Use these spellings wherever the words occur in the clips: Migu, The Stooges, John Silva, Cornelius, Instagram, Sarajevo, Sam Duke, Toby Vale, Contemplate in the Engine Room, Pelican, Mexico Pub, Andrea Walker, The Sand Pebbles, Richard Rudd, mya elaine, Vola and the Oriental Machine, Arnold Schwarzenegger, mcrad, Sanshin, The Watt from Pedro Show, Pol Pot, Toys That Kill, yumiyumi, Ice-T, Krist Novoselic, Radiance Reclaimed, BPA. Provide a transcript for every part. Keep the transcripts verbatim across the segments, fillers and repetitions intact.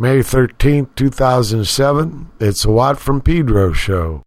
May thirteenth, two thousand seven, it's a Watt from Pedro show.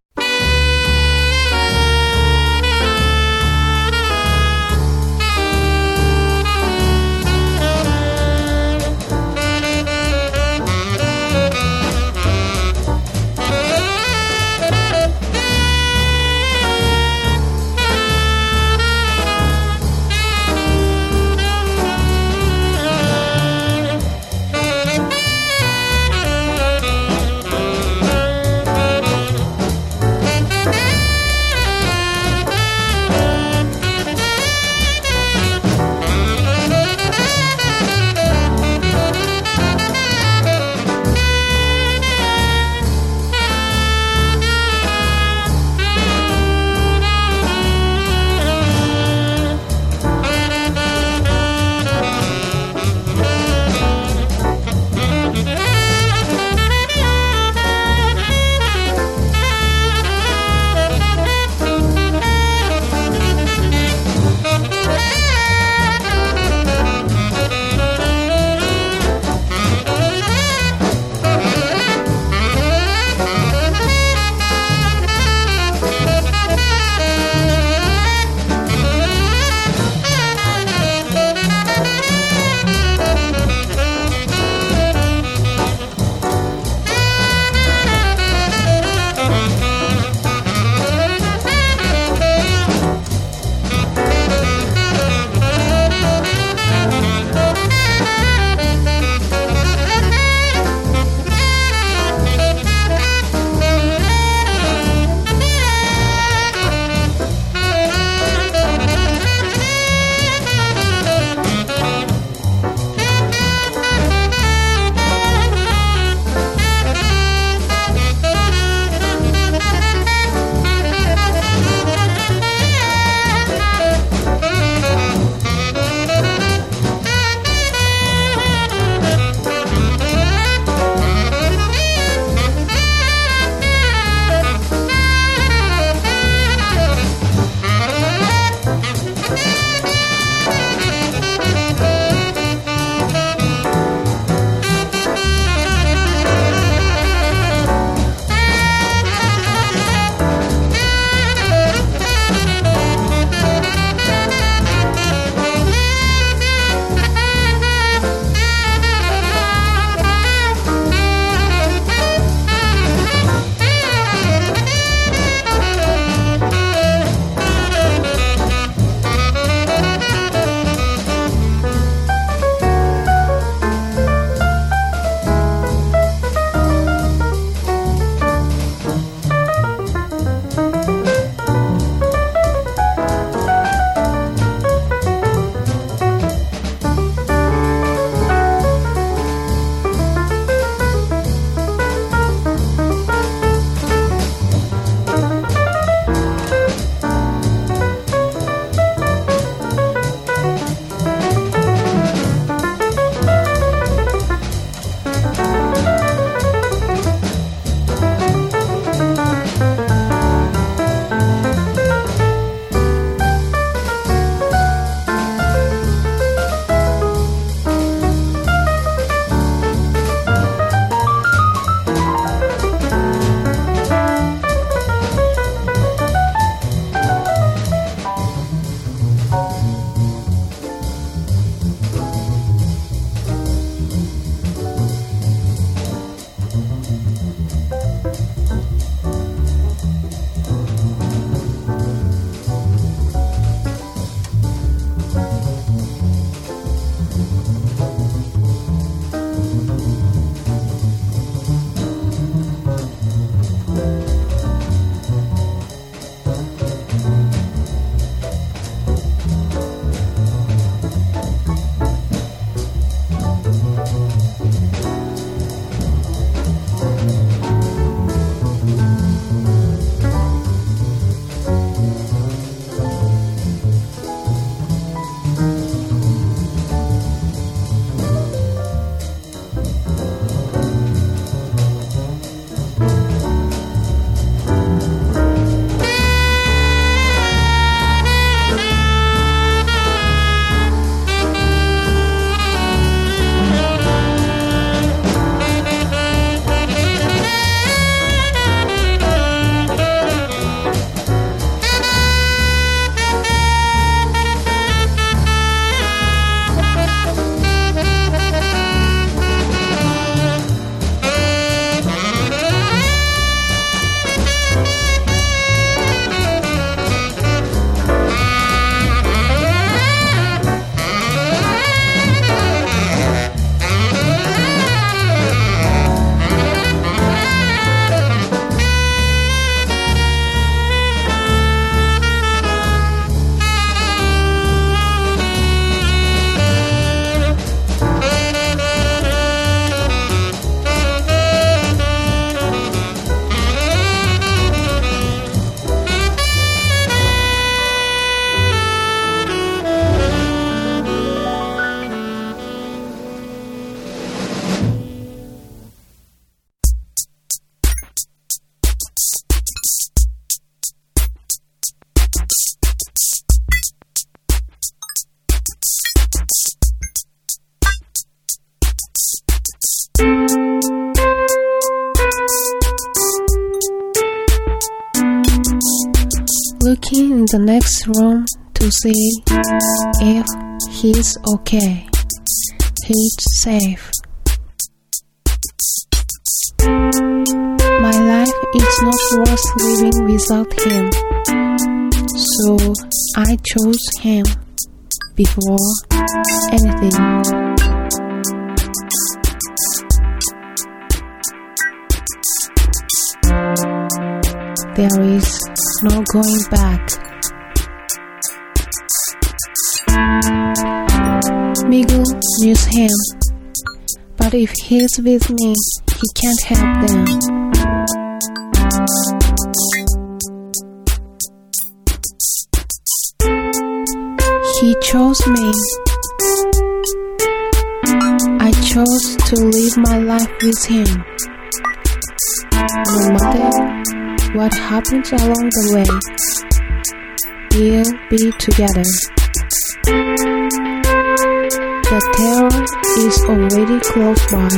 looking in the next room to see if he's okay. He's safe. My life is not worth living without him, so I chose him before anything. There is no going back. Migu needs him, but if he's with me, he can't help them. He chose me. I chose to live my life with him. No matter what happens along the way, we'll be together. The terror is already close by,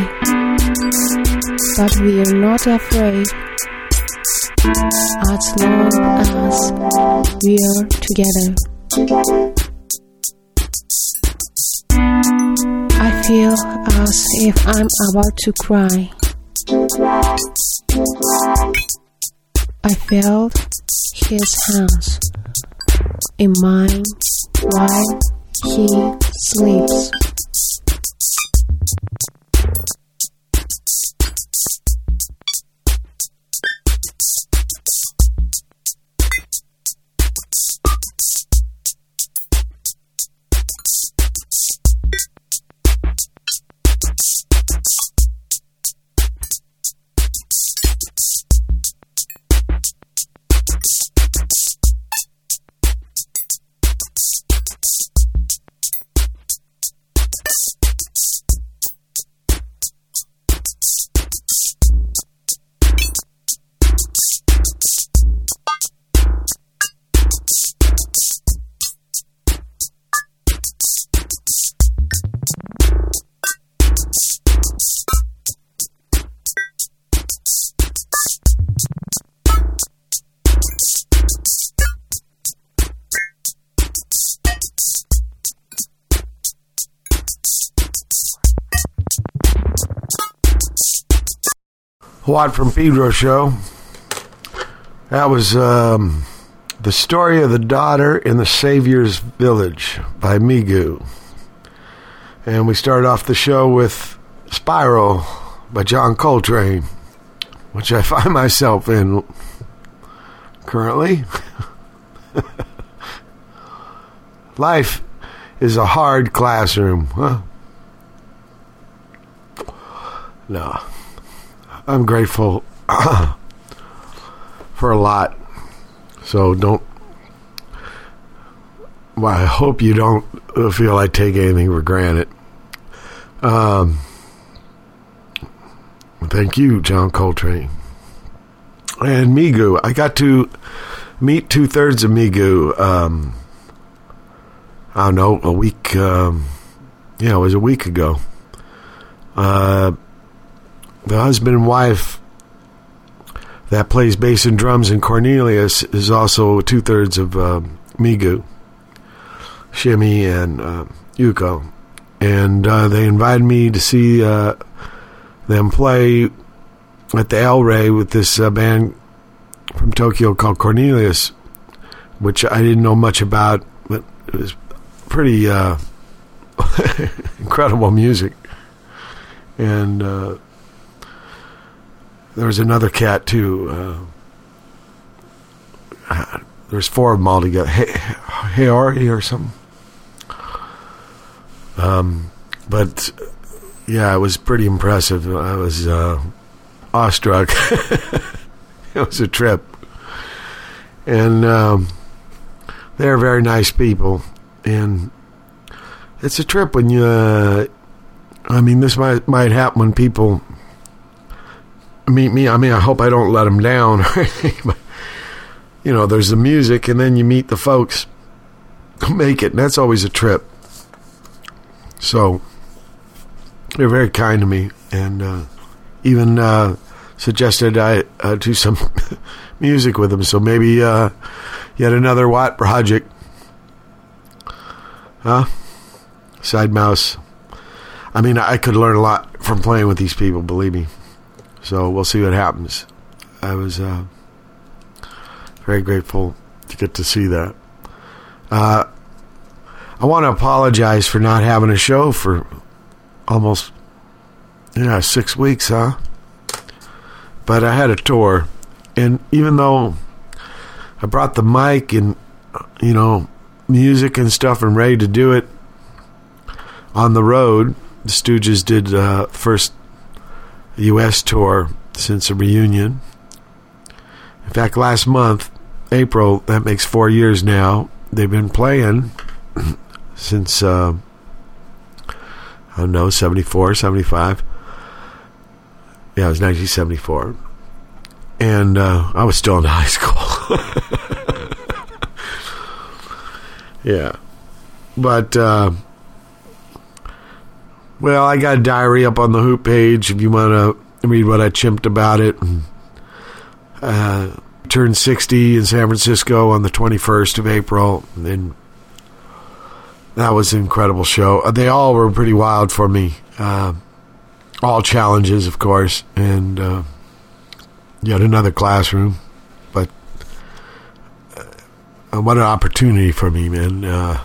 but we're not afraid as long as we're together. I feel as if I'm about to cry. I felt his hands in mine while he sleeps. What from Pedro show. That was um, The Story of the Daughter in the Savior's Village by Migu. And we started off the show with Spiral by John Coltrane, which I find myself in currently. Life is a hard classroom. Huh? No. I'm grateful for a lot, so don't, well, I hope you don't feel I take anything for granted. Um, thank you, John Coltrane. And Migu, I got to meet two-thirds of Migu, um, I don't know, a week, um, yeah, it was a week ago. Uh, The husband and wife that plays bass and drums in Cornelius is also two-thirds of uh, Migu, Shimmy, and uh, Yuko. And uh, they invited me to see uh, them play at the El Rey with this uh, band from Tokyo called Cornelius, which I didn't know much about, but it was pretty uh, incredible music. And... Uh, There was another cat, too. Uh, there's four of them all together. Hey, hey Ari or something. Um, but, yeah, it was pretty impressive. I was uh, awestruck. It was a trip. And um, they're very nice people. And it's a trip when you... Uh, I mean, this might, might happen when people... meet me. I mean, I hope I don't let them down. But, you know, there's the music, and then you meet the folks who make it, and that's always a trip. So they're very kind to me, and uh, even uh, suggested I uh, do some music with them. So maybe uh, Yet another Watt project. Huh? Side Mouse. I mean, I could learn a lot from playing with these people, believe me. So we'll see what happens. I was uh, very grateful to get to see that. Uh, I want to apologize for not having a show for almost yeah six weeks, huh? But I had a tour, and even though I brought the mic and, you know, music and stuff and ready to do it on the road, the Stooges did uh, first U S tour since the reunion. In fact, last month, April, that makes four years now, they've been playing since, uh, I don't know, seventy-four, seventy-five. Yeah, it was nineteen seventy-four. And uh, I was still in high school. Yeah. But, uh, well, I got a diary up on the Hoop page if you want to read what I chimped about it. Uh, turned sixty in San Francisco on the twenty-first of April. And that was an incredible show. They all were pretty wild for me. Uh, all challenges, of course. And... Uh, yet another classroom, but uh, what an opportunity for me, man. Uh,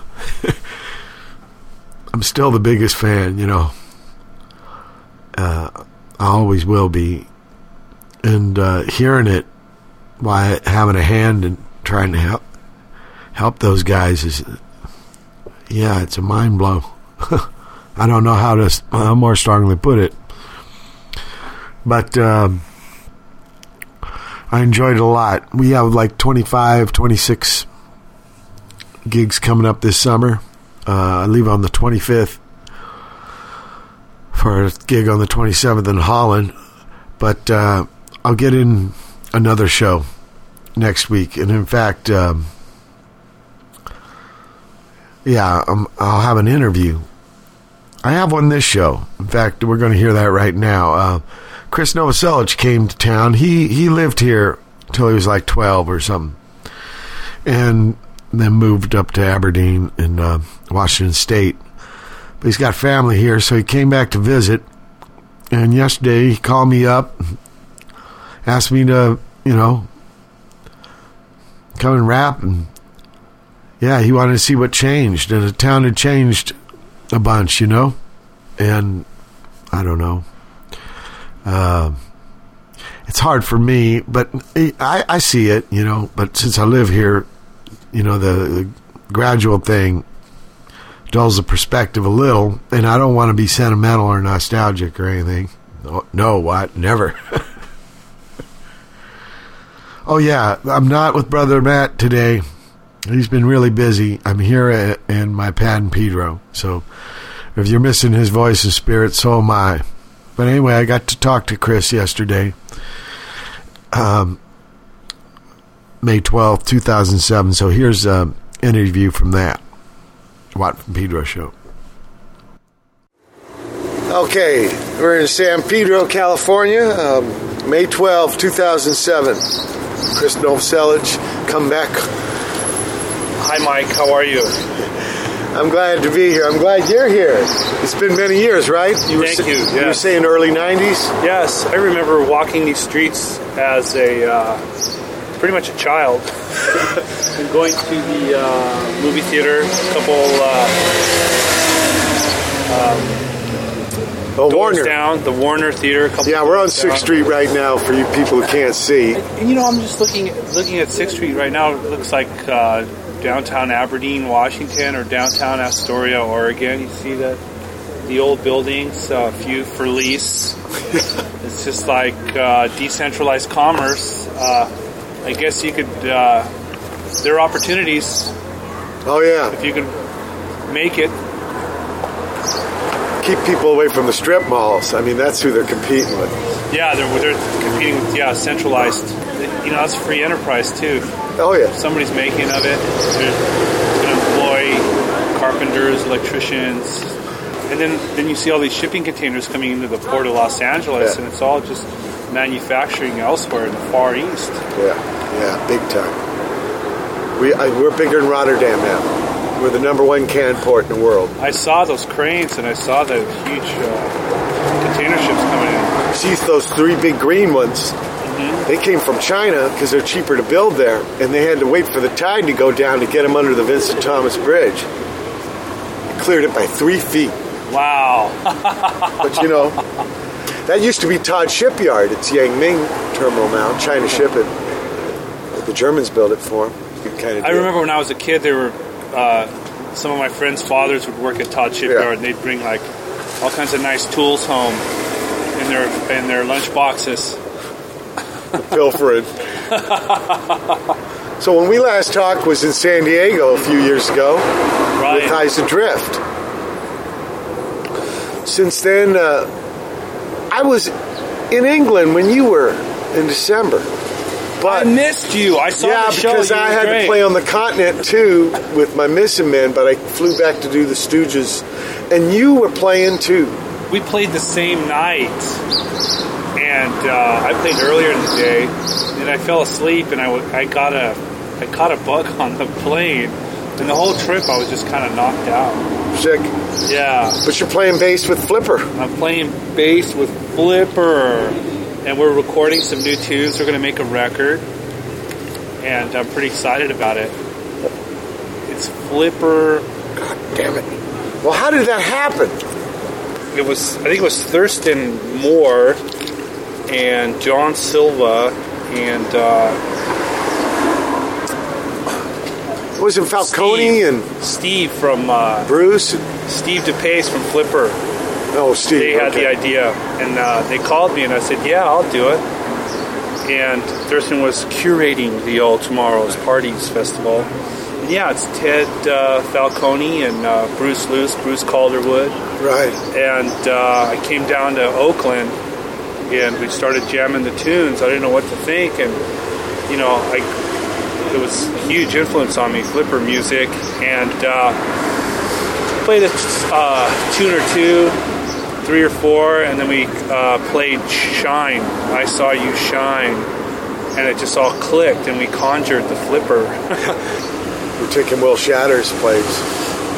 I'm still the biggest fan, you know. Uh, I always will be. And uh, hearing it while having a hand and trying to help, help those guys is, yeah, it's a mind blow. I don't know how to uh, more strongly put it. But, um, I enjoyed it a lot. We have like twenty-five, twenty-six gigs coming up this summer. Uh, I leave on the twenty-fifth for a gig on the twenty-seventh in Holland. But uh, I'll get in another show next week. And in fact, um, yeah, I'm, I'll have an interview. I have one this show. In fact, we're going to hear that right now. Uh, Krist Novoselic came to town. He he lived here until he was like twelve or something, and then moved up to Aberdeen in uh, Washington State. But he's got family here, so he came back to visit. And yesterday he called me up, asked me to, you know, come and rap. And yeah, he wanted to see what changed, and the town had changed a bunch, you know. And I don't know. Uh, it's hard for me, but I, I see it, you know. But since I live here, you know, the, the gradual thing dulls the perspective a little, and I don't want to be sentimental or nostalgic or anything. No, no what? Never. Oh, yeah, I'm not with Brother Matt today. He's been really busy. I'm here at, in my pad and Pedro, so if you're missing his voice and spirit, so am I. But anyway, I got to talk to Krist yesterday, um, May twelfth, two thousand seven. So here's an interview from that Watt from Pedro show. Okay, we're in San Pedro, California, um, May twelfth, two thousand seven. Krist Novoselic, come back. Hi, Mike. How are you? I'm glad to be here. I'm glad you're here. It's been many years, right? You were Thank sa- you. Yes. You were saying early nineties? Yes. I remember walking these streets as a uh, pretty much a child and going to the uh, movie theater, a couple uh, um, oh, doors Warner. down, the Warner Theater. A couple yeah, we're on sixth down. Street right now for you people who can't see. And, you know, I'm just looking at, looking at sixth Street right now. It looks like... Uh, downtown Aberdeen, Washington, or downtown Astoria, Oregon. You see the the old buildings, a uh, few for lease. It's just like uh, decentralized commerce. Uh, I guess you could. Uh, there are opportunities. Oh yeah, if you could make it. Keep people away from the strip malls. I mean, that's who they're competing with. Yeah, they're they're competing with yeah centralized. You know, that's free enterprise too. Oh, yeah. Somebody's making of it. They're going to employ carpenters, electricians. And then, then you see all these shipping containers coming into the port of Los Angeles, yeah. And it's all just manufacturing elsewhere in the Far East. Yeah, yeah, big time. We, I, we're bigger than Rotterdam now. We're the number one can port in the world. I saw those cranes, and I saw the huge uh, container ships coming in. See those three big green ones. Mm-hmm. They came from China because they're cheaper to build there, and they had to wait for the tide to go down to get them under the Vincent Thomas Bridge. It cleared it by three feet. Wow. But, you know, that used to be Todd Shipyard. It's Yangming Terminal now. China ship it. But the Germans built it for them. You kind of I remember it. When I was a kid, there were uh, some of my friends' fathers would work at Todd Shipyard, yeah. and they'd bring, like, all kinds of nice tools home in their, in their lunch boxes. Pilfering. So when we last talked was in San Diego a few years ago, right. with Eyes Adrift. Since then, uh, I was in England when you were in December. But, I missed you. I saw yeah, the show. Yeah, because I had great. to play on the continent, too, with my missing men, but I flew back to do the Stooges. And you were playing, too. We played the same night. And uh, I played earlier in the day, and I fell asleep, and I, w- I got a, I caught a bug on the plane. And the whole trip, I was just kind of knocked out. Sick. Yeah. But you're playing bass with Flipper. I'm playing bass with Flipper. And we're recording some new tunes. We're going to make a record. And I'm pretty excited about it. It's Flipper. God damn it. Well, how did that happen? It was, I think it was Thurston Moore and John Silva and... Uh, Was it Falcone Steve, and Steve from uh, Bruce? Steve DePace from Flipper. Oh, Steve. They had okay. the idea, and uh, they called me, and I said, "Yeah, I'll do it." And Thurston was curating the All Tomorrow's Parties Festival. And yeah, it's Ted uh, Falcone and uh, Bruce Luce, Bruce Calderwood. Right. And uh, I came down to Oakland, and we started jamming the tunes. I didn't know what to think, and you know, I. It was a huge influence on me, Flipper music, and uh, played a uh, tune or two, three or four, and then we uh, played Shine, I Saw You Shine, and it just all clicked, and we conjured the Flipper. We're taking Will Shatter's place.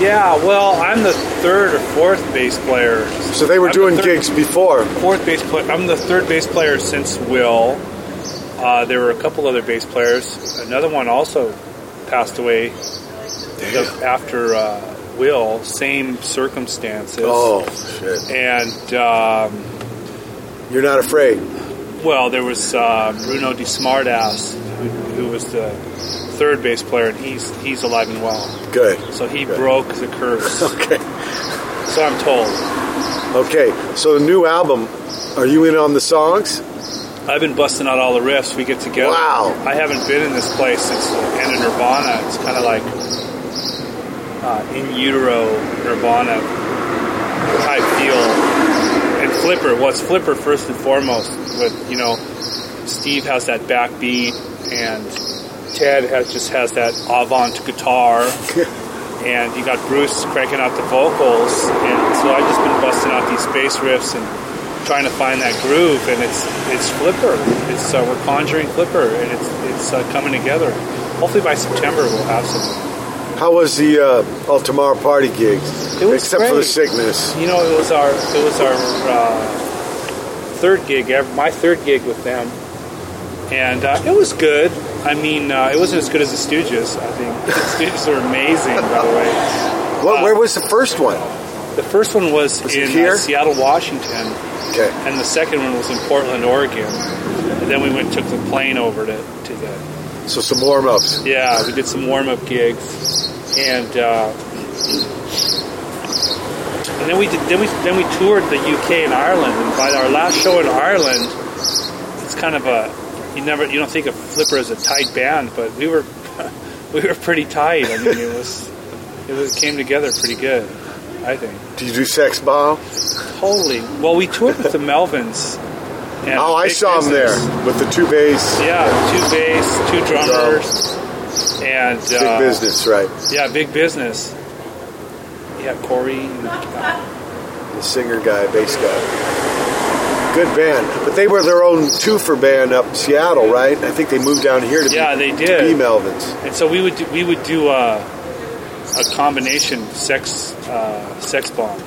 Yeah, well, I'm the third or fourth bass player. So they were I'm doing the third, gigs before. Fourth bass player. I'm the third bass player since Will. Uh, there were a couple other bass players. Another one also passed away after uh, Will. Same circumstances. Oh, shit. And... Um, You're not afraid. Well, there was uh, Bruno Di Smartass, who, who was the third bass player, and he's he's alive and well. Good. So he Good. broke the curse. Okay. So I'm told. Okay. So the new album, are you in on the songs? I've been busting out all the riffs. We get together. Wow. I haven't been in this place since the end of Nirvana. It's kind of like uh, in utero Nirvana type deal. And Flipper, well, it's Flipper first and foremost. With, you know, Steve has that backbeat, and Ted has just has that avant guitar, and you got Bruce cranking out the vocals, and so I've just been busting out these bass riffs and trying to find that groove, and it's it's Flipper. It's uh, we're conjuring Flipper, and it's it's uh, coming together. Hopefully by September we'll have some. How was the uh, All Tomorrow Party gig? It was except great. for the sickness. You know, it was our it was our uh, third gig. My third gig with them, and uh, it was good. I mean, uh, it wasn't as good as the Stooges. I think the Stooges were amazing. By the way, what? Uh, where was the first one? The first one was, was in uh, Seattle, Washington. Okay. And the second one was in Portland, Oregon. And then we went and took the plane over to, to the... So some warm-ups. Yeah, we did some warm-up gigs. And uh, and then we did then we then we toured the U K and Ireland. And by our last show in Ireland, it's kind of a you never you don't think of Flipper as a tight band, but we were we were pretty tight. I mean, it was it was, came together pretty good, I think. Did you do Sex Bomb? Holy. Well, we toured with the Melvins. And oh, I saw them there with the two bass. Yeah, two bass, two drummers. Drum. And Big uh, Business, right? Yeah, Big Business. Yeah, Corey. And, uh, the singer guy, bass guy. Good band. But they were their own twofer band up in Seattle, right? I think they moved down here to, yeah, be, they did. To be Melvins. And so we would do, we would do a, a combination sex uh, sex bomb.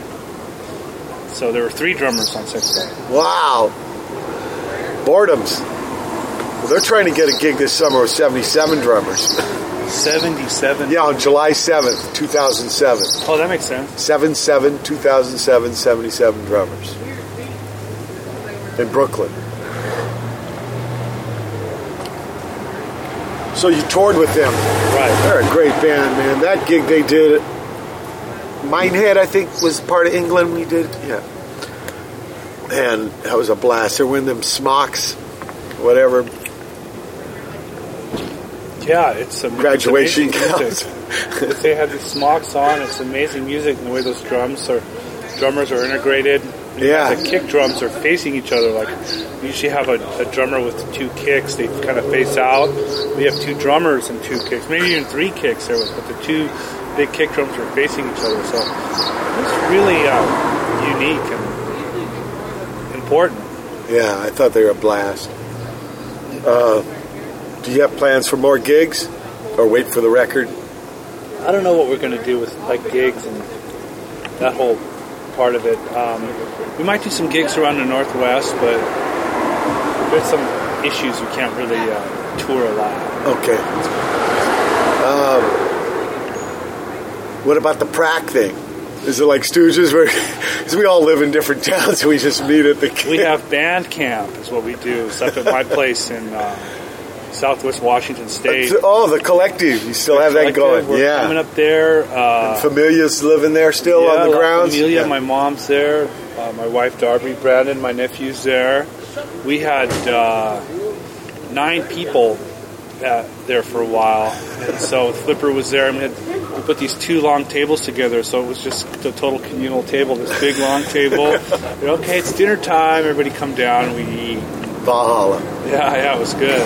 So there were three drummers on Sex Bomb. Wow. Boredoms. Well, they're trying to get a gig this summer with seventy-seven drummers. seventy-seven? Yeah, on July seventh, two thousand seven. Oh, that makes sense. seven seven, two thousand seven, seventy-seven drummers. In Brooklyn. So you toured with them. Right. They're a great band, man. That gig they did, Minehead, I think, was part of England we did. Yeah. And that was a blast. They were in them smocks, whatever. Yeah, it's a graduation music. They had the smocks on. It's amazing music, and the way those drums are, drummers are integrated. Yeah, the kick drums are facing each other. Like we usually have a, a drummer with two kicks. They kind of face out. We have two drummers and two kicks, maybe even three kicks there, but the two big kick drums are facing each other. So it's really um, unique and important. Yeah, I thought they were a blast. Uh, do you have plans for more gigs, or wait for the record? I don't know what we're going to do with like gigs and that whole part of it. Um, we might do some gigs around the Northwest, but there's some issues we can't really uh, tour a lot. Okay. Um, what about the Prac thing? Is it like Stooges? Because we all live in different towns, so we just meet at the camp. We have band camp, is what we do. It's up at my place in uh, Southwest Washington State. Oh, the Collective. You still the have that going. We're yeah. coming up there. Uh, Familia's living there still yeah, on the grounds. Familia, yeah. My mom's there. Uh, my wife, Darby Brandon, my nephew's there. We had uh, nine people at, there for a while. And so Flipper was there, and we had... We put these two long tables together, so it was just a total communal table, this big long table. We're, okay, it's dinner time, everybody come down, we eat. Valhalla. Yeah, yeah, it was good.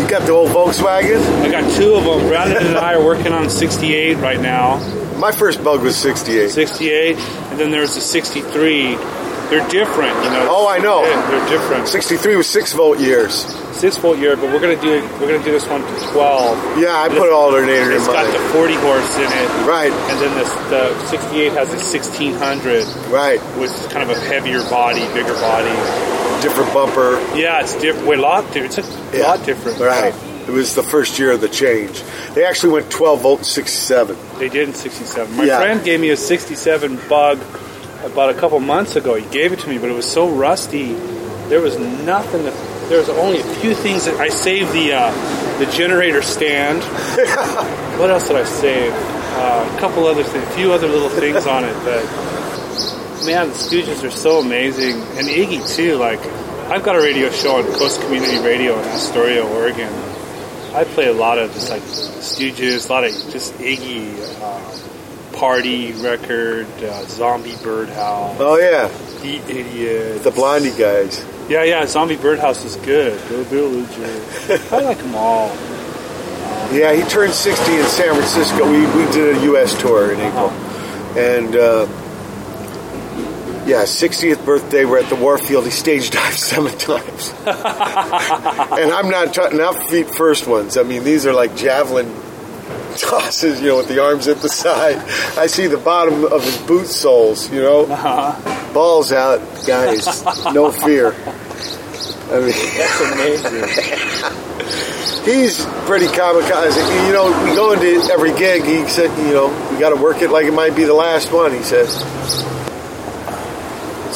You got the old Volkswagen? I got two of them. Brandon and I are working on sixty-eight right now. My first bug was sixty-eight. sixty-eight, and then there's the sixty-three. They're different, you know. Oh, I know. They're different. sixty-three was six-volt years. Six-volt year, but we're gonna do we're gonna do this one to twelve. Yeah, I put an alternator in. It's got the forty horse in it, right? And then this, the sixty-eight has a sixteen hundred, right? With kind of a heavier body, bigger body, different bumper. Yeah, it's different. Wait, a lot different. It's a yeah. lot different, right? It was the first year of the change. They actually went twelve volt in sixty-seven. They did in sixty-seven. My yeah. friend gave me a sixty-seven bug about a couple months ago. He gave it to me, but it was so rusty. There was nothing to, there was only a few things that I saved. The uh, the generator stand. What else did I save? Uh, a couple other things, a few other little things on it. But man, the Stooges are so amazing, and Iggy too. Like I've got a radio show on Coast Community Radio in Astoria, Oregon. I play a lot of just like Stooges, a lot of just Iggy. Uh, Party record, uh, Zombie Birdhouse. Oh yeah, The Idiots, the Blondie guys. Yeah, yeah. Zombie Birdhouse is good. Bill Billiger. I like them all. Um, yeah, he turned sixty in San Francisco. We we did a U S tour in April, uh-huh. and uh, yeah, sixtieth birthday. We're at the Warfield. He stage dived seven times, and I'm not t- not feet first ones. I mean, these are like javelin tosses, you know, with the arms at the side. I see the bottom of his boot soles, you know. Uh-huh. Balls out, guys. No fear. I mean, that's amazing. He's pretty kamikaze. You know, we go into every gig, he said, you know, we got to work it like it might be the last one, he says.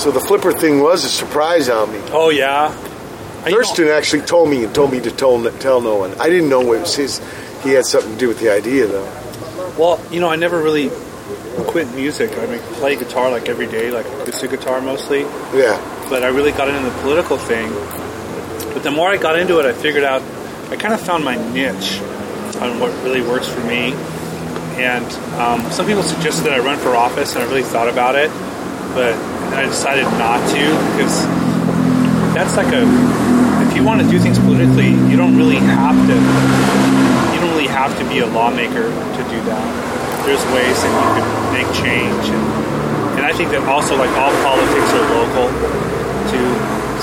So the Flipper thing was a surprise on me. Oh, yeah. Thurston actually told me and told me to tell, tell no one. I didn't know it was his... He had something to do with the idea, though. Well, you know, I never really quit music. I mean, play guitar like every day, like acoustic guitar mostly. Yeah. But I really got into the political thing. But the more I got into it, I figured out, I kind of found my niche on what really works for me. And um, some people suggested that I run for office, and I really thought about it. But I decided not to, because that's like a... If you want to do things politically, you don't really have to... have to be a lawmaker to do that. There's ways that you can make change, and, and I think that also, like, all politics are local to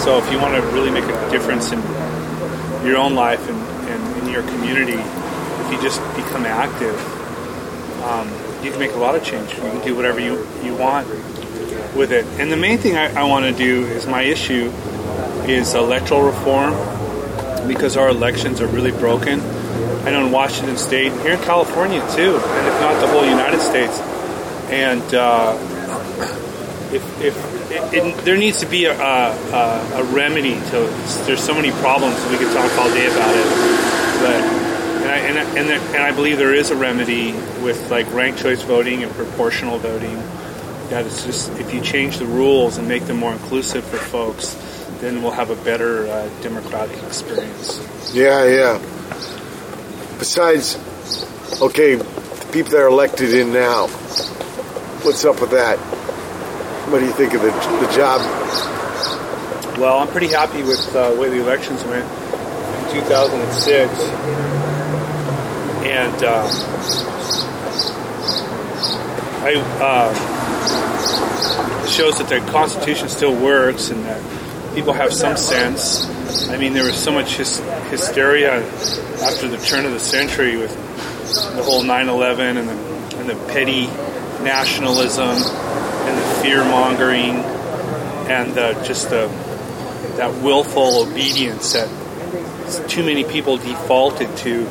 So if you want to really make a difference in your own life and, and in your community, if you just become active, um, you can make a lot of change. You can do whatever you, you want with it. And the main thing I, I want to do is, my issue is electoral reform, because our elections are really broken. I know in Washington State, here in California too, and if not the whole United States. And uh, if, if it, it, there needs to be a, a, a remedy to, there's so many problems, we could talk all day about it. But and I, and I, and, there, and I believe there is a remedy with like ranked choice voting and proportional voting. That it's just, if you change the rules and make them more inclusive for folks, then we'll have a better uh, democratic experience. Yeah, yeah. Besides, okay, the people that are elected in now, what's up with that? What do you think of the, the job? Well, I'm pretty happy with uh, the way the elections went in two thousand six. And uh, I uh, it shows that the Constitution still works and that people have some sense. I mean, there was so much hys- hysteria after the turn of the century with the whole nine eleven and the, and the petty nationalism and the fear-mongering and the, just the, that willful obedience that too many people defaulted to.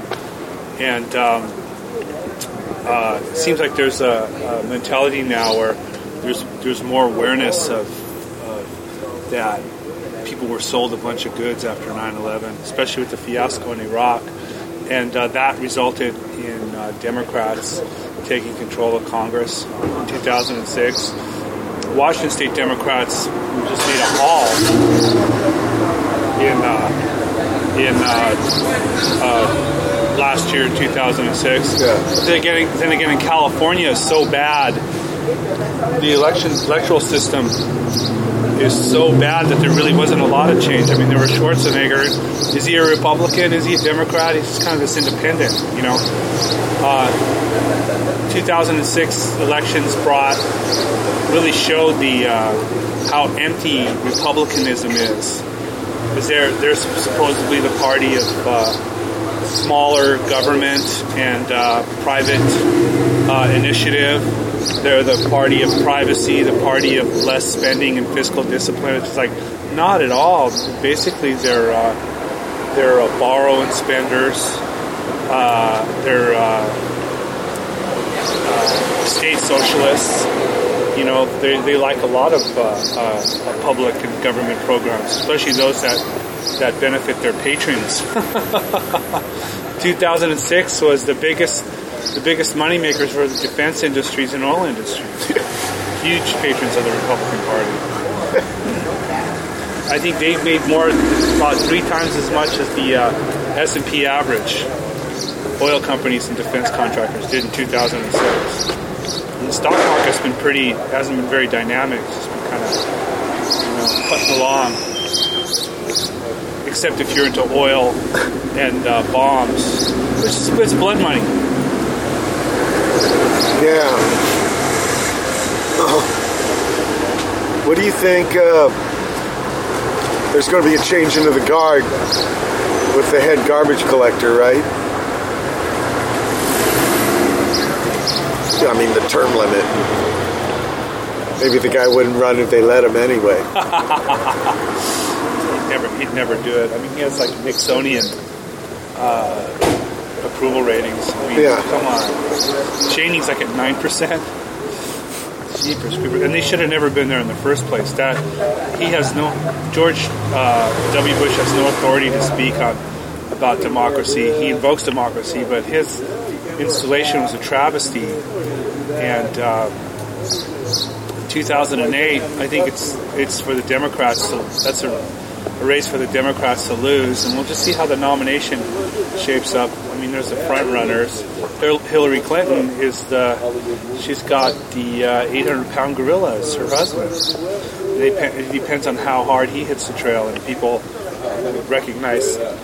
And um, uh, it seems like there's a, a mentality now where there's, there's more awareness of, of that. People were sold a bunch of goods after nine eleven, especially with the fiasco in Iraq. And uh, that resulted in uh, Democrats taking control of Congress in two thousand six. Washington State Democrats just made a haul in, uh, in uh, uh, last year, two thousand six. Yeah. Then, again, then again, in California, it's so bad. The election electoral system is so bad that there really wasn't a lot of change. I mean, there was Schwarzenegger. Is he a Republican? Is he a Democrat? He's just kind of this independent, you know. Uh, two thousand six elections brought, really showed the uh, how empty Republicanism is. Because they're, they're supposedly the party of uh, smaller government and uh, private uh, initiative. They're the party of privacy, the party of less spending and fiscal discipline. It's like, not at all. Basically, they're uh, they're uh, borrow and spenders. Uh, they're uh, uh, state socialists. You know, they they like a lot of uh, uh, public and government programs, especially those that that benefit their patrons. two thousand six was the biggest. The biggest money makers were the defense industries and oil industries. Huge patrons of the Republican Party. I think they've made more, about three times as much as the uh, S and P average. Oil companies and defense contractors did in two thousand six. And the stock market's been pretty, hasn't been very dynamic. It's just been kind of, you know, putting along. Except if you're into oil and uh, bombs, which is it's blood money. Yeah. Oh. What do you think? Uh, there's going to be a change into the guard with the head garbage collector, right? I mean, the term limit. Maybe the guy wouldn't run if they let him anyway. he'd, never, he'd never do it. I mean, he has like Nixonian Uh, approval ratings. I mean, yeah. Come on. Cheney's like at nine percent. Jeepers, and they should have never been there in the first place. That he has no, George uh, W. Bush has no authority to speak on about democracy. He invokes democracy, but his installation was a travesty. And uh, in two thousand eight, I think it's it's for the Democrats. So that's a, a race for the Democrats to lose, and we'll just see how the nomination shapes up. I mean, there's the front runners. Hillary Clinton is the, she's got the uh, eight hundred pound gorilla as her husband. They, it depends on how hard he hits the trail, and people recognize if,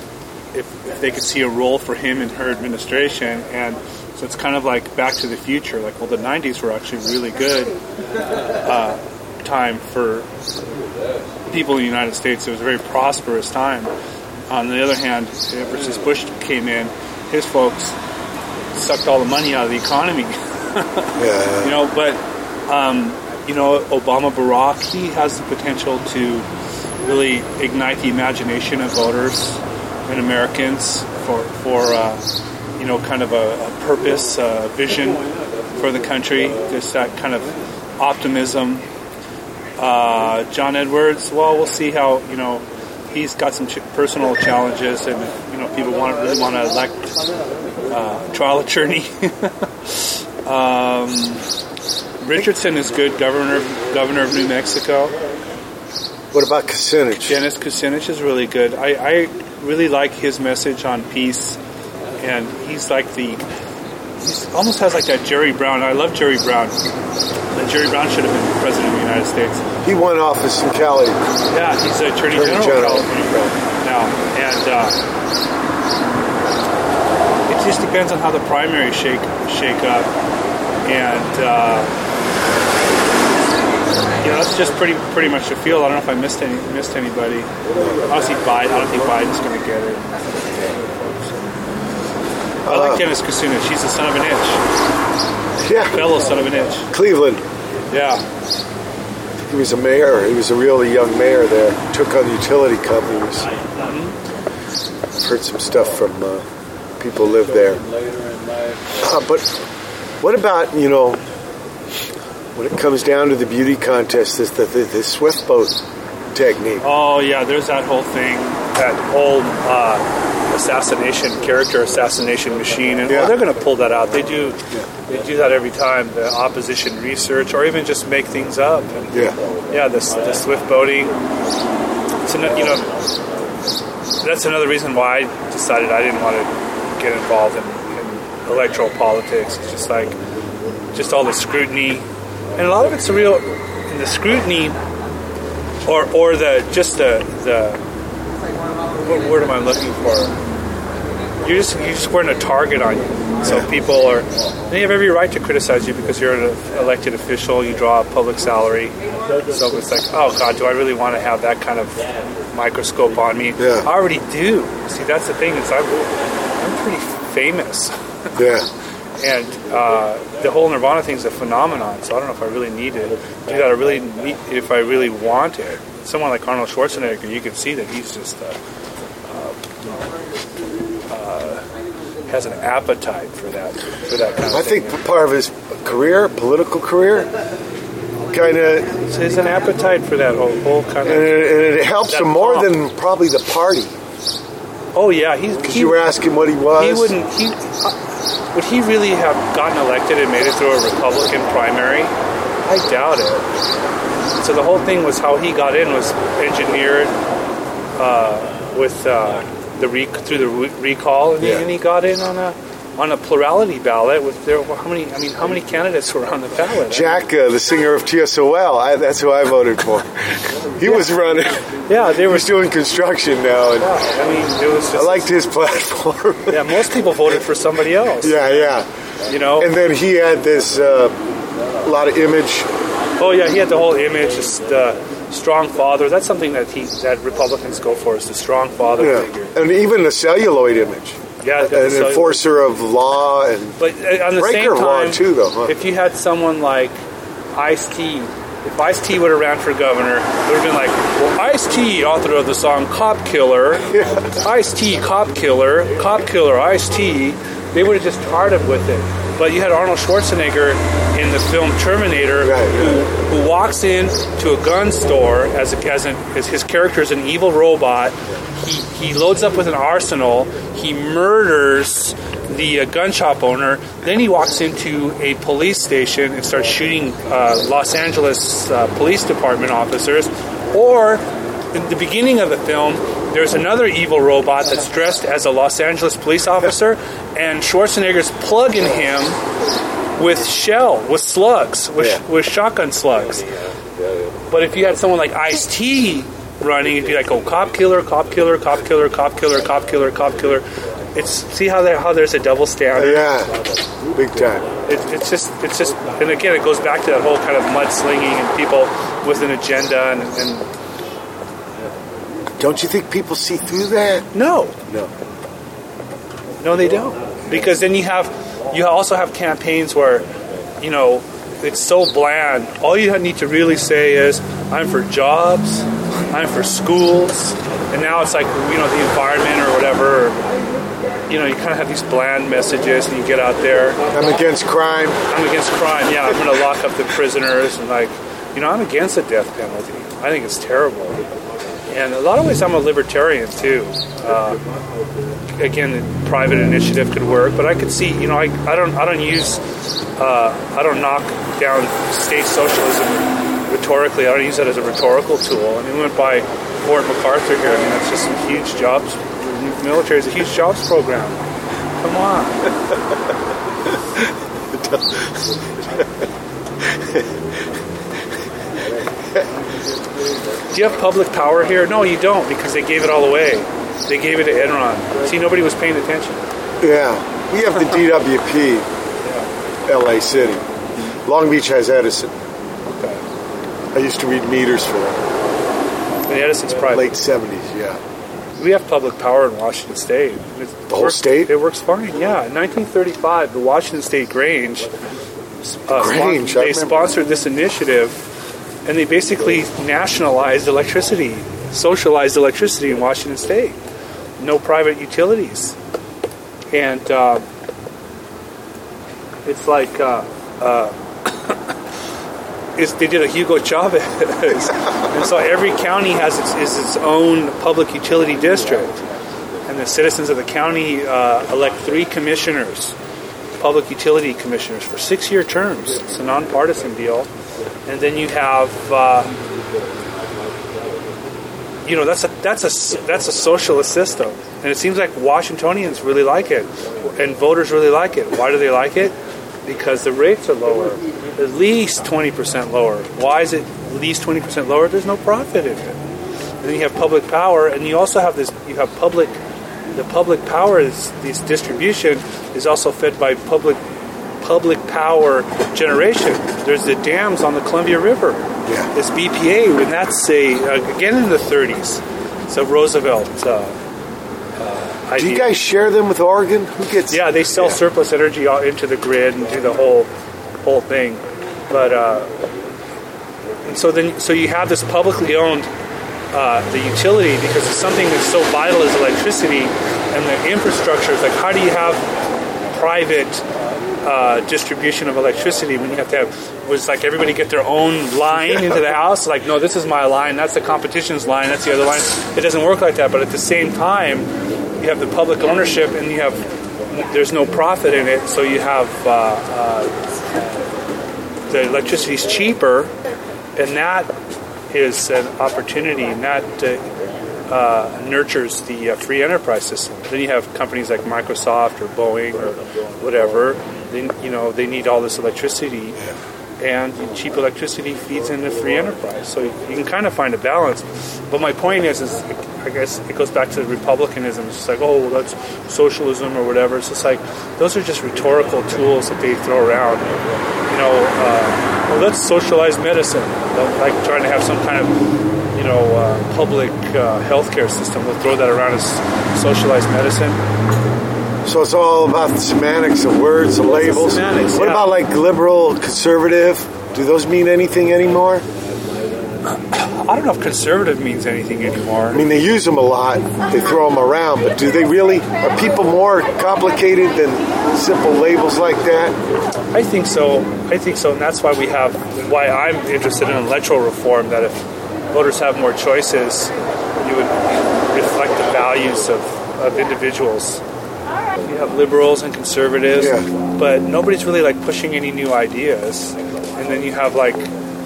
if they could see a role for him in her administration. And so it's kind of like Back to the Future. Like, well, the nineties were actually really good. Uh, time for people in the United States. It was a very prosperous time. On the other hand, ever since Bush came in, his folks sucked all the money out of the economy. yeah. You know, but um, you know, Obama, Barack, he has the potential to really ignite the imagination of voters and Americans for for uh, you know, kind of a, a purpose, a vision for the country. There's that kind of optimism. Uh, John Edwards, well, we'll see how, you know. He's got some ch- personal challenges, and you know, people want really want to elect uh, trial attorney. um, Richardson is good governor, governor of New Mexico. What about Kucinich? Dennis Kucinich is really good. I, I really like his message on peace, and he's like the he's almost has like that Jerry Brown. I love Jerry Brown. That Jerry Brown should have been president of the United States. He won office in Cali. Yeah, he's the Attorney, Attorney General, General of California now. And uh, it just depends on how the primaries shake shake up. And, uh, you know, that's just pretty pretty much the field. I don't know if I missed any missed anybody. Obviously, Biden, I don't think Biden's going to get it. I like uh, Dennis Kucinich. He's the son of an itch. Yeah. Fellow son of an itch. Cleveland. Yeah. He was a mayor. He was a really young mayor there. Took on utility companies. I've heard some stuff from uh, people who live there. Uh, but what about, you know, when it comes down to the beauty contest, is the, the, the swift boat technique? Oh, yeah. There's that whole thing, that whole uh, assassination, character assassination machine. And yeah. oh, they're going to pull that out. They do. Yeah. They do that every time, the opposition research, or even just make things up. And, yeah. Yeah, the, the swift boating. It's an, you know, that's another reason why I decided I didn't want to get involved in, in electoral politics. It's just like, just all the scrutiny. And a lot of it's real, and the scrutiny, or or the, just the, the, what word am I looking for? You're just, you're just wearing a target on you. So people are, they have every right to criticize you because you're an elected official, you draw a public salary. So it's like, oh God, do I really want to have that kind of microscope on me? Yeah. I already do. See, that's the thing, is I'm, I'm pretty famous. Yeah. And uh, the whole Nirvana thing is a phenomenon, so I don't know if I really need it. Do that I really need, if I really want it. Someone like Arnold Schwarzenegger, you can see that he's just a... Uh, uh, has an appetite for that, for that kind of I thing. Think part of his career, political career, kind of... So there's an appetite for that whole, whole kind of... And it, and it helps him more pomp. Than probably the party. Oh, yeah. Because you were asking what he was. He wouldn't... He, uh, would he really have gotten elected and made it through a Republican primary? I doubt it. So the whole thing was how he got in was engineered uh, with... Uh, The rec- through the re- recall, and, yeah. he, and he got in on a on a plurality ballot. With there, how many? I mean, how many candidates were on the ballot? Jack, uh, the singer of T S O L, I, that's who I voted for. he yeah. was running. Yeah, they were He's doing construction now. And yeah, I mean, it was. Just, I liked his platform. yeah, most people voted for somebody else. Yeah, yeah. You know, and then he had this uh, a lot of image. Oh yeah, he had the whole image. Just, uh, strong father. That's something that he that Republicans go for, is the strong father yeah. figure, and even the celluloid image. Yeah, an enforcer of law and but on the breaker same time, of law too, though. Huh? If you had someone like Ice-T, if Ice-T would have ran for governor, it would have been like, well, Ice-T, author of the song "Cop Killer," yeah. Ice-T, Cop Killer, Cop Killer, Ice-T. They would have just started with it. But you had Arnold Schwarzenegger in the film Terminator, right, yeah. who, who walks in to a gun store as a, as, an, as his character is an evil robot. He he loads up with an arsenal. He murders the uh, gun shop owner. Then he walks into a police station and starts shooting uh, Los Angeles uh, Police Department officers. Or in the beginning of the film, there's another evil robot that's dressed as a Los Angeles police officer, and Schwarzenegger's plugging him with shell, with slugs, with, yeah. with shotgun slugs. But if you had someone like Ice-T running, it'd be like, oh, cop killer, cop killer, cop killer, cop killer, cop killer, cop killer. it's see how there how there's a double standard. Yeah, big time. It, it's just it's just, and again, it goes back to that whole kind of mudslinging and people with an agenda and. and Don't you think people see through that? No, no, no, they don't. Because then you have, you also have campaigns where, you know, it's so bland. All you need to really say is, "I'm for jobs, I'm for schools," and now it's like, you know, the environment or whatever. Or, you know, you kind of have these bland messages, and you get out there. I'm against crime. I'm against crime. Yeah, I'm going to lock up the prisoners, and like, you know, I'm against the death penalty. I think it's terrible. And in a lot of ways, I'm a libertarian, too. Uh, again, private initiative could work, but I could see, you know, I, I don't I don't use, uh, I don't knock down state socialism rhetorically. I don't use that as a rhetorical tool. I mean, we went by Fort MacArthur here. I mean, that's just a huge jobs, the military is a huge jobs program. Come on. Do you have public power here? No, you don't, because they gave it all away. They gave it to Enron. See, nobody was paying attention. Yeah. We have the D W P, yeah. L A City. Long Beach has Edison. Okay. I used to read meters for that. And Edison's private. Late seventies, yeah. We have public power in Washington State. It the whole works, state? It works fine, yeah. In nineteen thirty-five, the Washington State Grange, uh, Grange spon- they sponsored this initiative. And they basically nationalized electricity, socialized electricity in Washington State. No private utilities. And uh, it's like, uh, uh, it's, they did a Hugo Chavez. And so every county has its, is its own public utility district. And the citizens of the county uh, elect three commissioners, public utility commissioners, for six-year terms. It's a nonpartisan deal. And then you have, uh, you know, that's a that's a that's a socialist system, and it seems like Washingtonians really like it, and voters really like it. Why do they like it? Because the rates are lower, at least twenty percent lower. Why is it at least twenty percent lower? There's no profit in it. And then you have public power, and you also have this. You have public, the public power is this distribution is also fed by public. public power generation. There's the dams on the Columbia River. Yeah. It's B P A, and that's a, again in the thirties. So Roosevelt. Uh, uh, idea. Do you guys share them with Oregon? Who gets? Yeah, they sell yeah. surplus energy into the grid and do the whole whole thing. But uh, and so then so you have this publicly owned uh, the utility because it's something that's so vital as electricity and the infrastructure. It's like how do you have private Uh, distribution of electricity when you have to have was like everybody get their own line into the house, like no, this is my line, that's the competition's line, that's the other line. It doesn't work like that. But at the same time, you have the public ownership and you have there's no profit in it, so you have uh, uh, the electricity's cheaper, and that is an opportunity, and that uh, uh, nurtures the uh, free enterprise system. Then you have companies like Microsoft or Boeing or whatever. They, you know, they need all this electricity, and cheap electricity feeds into free enterprise. So you can kind of find a balance. But my point is, is I guess it goes back to republicanism. It's just like, oh, well, that's socialism or whatever. It's just like those are just rhetorical tools that they throw around. You know, uh, well, let's socialize medicine. They're like trying to have some kind of, you know, uh, public uh, healthcare system. We'll throw that around as socialized medicine. So it's all about the semantics of words, the labels. The semantics, what yeah. about like liberal, conservative? Do those mean anything anymore? I don't know if conservative means anything anymore. I mean, they use them a lot. They throw them around. But do they really? Are people more complicated than simple labels like that? I think so. I think so. And that's why we have, why I'm interested in electoral reform, that if voters have more choices, you would reflect the values of, of individuals. You have liberals and conservatives, yeah. but nobody's really like pushing any new ideas. And then you have like,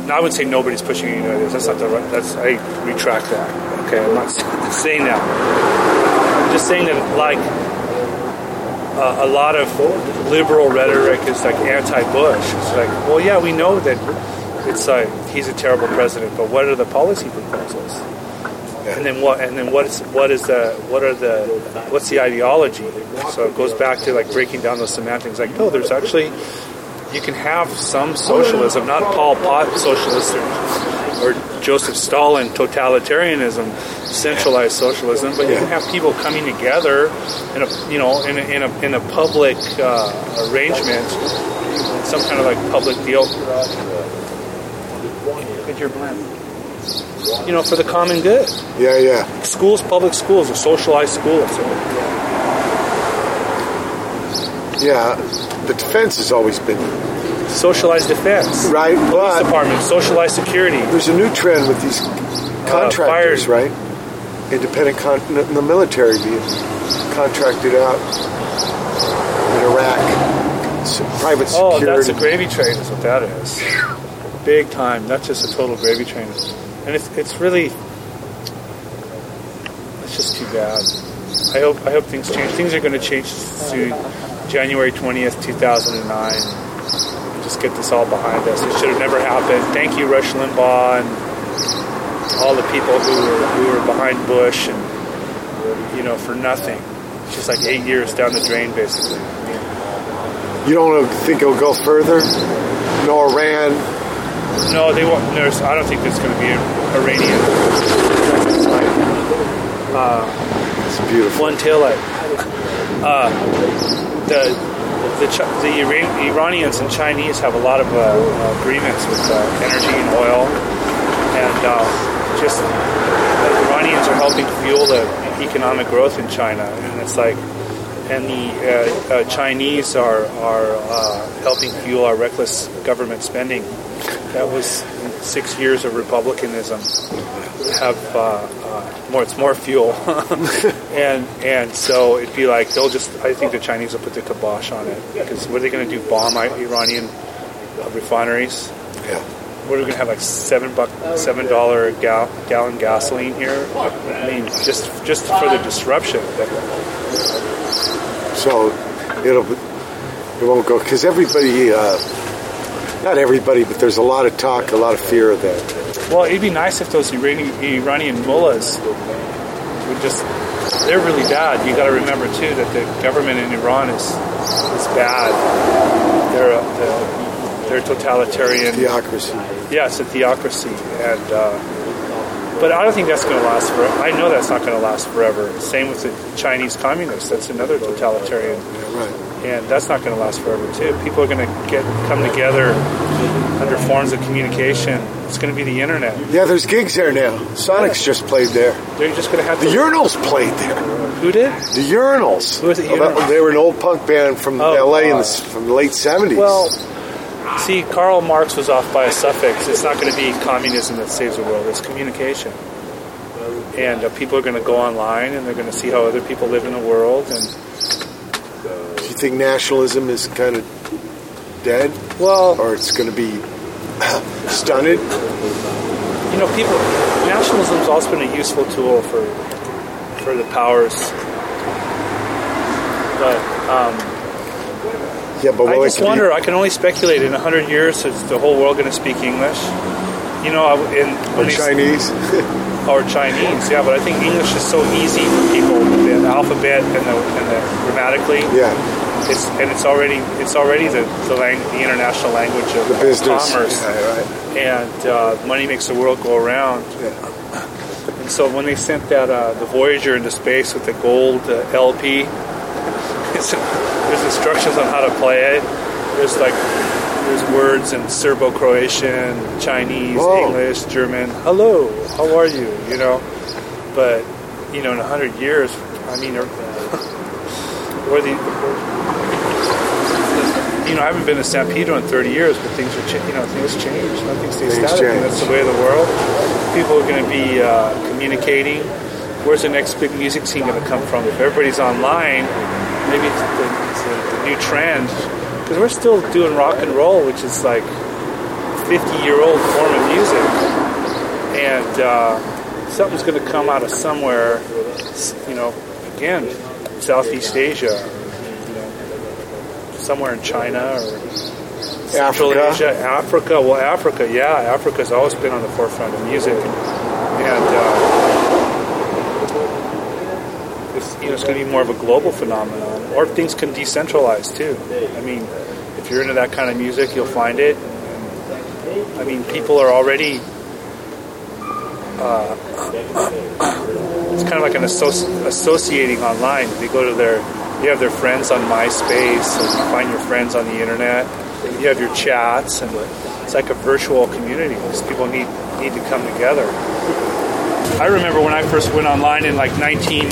no, I wouldn't say nobody's pushing any new ideas. That's not the right. That's I retract that. Okay, I'm not saying that. I'm just saying that like uh, a lot of liberal rhetoric is like anti-Bush. It's like, well, yeah, we know that it's like he's a terrible president, but what are the policy proposals? Yeah. And then what? And then what is what is the what are the what's the ideology? So it goes back to like breaking down those semantics. Like, no, there's actually you can have some socialism, not Pol Pot socialist or, or Joseph Stalin totalitarianism, centralized socialism, but you can have people coming together in a you know in a in a, in a public uh, arrangement, some kind of like public deal. But you're bland. You know, for the common good. Yeah, yeah. Schools, public schools, a socialized school. So. Yeah, the defense has always been socialized defense, right? Police but department, socialized security. There's a new trend with these contractors, uh, right? Independent con- the military being contracted out in Iraq. So private security. Oh, that's a gravy train, is what that is. Big time. That's just a total gravy train. And it's it's really it's just too bad. I hope I hope things change. Things are going to change to January twentieth, two thousand nine. Just get this all behind us. It should have never happened. Thank you, Rush Limbaugh, and all the people who were who were behind Bush, and you know, for nothing. Just like eight years down the drain, basically. You don't think it'll go further? No Iran. No, they won't. There's, I don't think there's going to be Iranian. Uh, it's beautiful. One taillight. Uh, the the the Iran, Iranians and Chinese have a lot of uh, agreements with uh, energy and oil, and uh, just the Iranians are helping fuel the economic growth in China, and it's like, and the uh, uh, Chinese are are uh, helping fuel our reckless government spending. That was six years of republicanism. Have uh, uh, more, it's more fuel, and and so it'd be like they'll just. I think the Chinese will put the kibosh on it, because what are they going to do? Bomb Iranian uh, refineries? Yeah. What are we going to have, like seven buck, seven dollar gal, gallon gasoline here? I mean, just just for the disruption. So it'll it won't go, because everybody. Uh, Not everybody, but there's a lot of talk, a lot of fear of that. Well, it'd be nice if those Iranian, Iranian mullahs would just... They're really bad. You got to remember, too, that the government in Iran is is bad. They're a, they're totalitarian... Theocracy. Yeah, it's a theocracy. And uh, but I don't think that's going to last forever. I know that's not going to last forever. Same with the Chinese communists. That's another totalitarian... Yeah, right. And that's not going to last forever, too. People are going to get come together under forms of communication. It's going to be the internet. Yeah, there's gigs there now. Sonic's yeah. just played there. They're just going to have the to... Urinals played there. Who did? The Urinals. Who was the Urinals? Oh, they were an old punk band from oh, L A in the, from the late seventies. Well, see, Karl Marx was off by a suffix. It's not going to be communism that saves the world. It's communication. And uh, people are going to go online, and they're going to see how other people live in the world, and... think nationalism is kind of dead? Well, or it's going to be stunted? You know, people, nationalism's also been a useful tool for for the powers. But, um, yeah, but I just wonder, be... I can only speculate, in one hundred years, is the whole world going to speak English? You know, in... Or these, Chinese. Or Chinese, yeah, but I think English is so easy for people, the alphabet and the, and the grammatically. Yeah. It's, and it's already it's already the the, lang- the international language of the business. Commerce, yeah, right. And uh, money makes the world go around. Yeah. And so when they sent that uh, the Voyager into space with the gold uh, L P, it's, there's instructions on how to play it. There's like there's words in Serbo-Croatian, Chinese, Whoa. English, German. Hello, how are you? You know, but you know, in a hundred years, I mean, or, or the. You know, I haven't been to San Pedro in thirty years, but things are cha- you know things change. Nothing stays static. And that's the way of the world. People are going to be uh, communicating. Where's the next big music scene going to come from? If everybody's online, maybe it's the, it's the, the new trend. Because we're still doing rock and roll, which is like fifty-year-old form of music, and uh, something's going to come out of somewhere. You know, again, Southeast Asia. Somewhere in China or Central Africa. Asia, Africa. Well, Africa, yeah, Africa's always been on the forefront of music, and uh, it's, you know, it's going to be more of a global phenomenon, or things can decentralize too. I mean, if you're into that kind of music, you'll find it. I mean, people are already. Uh, it's kind of like an associ- associating online. They go to their, you have their friends on MySpace, and you find your friends on the internet. You have your chats, and it's like a virtual community because people need need to come together. I remember when I first went online in like nineteen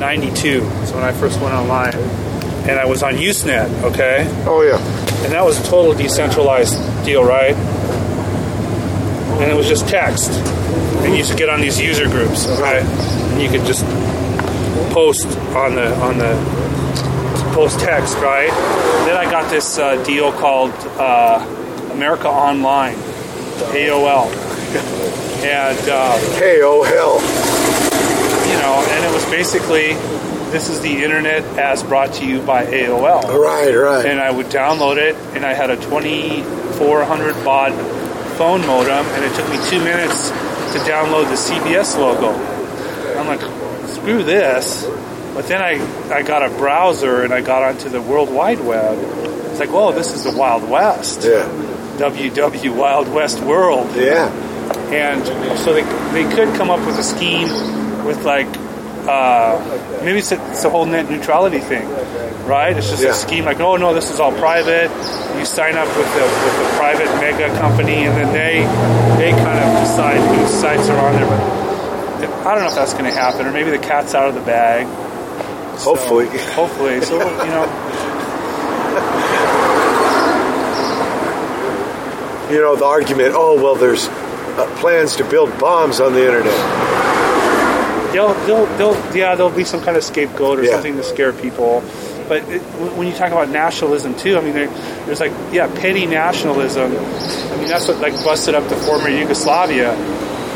ninety-two. So when I first went online, and I was on Usenet, okay? Oh yeah. And that was a total decentralized deal, right? And it was just text, and you used to get on these user groups, right? And you could just post on the on the post text, right? And then I got this uh, deal called uh, America Online, A O L. And uh, K O L. You know, and it was basically, this is the internet as brought to you by A O L. Right, right. And I would download it, and I had a twenty-four hundred baud phone modem, and it took me two minutes to download the C B S logo. I'm like, screw this. But then I, I got a browser, and I got onto the World Wide Web. It's like, whoa, this is the Wild West. Yeah. W W Wild West World. Yeah. And so they they could come up with a scheme with like, uh, maybe it's a, it's a whole net neutrality thing, right? It's just yeah. a scheme like, oh no, this is all private. You sign up with the with a private mega company, and then they they kind of decide whose sites are on there. But I don't know if that's going to happen, or maybe the cat's out of the bag. So, hopefully, hopefully. So you know, you know the argument. Oh well, there's. Uh, plans to build bombs on the internet. They'll, they'll, they'll, yeah, there'll be some kind of scapegoat or yeah. something to scare people. But it, when you talk about nationalism too, I mean, there, there's like, yeah, petty nationalism. I mean, that's what like busted up the former Yugoslavia.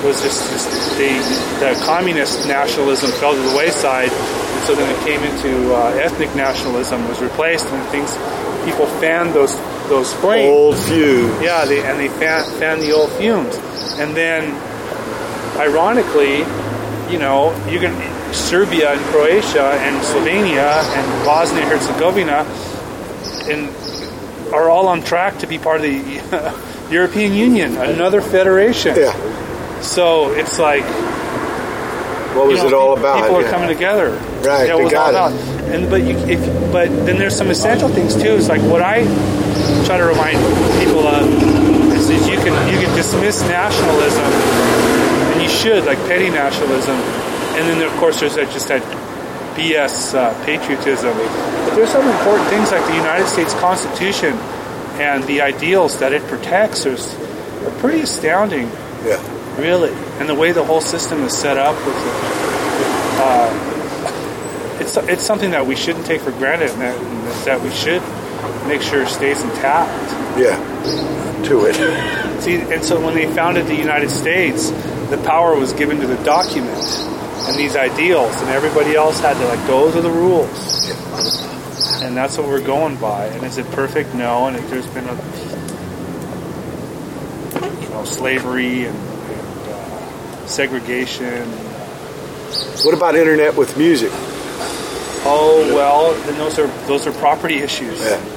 Was just, just the, the communist nationalism fell to the wayside, and so then it came into uh, ethnic nationalism was replaced, and things people fanned those those flames. Old fumes. Yeah, they, and they fan, fan the old fumes. And then, ironically, you know, you can Serbia and Croatia and Slovenia and Bosnia and Herzegovina and are all on track to be part of the uh, European Union, another federation. Yeah. So it's like, what was you know, it all people, about? People are yeah. coming together. Right. That was all about. And but you, if, but then there's some essential things too. It's like what I try to remind people of. Is you can you can dismiss nationalism, and you should, like petty nationalism, and then of course there's that just that B S uh, patriotism. But there's some important things like the United States Constitution and the ideals that it protects are, are pretty astounding. Yeah, really. And the way the whole system is set up, with, uh, it's it's something that we shouldn't take for granted, and that, and that we should make sure stays intact. Yeah. To it. See, and so when they founded the United States, the power was given to the document and these ideals, and everybody else had to like, those are the rules, and that's what we're going by. And is it perfect? No. And if there's been a, you know, slavery and, and uh, segregation. What about internet with music? Oh well, then those are those are property issues. Yeah.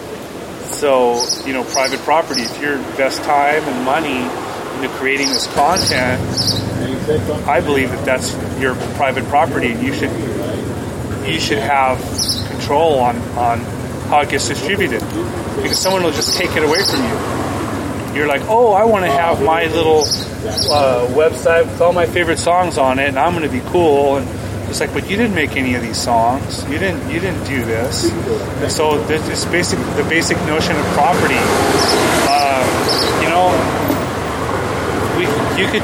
So, you know, private property, if you invest time and money into creating this content, I believe that that's your private property, and you should you should have control on, on how it gets distributed, because someone will just take it away from you. You're like, oh, I want to have my little uh, website with all my favorite songs on it, and I'm going to be cool, and it's like, but you didn't make any of these songs. You didn't. You didn't do this. And so this basic, the basic notion of property. Uh, you know, we you could,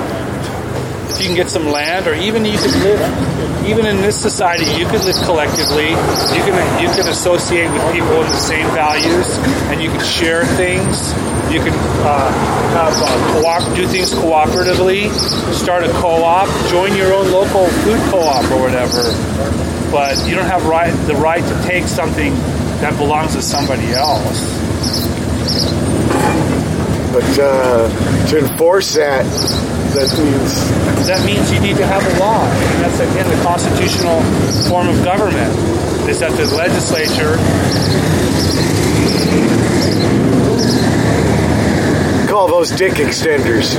if you can get some land, or even you could live, even in this society, you could live collectively. You can you can associate with people with the same values, and you can share things. You can uh, have, uh, co-op, do things cooperatively, start a co-op, join your own local food co-op or whatever. But you don't have right, the right to take something that belongs to somebody else. But uh, to enforce that, that means? That means you need to have a law. And that's, again, the constitutional form of government, is that the legislature... Call those dick extenders.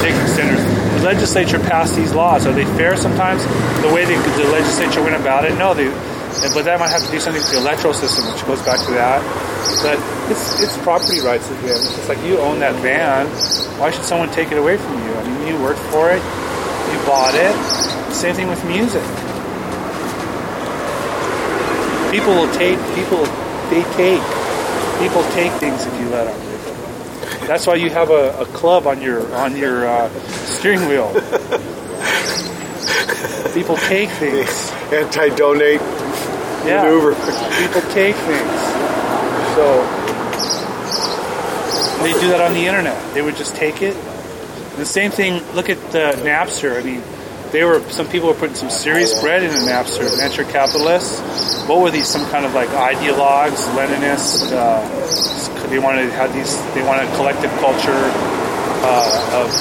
Dick extenders. The legislature passed these laws. Are they fair sometimes? The way they, the legislature went about it? No, they... But that might have to do something to the electoral system, which goes back to that. But it's it's property rights at the end. It's like you own that van. Why should someone take it away from you? I mean, you worked for it. You bought it. Same thing with music. People will take, people, they take. People take things if you let them. That's why you have a, a club on your, on your uh, steering wheel. People take things. Anti-donate. Yeah, maneuver. People take things. So they do that on the internet. They would just take it. And the same thing, look at the Napster. I mean, they were, some people were putting some serious bread into Napster. Venture capitalists. What were these? Some kind of like ideologues, Leninists. Uh, they wanted to have these. They wanted a collective culture uh, of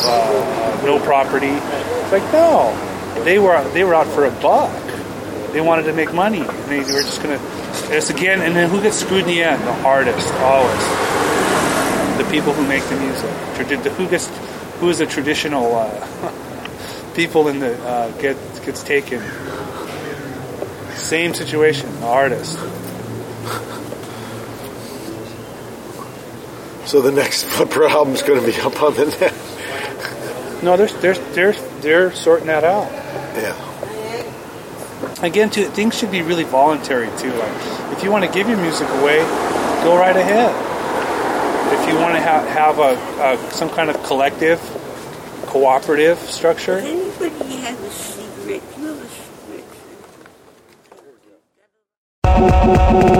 uh, real property. It's like, no, they were they were out for a buck. They wanted to make money. And they were just going to... It's again, and then who gets screwed in the end? The hardest, always. The people who make the music. Who gets... Who is the traditional uh, people in the... Uh, get gets taken. Same situation. The artist. So the next Flipper album's going to be up on the net. No, they're, they're, they're, they're sorting that out. Yeah. Again, too, things should be really voluntary, too. Like, if you want to give your music away, go right ahead. If you want to ha- have a, a some kind of collective, cooperative structure. Does anybody have a secret? You have a secret.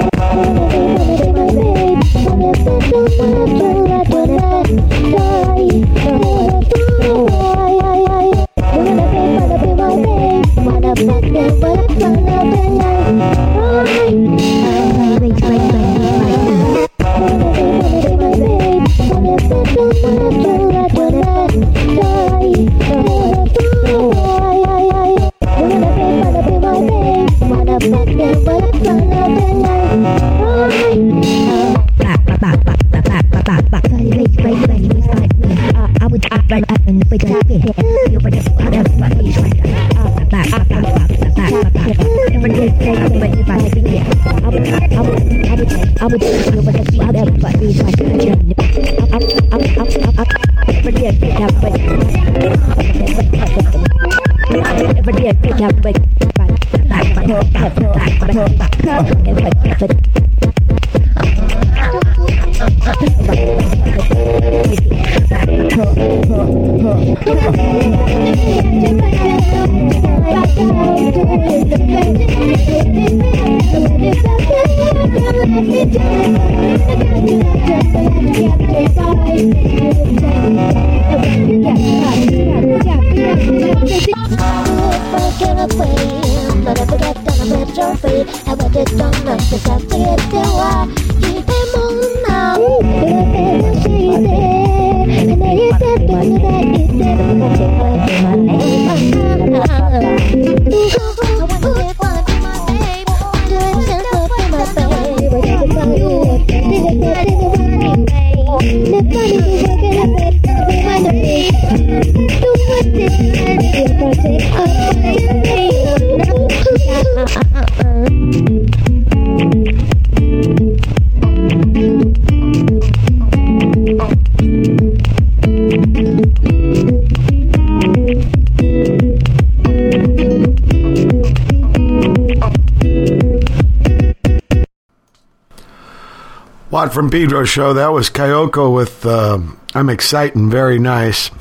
From Pedro's show. That was Kyoko with uh, I'm Exciting, Very Nice.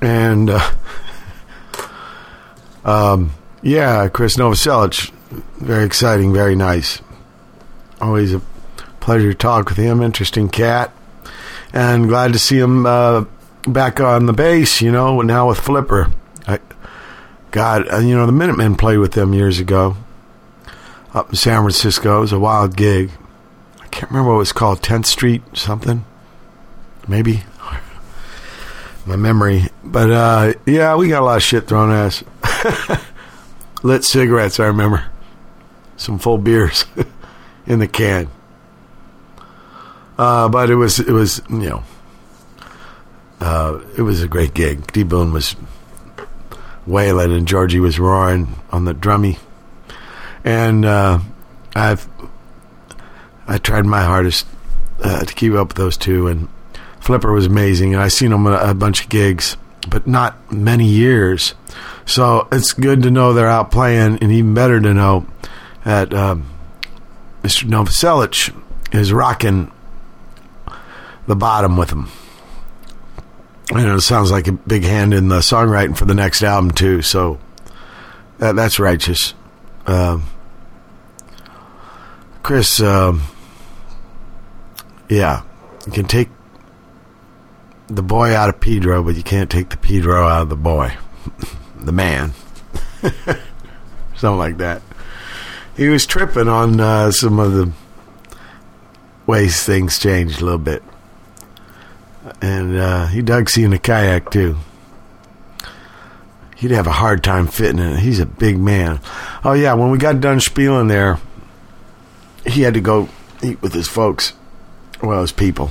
And uh, um, yeah, Krist Novoselic, Very Exciting, Very Nice. Always a pleasure to talk with him. Interesting cat. And glad to see him uh, back on the bass, you know, now with Flipper. I, God, you know, the Minutemen played with them years ago up in San Francisco. It was a wild gig. Can't remember what it was called, tenth Street something, maybe. my memory. But uh, yeah, we got a lot of shit thrown at us. Lit cigarettes, I remember. Some full beers in the can. Uh, but it was, it was, you know, uh, it was a great gig. D. Boone was wailing and Georgie was roaring on the drummy. And uh, I've, I tried my hardest uh, to keep up with those two. And Flipper was amazing. And I've seen them at a bunch of gigs, but not many years. So it's good to know they're out playing, and even better to know that um, Mister Novoselic is rocking the bottom with them. I know it sounds like a big hand in the songwriting for the next album too, so that, that's righteous. Uh, Chris, uh, yeah, you can take the boy out of Pedro, but you can't take the Pedro out of the boy, the man. Something like that. He was tripping on uh, some of the ways things changed a little bit. And uh, he dug seeing a kayak too. He'd have a hard time fitting in it. He's a big man. Oh yeah, when we got done spieling there, he had to go eat with his folks. Well, his people.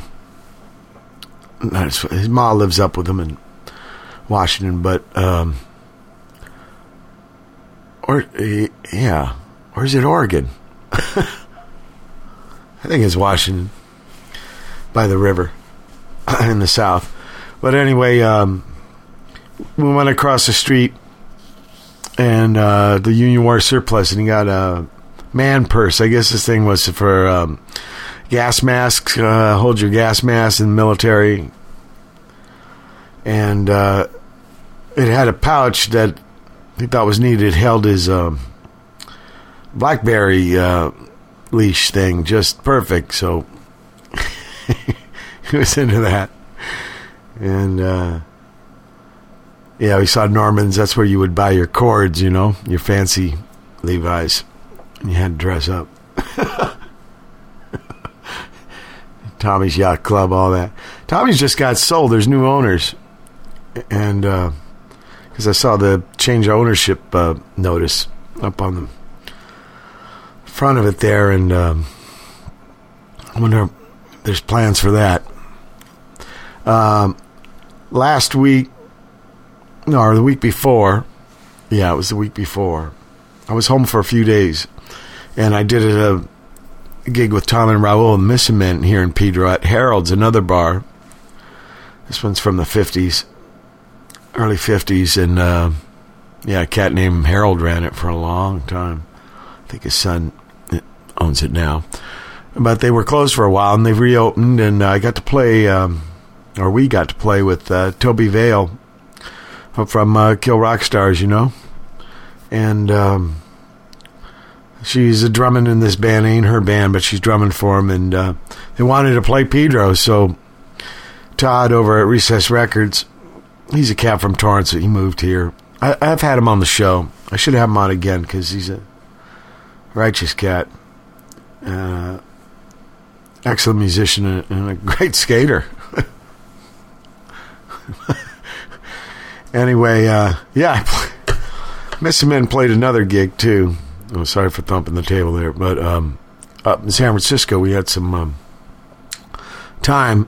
His ma lives up with him in Washington, but um, or yeah, or is it Oregon? I think it's Washington, by the river. In the south. But anyway, um, we went across the street and uh, the Union wore surplus, and he got a man purse. I guess this thing was for um, gas masks, uh, hold your gas mask in the military. And uh, it had a pouch that he thought was needed. It held his um, BlackBerry uh, leash thing just perfect. So he was into that. And uh, yeah, we saw Norman's. That's where you would buy your cords, you know, your fancy Levi's. And you had to dress up. Tommy's Yacht Club, all that. Tommy's just got sold. There's new owners. And because uh, I saw the change of ownership uh, notice up on the front of it there. And um, I wonder if there's plans for that. Um, last week, no, or the week before, yeah, it was the week before, I was home for a few days, and I did a, a gig with Tom and Raul and Missing Men here in Pedro at Harold's, another bar. This one's from the fifties, early fifties, and uh, yeah, a cat named Harold ran it for a long time. I think his son owns it now. But they were closed for a while, and they've reopened, and I got to play... Um, Or we got to play with uh, Toby Vale from uh, Kill Rock Stars, you know. And um, she's a drumming in this band. It ain't her band, but she's drumming for them. And uh, they wanted to play Pedro. So Todd over at Recess Records, he's a cat from Torrance. He moved here. I, I've had him on the show. I should have him on again because he's a righteous cat. Uh, excellent musician and a, and a great skater. Anyway, uh, yeah, Missing Men played another gig too. Oh, sorry for thumping the table there, but um, up in San Francisco, we had some um, time.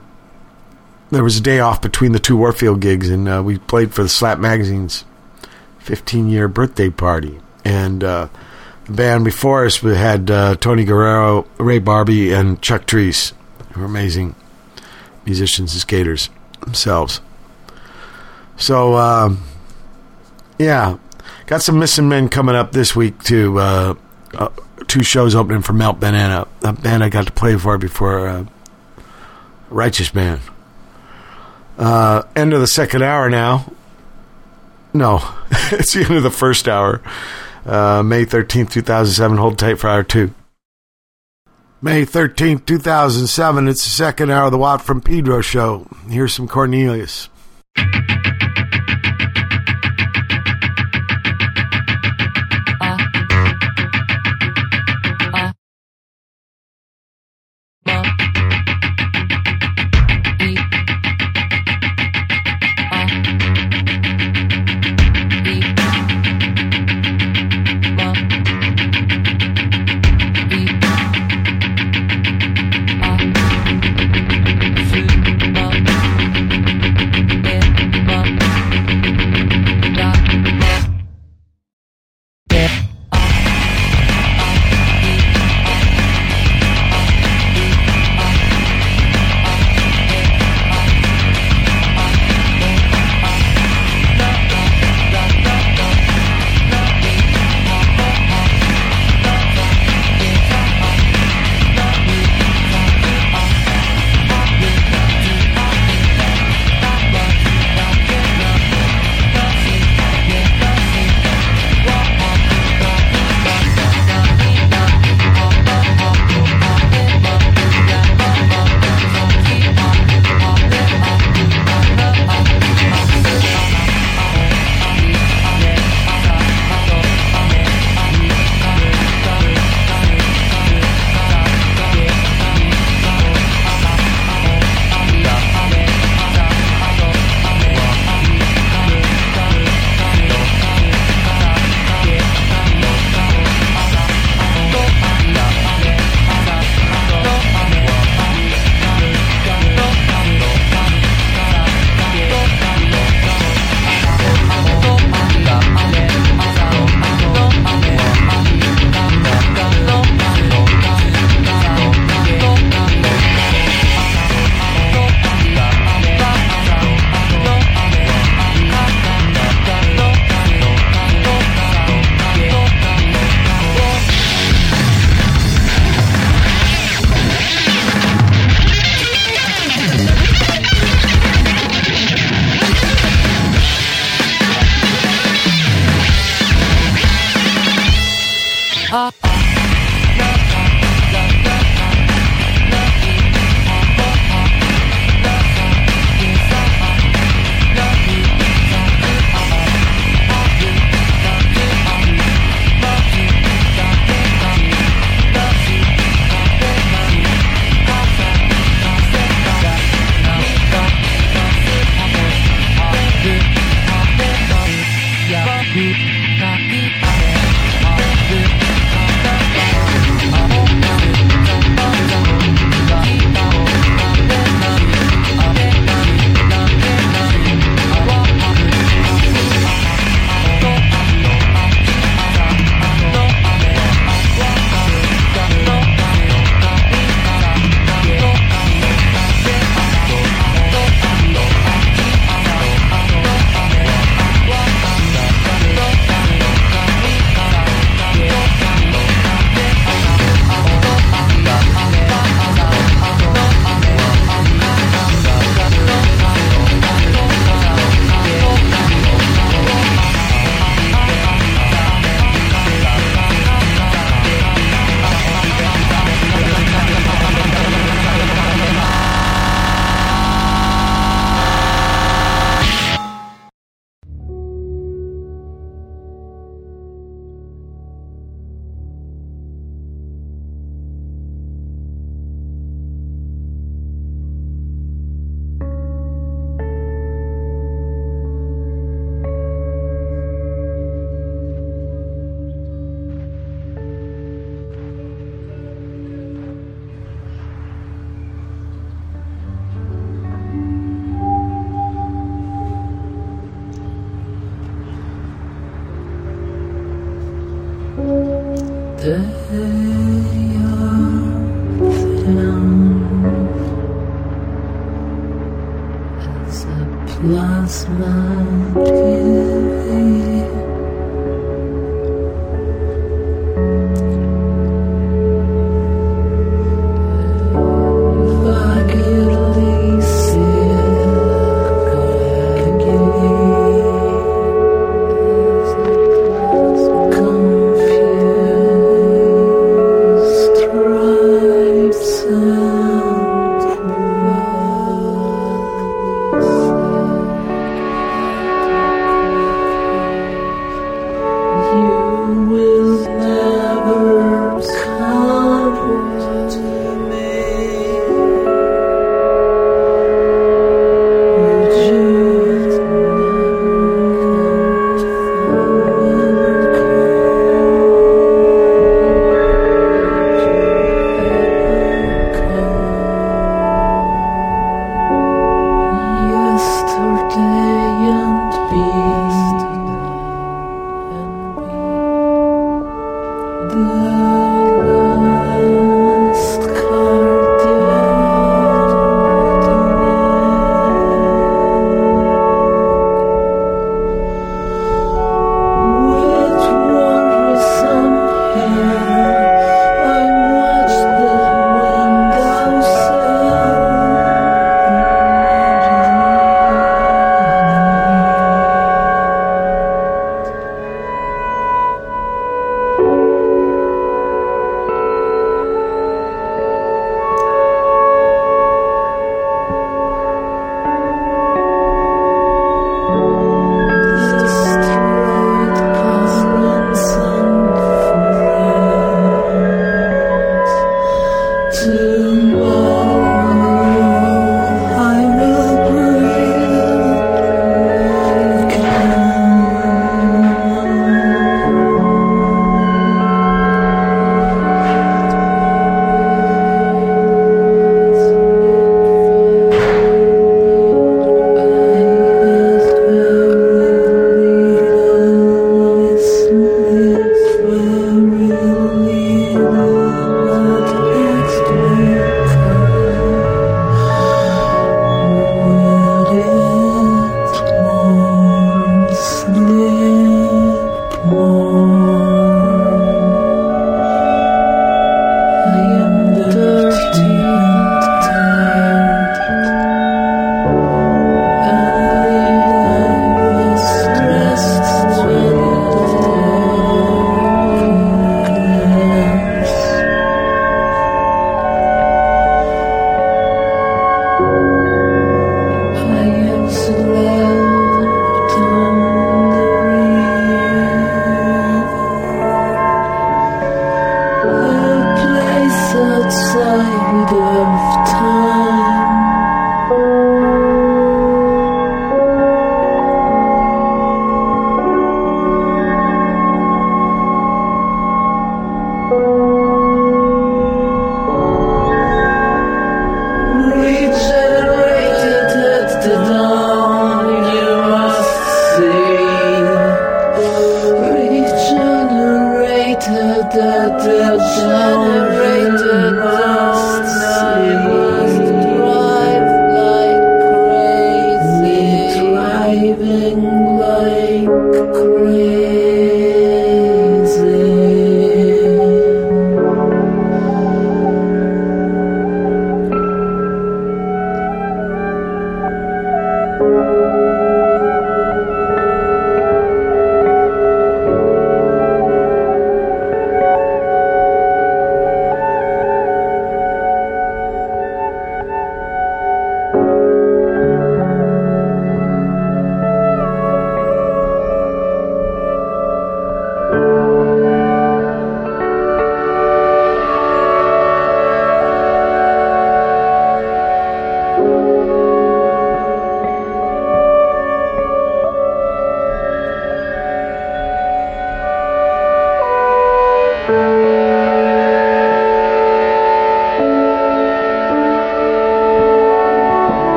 There was a day off between the two Warfield gigs, and uh, we played for the Slap Magazine's fifteen-year birthday party. And uh, the band before us, we had uh, Tony Guerrero, Ray Barbie, and Chuck Treese, who were amazing musicians and skaters themselves. So, um, yeah, got some Missing Men coming up this week, too. Uh, uh, two shows opening for Melt Banana, a band I got to play for before, uh, Righteous Man. Uh, end of the second hour now. No, it's the end of the first hour. Uh, May thirteenth, two thousand seven, hold tight for hour two. May thirteenth, two thousand seven, it's the second hour of the Watt from Pedro show. Here's some Cornelius.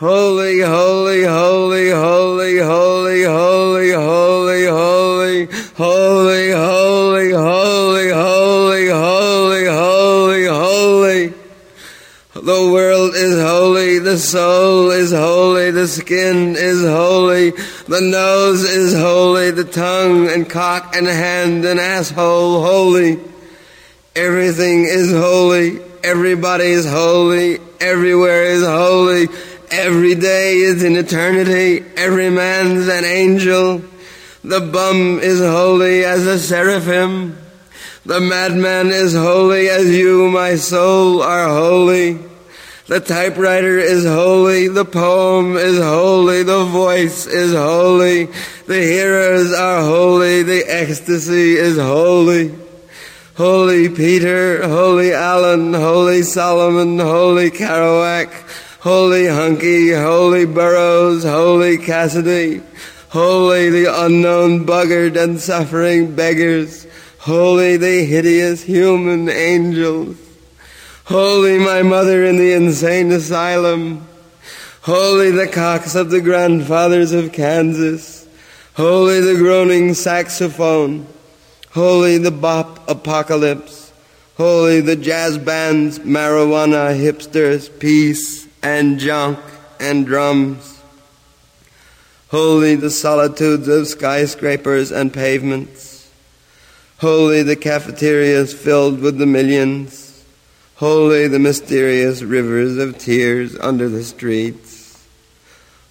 Holy, holy, holy, holy, holy, holy, holy, holy, holy, holy, holy, holy, holy, holy, holy. The world is holy, the soul is holy, the skin is holy, the nose is holy, the tongue and cock and hand and asshole holy. Everything is holy, everybody is holy, everywhere is holy. Every day is an eternity, every man's an angel. The bum is holy as a seraphim. The madman is holy as you, my soul, are holy. The typewriter is holy, the poem is holy, the voice is holy. The hearers are holy, the ecstasy is holy. Holy Peter, holy Alan, holy Solomon, holy Kerouac, holy Hunky, holy Burroughs, holy Cassidy, holy the unknown buggered and suffering beggars, holy the hideous human angels, holy my mother in the insane asylum, holy the cocks of the grandfathers of Kansas, holy the groaning saxophone, holy the bop apocalypse, holy the jazz bands, marijuana, hipsters, peace, and junk and drums. Holy the solitudes of skyscrapers and pavements. Holy the cafeterias filled with the millions. Holy the mysterious rivers of tears under the streets.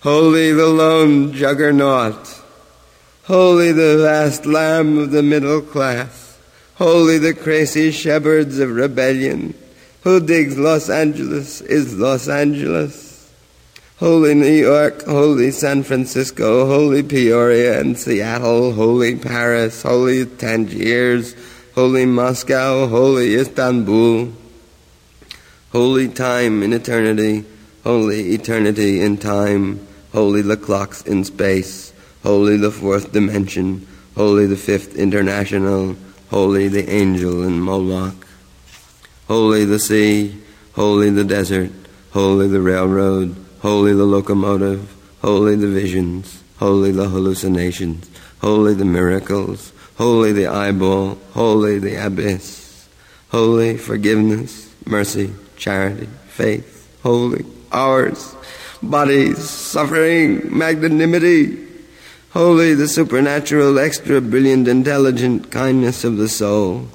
Holy the lone juggernaut. Holy the vast lamb of the middle class. Holy the crazy shepherds of rebellion. Who digs Los Angeles is Los Angeles. Holy New York, holy San Francisco, holy Peoria and Seattle, holy Paris, holy Tangiers, holy Moscow, holy Istanbul. Holy time in eternity, holy eternity in time, holy the clocks in space, holy the fourth dimension, holy the fifth international, holy the angel in Moloch. Holy the sea, holy the desert, holy the railroad, holy the locomotive, holy the visions, holy the hallucinations, holy the miracles, holy the eyeball, holy the abyss, holy forgiveness, mercy, charity, faith, holy ours, bodies, suffering, magnanimity, holy the supernatural, extra brilliant, intelligent kindness of the soul.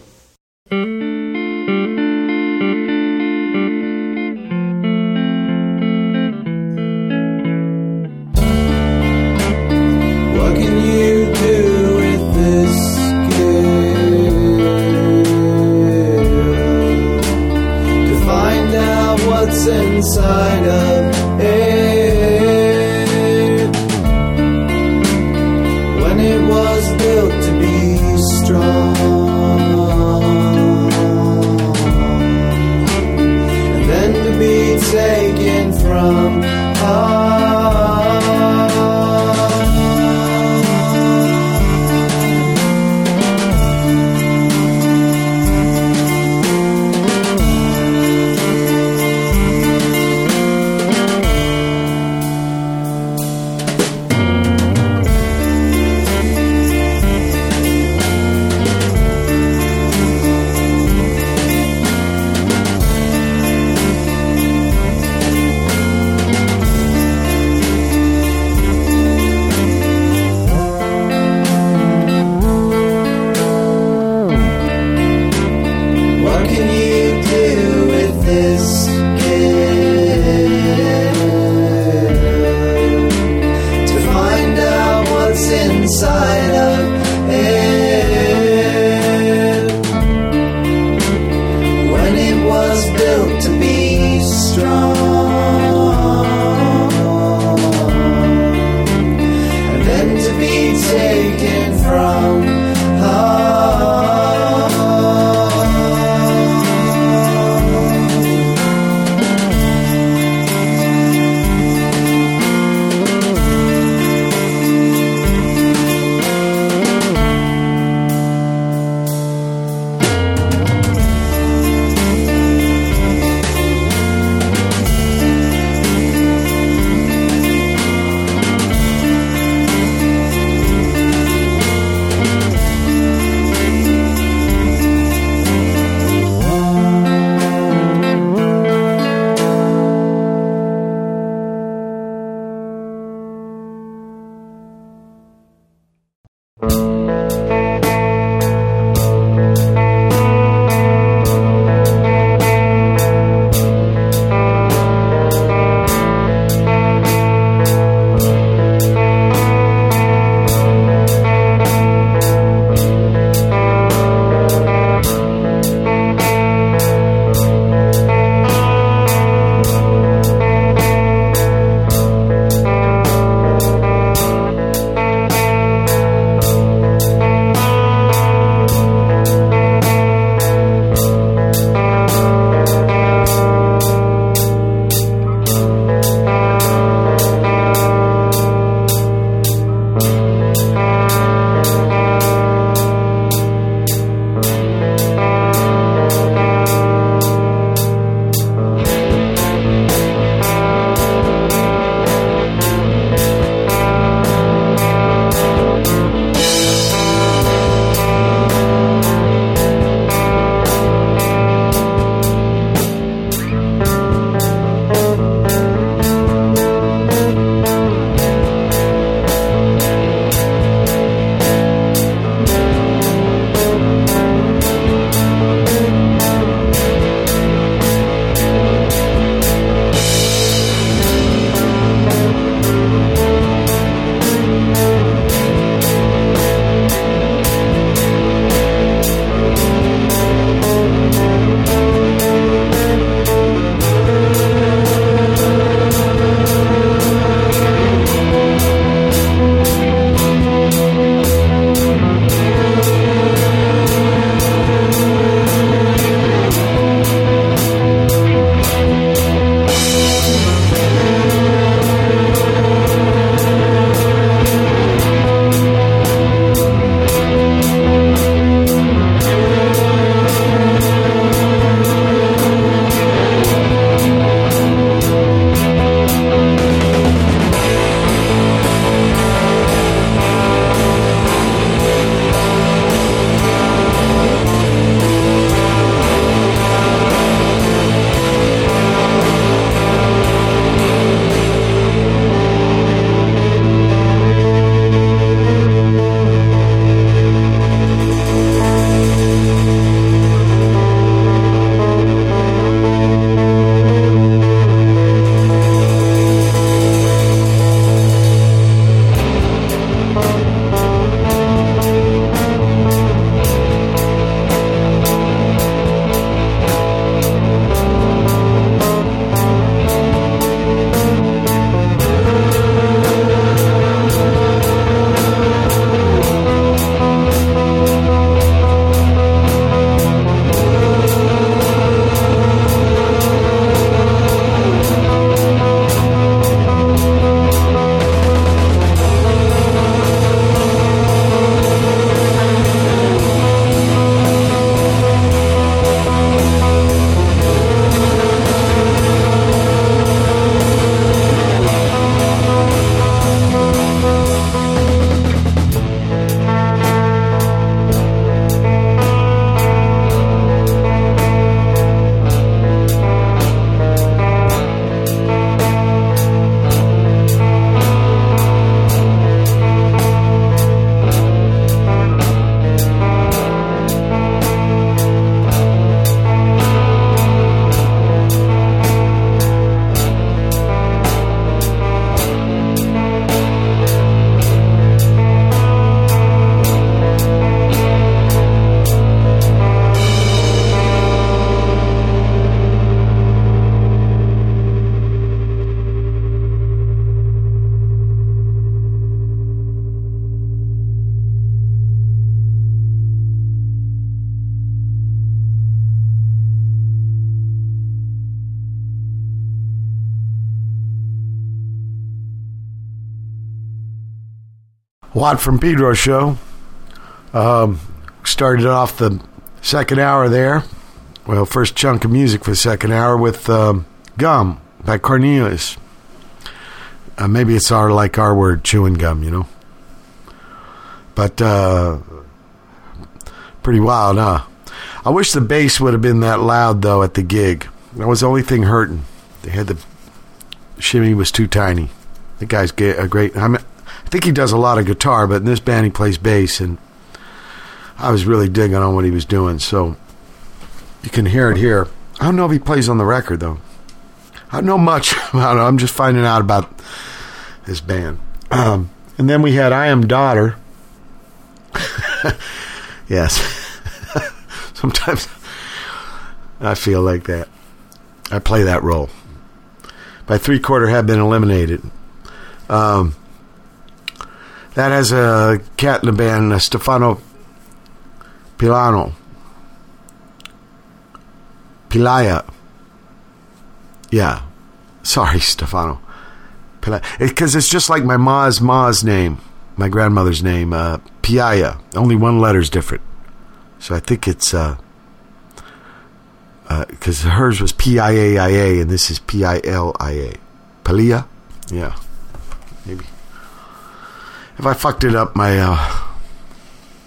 Watt from Pedro show. Um, started off the second hour there. Well, first chunk of music for the second hour with um, Gum by Cornelius. Uh, maybe it's our, like our word, chewing gum, you know. But uh, pretty wild, huh? I wish the bass would have been that loud, though, at the gig. That was the only thing hurting. They had the... Shimmy was too tiny. The guy's a great... I mean, I think he does a lot of guitar, but in this band he plays bass, and I was really digging on what he was doing, so you can hear it here. I don't know if he plays on the record, though. I don't know much. I don't know. I'm just finding out about this band. Um, and then we had I Am Daughter. Yes. Sometimes I feel like that. I play that role. By three-quarter have been eliminated. Um, that has a cat in the band, uh, Stefano Pilano. Pilaya. Yeah. Sorry, Stefano. Because it, it's just like my ma's ma's name, my grandmother's name, uh, Piaya. Only one letter's different. So I think it's... Uh, because uh, hers was P I A I A and this is P I L I A. Palia? Yeah. Maybe. If I fucked it up, my uh,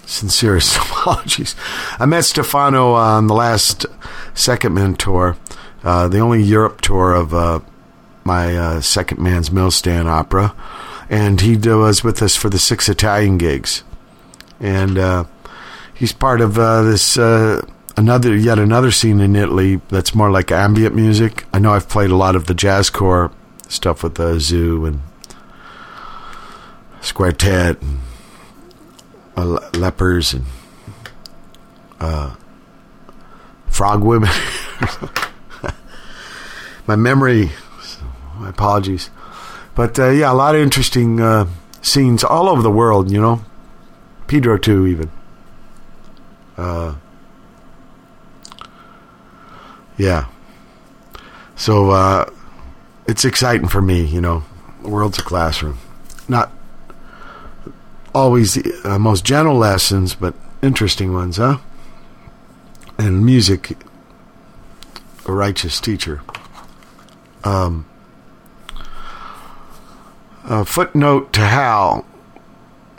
sincerest apologies. I met Stefano on the last Second Man tour, uh, the only Europe tour of uh, my uh, Second Man's Mill Stand opera. And he was with us for the six Italian gigs. And uh, he's part of uh, this... Uh, Another yet another scene in Italy that's more like ambient music. I know I've played a lot of the jazzcore stuff with the Zoo and Squartet and uh, Lepers and uh, Frog Women. My memory, so my apologies. But uh, yeah, a lot of interesting uh, scenes all over the world, you know. Pedro too, even. Uh Yeah. So uh, it's exciting for me, you know. The world's a classroom. Not always the uh, most gentle lessons, but interesting ones, huh? And music, a righteous teacher. Um, a footnote to Howl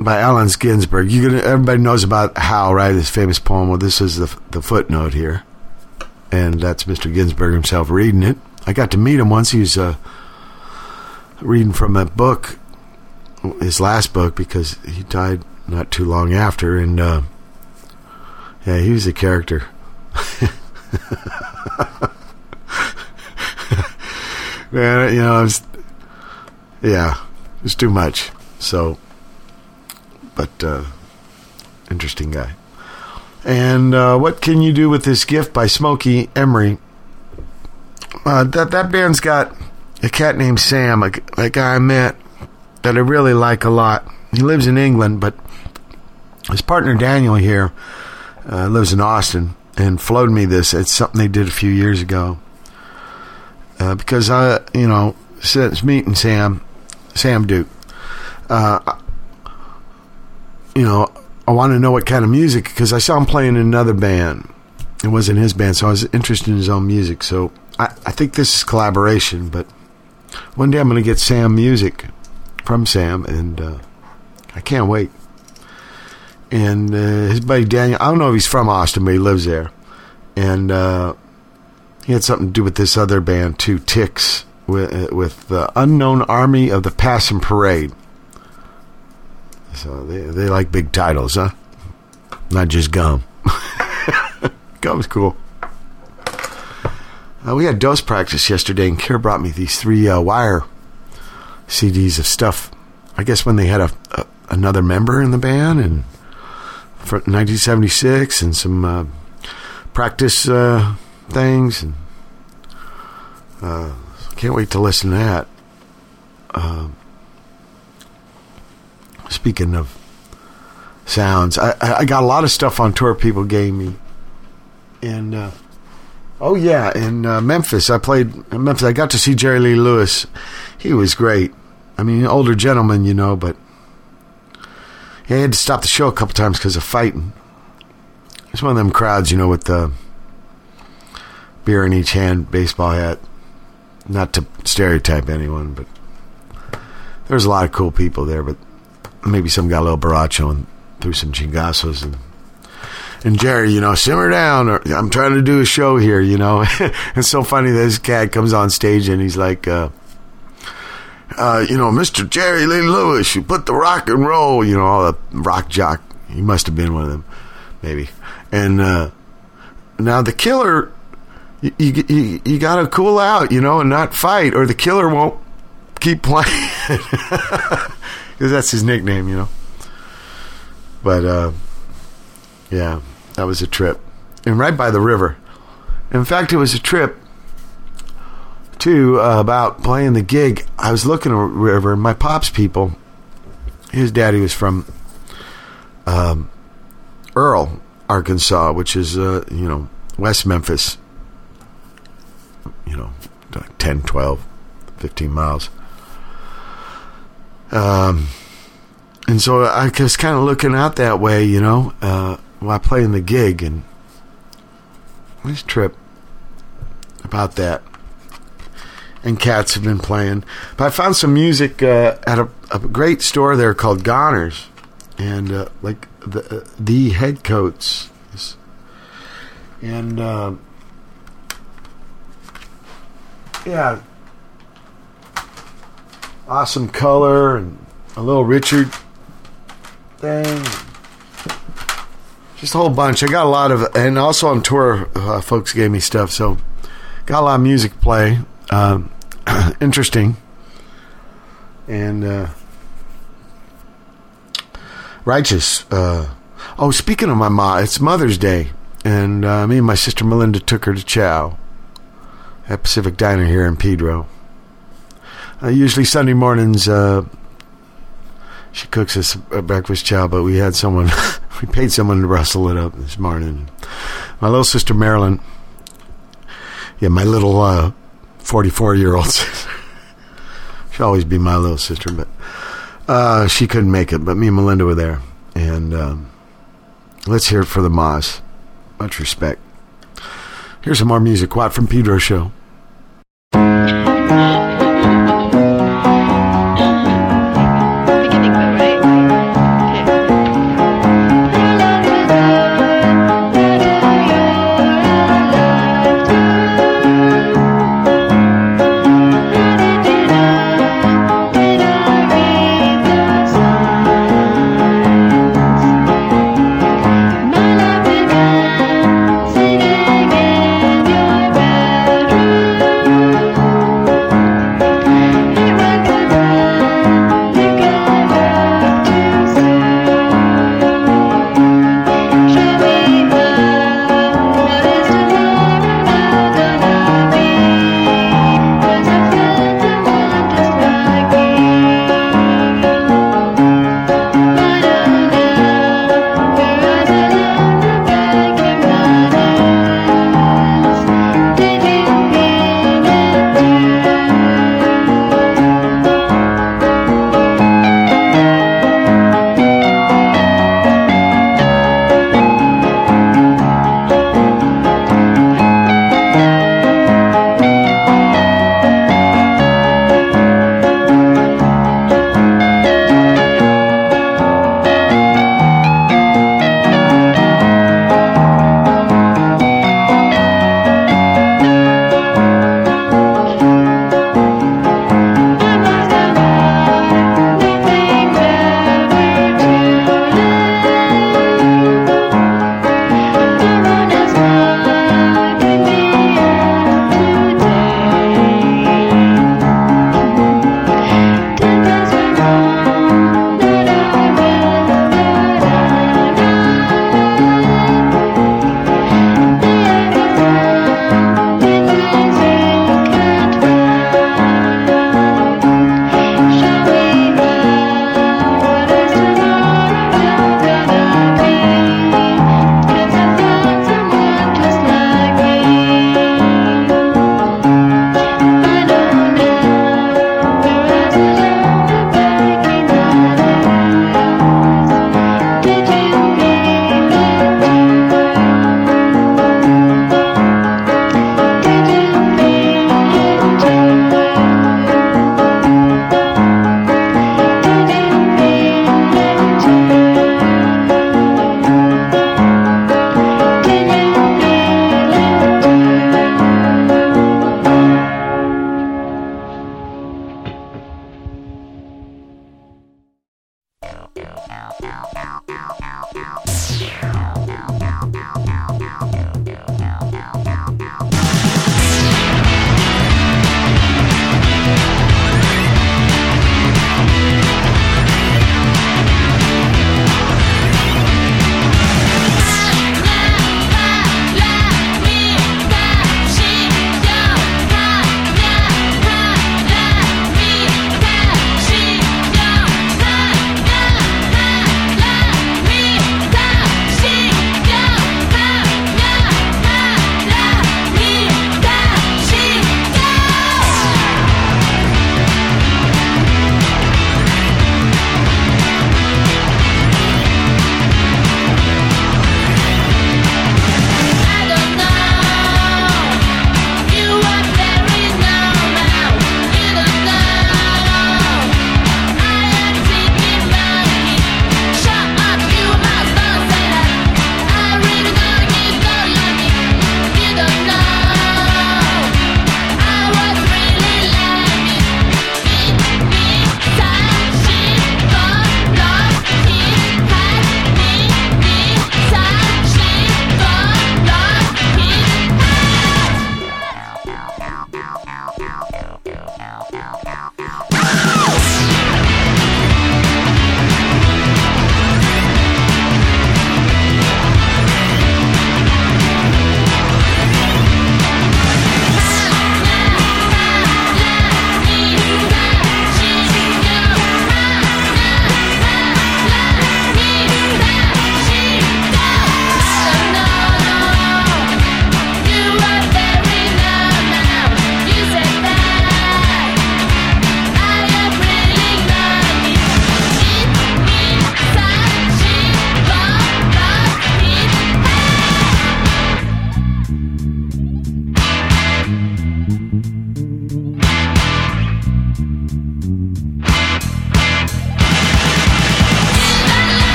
by Allen Ginsberg. You can, everybody knows about Howl, right? This famous poem. Well, this is the the footnote here. And that's Mister Ginsberg himself reading it. I got to meet him once. He was uh, reading from a book, his last book, because he died not too long after. And uh, yeah, he was a character. Man, you know, I was, yeah, it was too much. So, but uh, interesting guy. And uh, What Can You Do With This Gift by Smokey Emery. Uh, that that band's got a cat named Sam, a, a guy I met that I really like a lot. He lives in England, but his partner Daniel here uh, lives in Austin and flowed me this. It's something they did a few years ago. Uh, because, I, you know, since meeting Sam, Sam Duke, uh, you know, I want to know what kind of music, because I saw him playing in another band. It wasn't his band, so I was interested in his own music. So I, I think this is collaboration, but one day I'm going to get Sam music from Sam, and uh, I can't wait. And uh, his buddy Daniel, I don't know if he's from Austin, but he lives there. And uh, he had something to do with this other band, too, Ticks, with, with the Unknown Army of the Passion Parade. So they, they like big titles, huh? Not just gum. Gum's cool. Uh, we had Dose practice yesterday, and Kier brought me these three uh, Wire C Ds of stuff. I guess when they had a, a another member in the band, and for nineteen seventy-six, and some uh, practice uh, things. And uh, can't wait to listen to that. Um. Uh, Speaking of sounds, I, I got a lot of stuff on tour people gave me. And, uh, oh yeah, in uh, Memphis, I played in Memphis. I got to see Jerry Lee Lewis. He was great. I mean, an older gentleman, you know, but Yeah, he had to stop the show a couple times because of fighting. It's one of them crowds, you know, with the beer in each hand, baseball hat. Not to stereotype anyone, but there was a lot of cool people there. But maybe some got a little borracho and threw some chingasos. And, and Jerry, you know, simmer down. Or, I'm trying to do a show here, you know. It's so funny that this cat comes on stage and he's like, uh, uh, you know, Mister Jerry Lee Lewis, you put the rock and roll, you know, all the rock jock. He must have been one of them, maybe. And uh, now the killer... You, you, you gotta cool out, you know, and not fight, or the killer won't keep playing. Because that's his nickname, you know. But uh, yeah, that was a trip, and right by the river. In fact, it was a trip too uh, about playing the gig. I was looking at the river, and my pop's people, his daddy was from um, Earl, Arkansas, which is uh, you know, West Memphis. You know, like ten, twelve, fifteen miles. Um, and so I was kind of looking out that way, you know, uh, while playing the gig. And this trip about that. And cats have been playing. But I found some music uh, at a, a great store there called Goner's. And uh, like the, uh, the Headcoats. And... Uh, Yeah, awesome color and a little Richard thing, just a whole bunch. I got a lot of, and also on tour, uh, folks gave me stuff, so got a lot of music to play. Um, interesting, and uh, righteous. Uh, oh, speaking of my ma, it's Mother's Day, and uh, me and my sister Melinda took her to chow at Pacific Diner here in Pedro. Uh, usually Sunday mornings, uh, she cooks us a breakfast chow, but we had someone, we paid someone to rustle it up this morning. My little sister Marilyn, yeah, my little uh, forty-four-year-old sister. She'll always be my little sister, but uh, she couldn't make it, but me and Melinda were there. And um, let's hear it for the Moss. Much respect. Here's some more music. Quad from Pedro Show. Good night.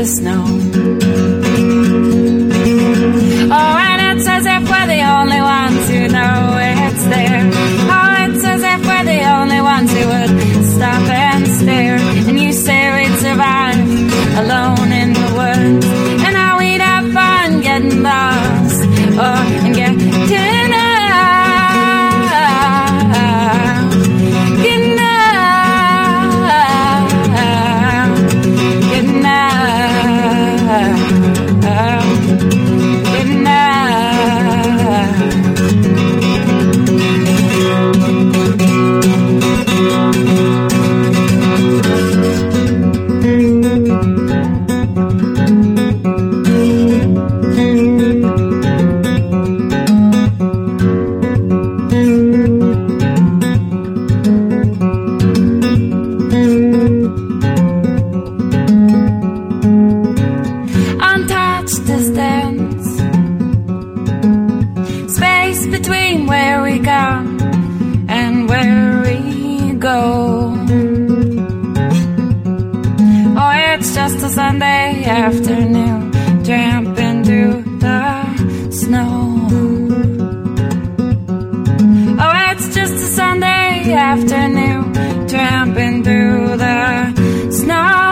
the snow. Oh, and it's as if we're the only ones who know it's there. Oh, it's as if we're the only ones who would stop and stare. And you say we'd survive alone in the woods, and how we'd have fun getting lost or and getting out. Sunday afternoon, tramping through the snow. Oh, it's just a Sunday afternoon, tramping through the snow.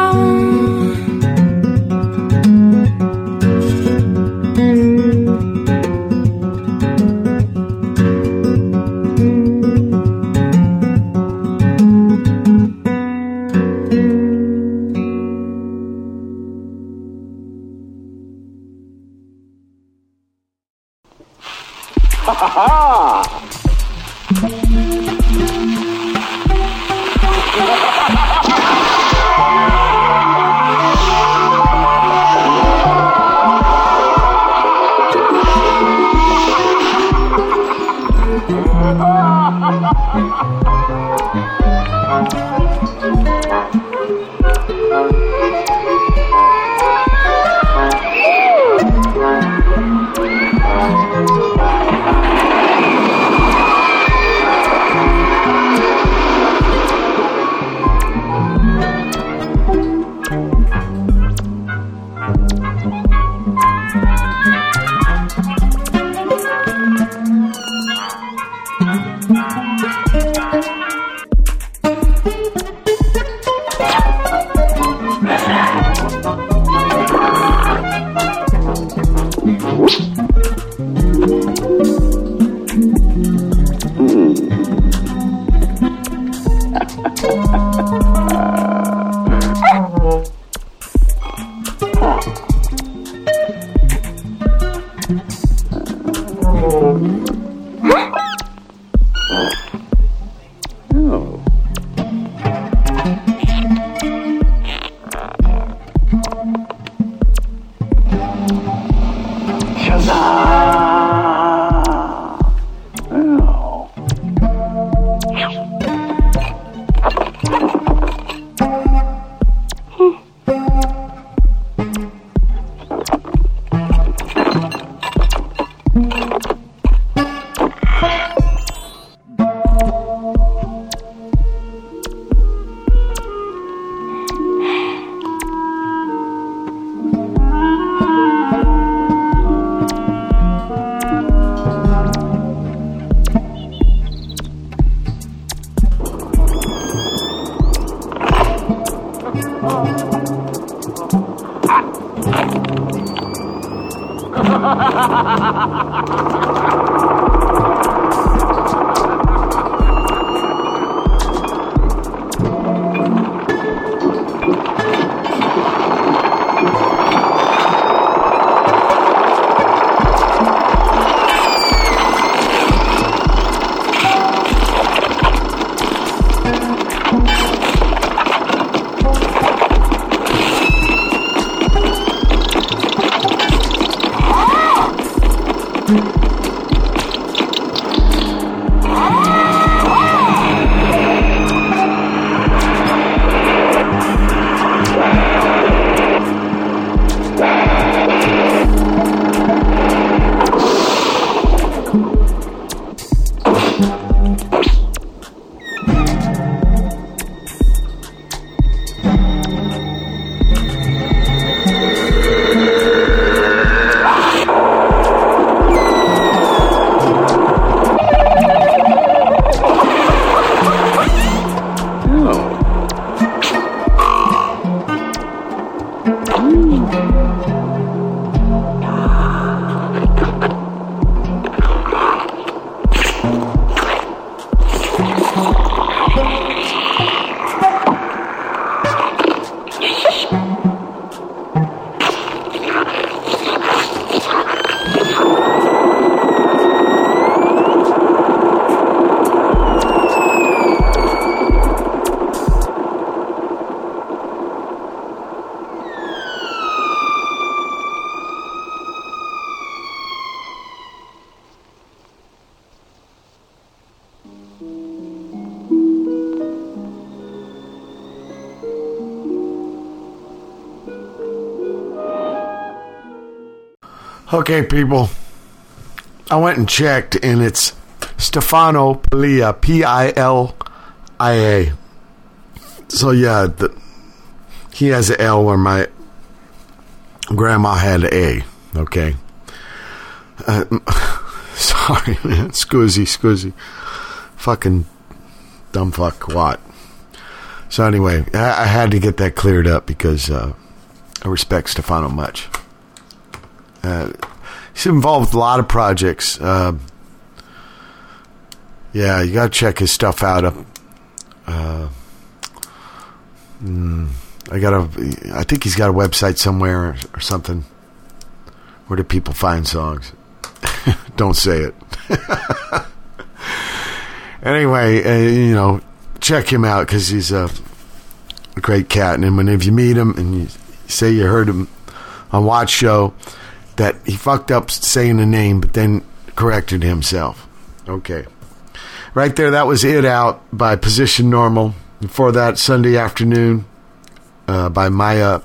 Okay, people, I went and checked, and it's Stefano Pilia, P I L I A. So, yeah, the, he has an L where my grandma had an A, okay? Uh, sorry, man, scoozy, scoozy. Fucking dumb fuck what. So, anyway, I, I had to get that cleared up because uh, I respect Stefano much. Uh, he's involved with a lot of projects. Uh, yeah, you gotta check his stuff out. Up, uh, mm, I gotta. I think he's got a website somewhere or, or something. Where do people find songs? Don't say it. Anyway, uh, you know, check him out because he's a, a great cat. And whenever you meet him and you say you heard him on Watch Show. That he fucked up saying the name, but then corrected himself. Okay. Right there, that was It Out by Position Normal. Before that, Sunday Afternoon uh, by Maya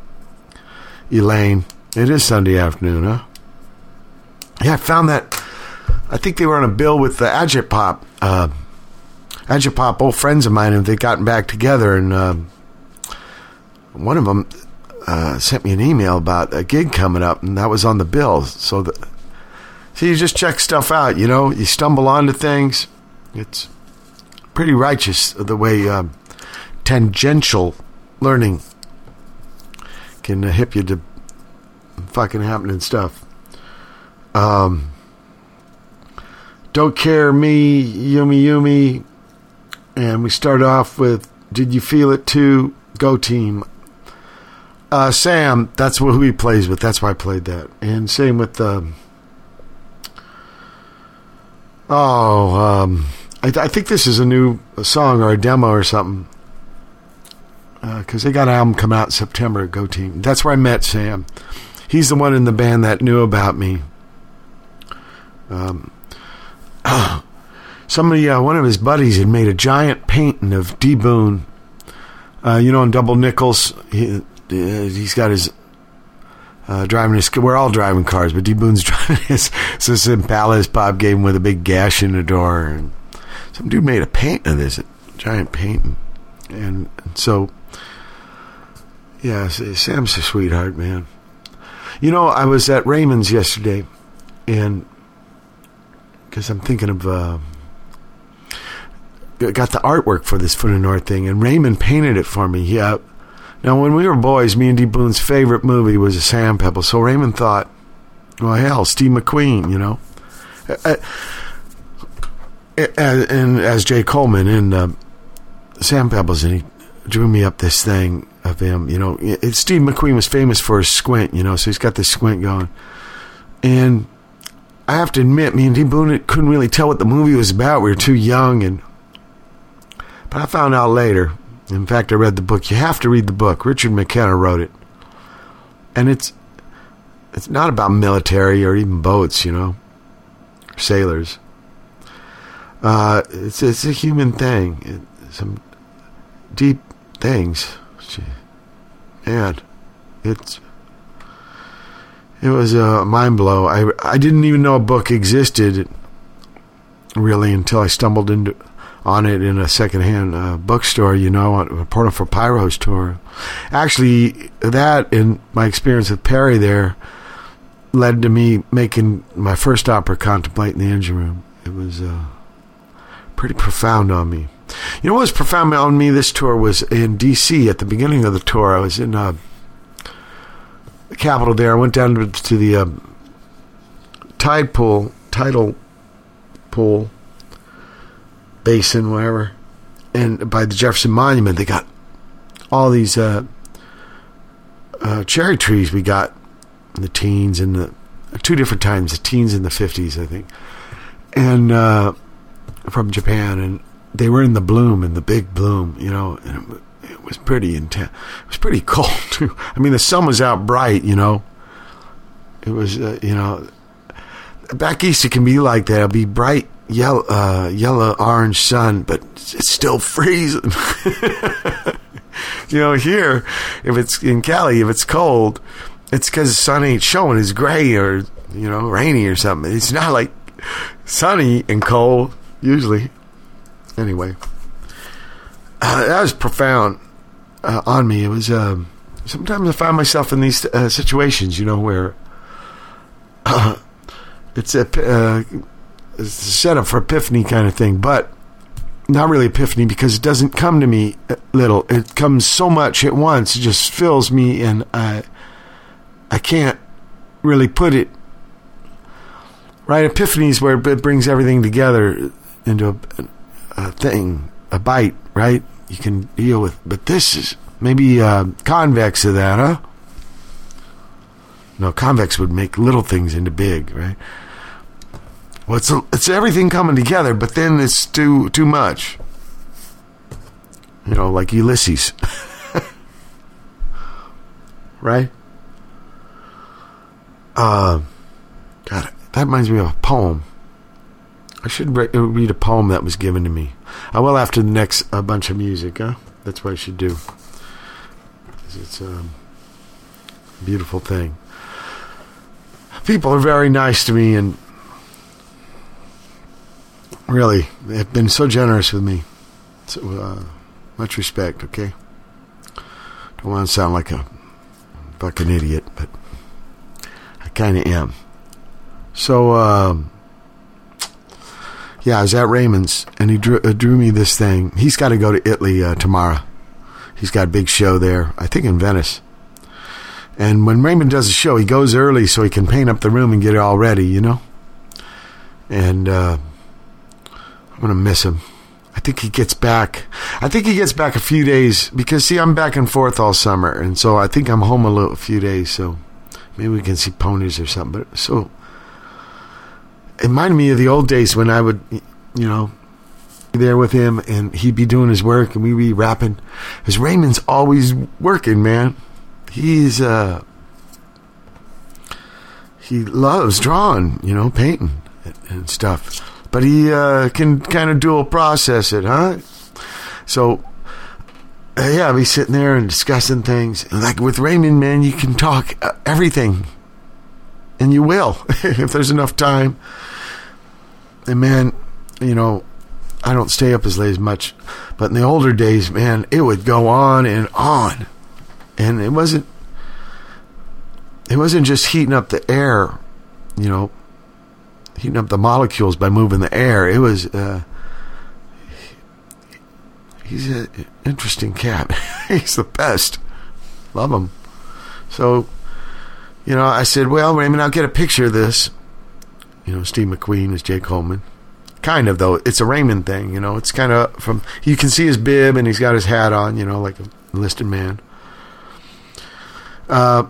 Elaine. It is Sunday Afternoon, huh? Yeah, I found that. I think they were on a bill with the Agitpop. Uh, Agitpop, old friends of mine, and they'd gotten back together. And uh, one of them... Uh, sent me an email about a gig coming up, and that was on the bill. So, the, so you just check stuff out, you know. You stumble onto things. It's pretty righteous the way um, tangential learning can hip you to fucking happening stuff. Um, Don't Care Me, Yumi Yumi, and we start off with Did You Feel It Too? Go Team. Uh, Sam, that's who he plays with. That's why I played that. And same with um, oh, um, I, th- I think this is a new a song or a demo or something. Because uh, they got an album coming out in September. Go Team. That's where I met Sam. He's the one in the band that knew about me. Um, somebody, uh, one of his buddies, had made a giant painting of D. Boone. Uh, you know, in Double Nickels. He, He's got his uh, driving his. We're all driving cars, but D. Boone's driving his. So this Impala his pop gave him with a big gash in the door, and some dude made a painting of this, a giant painting, and, and so yeah, Sam's a sweetheart, man. You know, I was at Raymond's yesterday, and because I'm thinking of uh, got the artwork for this Foot of North thing, and Raymond painted it for me. Yeah. Now, when we were boys, me and D. Boone's favorite movie was The Sand Pebbles. So Raymond thought, well, hell, Steve McQueen, you know. Uh, and as Jay Coleman in uh, Sand Pebbles, and he drew me up this thing of him, you know. It, Steve McQueen was famous for his squint, you know, so he's got this squint going. And I have to admit, me and D. Boone couldn't really tell what the movie was about. We were too young, and but I found out later. In fact, I read the book. You have to read the book. Richard McKenna wrote it. And it's it's not about military or even boats, you know, sailors. Uh, it's it's a human thing. It, some deep things. Gee, man, it's, it was a mind blow. I, I didn't even know a book existed, really, until I stumbled into it. On it in a secondhand uh, bookstore, you know, on a Portal for Pyro's tour. Actually, that and my experience with Perry there led to me making my first opera, Contemplate in the Engine Room. It was uh, pretty profound on me. You know what was profound on me this tour was in D C at the beginning of the tour. I was in uh, Capitol there. I went down to, to the uh, tide pool, tidal pool, basin, wherever, and by the Jefferson Monument, they got all these uh, uh, cherry trees. We got in the teens and the two different times, the teens and the fifties, I think, and uh, from Japan, and they were in the bloom, in the big bloom, you know, and it, it was pretty intense. It was pretty cold too. I mean, the sun was out bright, you know. It was, uh, you know, back east it can be like that. It'll be bright yellow, uh, yellow, orange sun, but it's still freezing. You know, here, if it's in Cali, if it's cold, it's because the sun ain't showing. It's gray or, you know, rainy or something. It's not like sunny and cold usually. Anyway, uh, that was profound uh, on me. It was um, sometimes I find myself in these uh, situations, you know, where uh, it's a uh, it's a setup for epiphany kind of thing, but not really epiphany because it doesn't come to me little. It comes so much at once, it just fills me, and I I can't really put it right. Epiphany is where it brings everything together into a. A thing, a bite, right? You can deal with, but this is maybe uh, convex of that, huh? No, convex would make little things into big, right? Well, it's it's everything coming together, but then it's too too much, you know, like Ulysses, right? Uh, God, that reminds me of a poem. I should re- read a poem that was given to me. I will after the next uh, bunch of music, huh? That's what I should do. It's um, a beautiful thing. People are very nice to me and really have been so generous with me. So uh, much respect, okay? Don't want to sound like a fucking idiot, but I kind of am. So, um... yeah, I was at Raymond's, and he drew, uh, drew me this thing. He's got to go to Italy uh, tomorrow. He's got a big show there, I think in Venice. And when Raymond does a show, he goes early so he can paint up the room and get it all ready, you know? And uh, I'm going to miss him. I think he gets back. I think he gets back a few days because, see, I'm back and forth all summer, and so I think I'm home a, little, a few days, so maybe we can see ponies or something. But so... it reminded me of the old days when I would, you know, be there with him and he'd be doing his work and we'd be rapping. Because Raymond's always working, man. He's, uh, he loves drawing, you know, painting and, and stuff. But he uh, can kind of dual process it, huh? So, uh, yeah, I'd be sitting there and discussing things. And like with Raymond, man, you can talk uh, everything. And you will, if there's enough time. And man, you know, I don't stay up as late as much. But in the older days, man, it would go on and on. And it wasn't, it wasn't just heating up the air, you know, heating up the molecules by moving the air. It was, uh, he's an interesting cat. He's the best. Love him. So... you know, I said, well, Raymond, I'll get a picture of this. You know, Steve McQueen is Jay Coleman. Kind of, though. It's a Raymond thing, you know. It's kind of from... you can see his bib, and he's got his hat on, you know, like a enlisted man. Uh,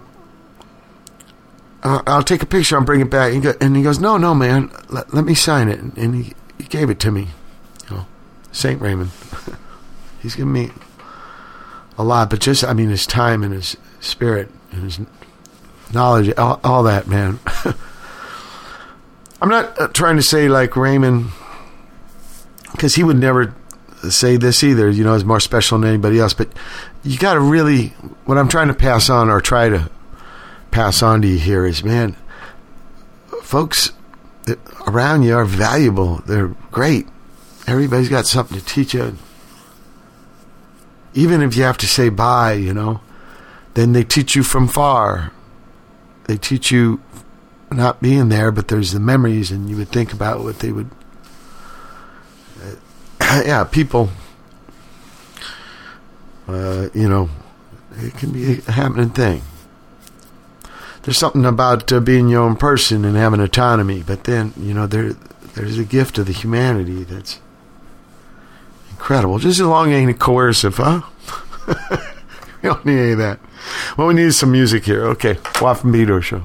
I'll take a picture. I'll bring it back. And he goes, no, no, man. Let, let me sign it. And he, he gave it to me. You know, Saint Raymond. He's given me a lot, but just, I mean, his time and his spirit and his... knowledge, all, all that, man. I'm not uh, trying to say like Raymond, because he would never say this either, you know, is more special than anybody else, but you got to really, what I'm trying to pass on or try to pass on to you here is, man, folks that around you are valuable. They're great. Everybody's got something to teach you. Even if you have to say bye, you know, then they teach you from far. They teach you not being there, but there's the memories, and you would think about what they would. Uh, yeah, people. Uh, you know, it can be a happening thing. there's something about uh, being your own person and having autonomy. But then, you know, there there's a gift of the humanity that's incredible. Just as long as it ain't coercive, huh? We don't need any of that. Well, we need is some music here. Okay, Waff and Beto Show.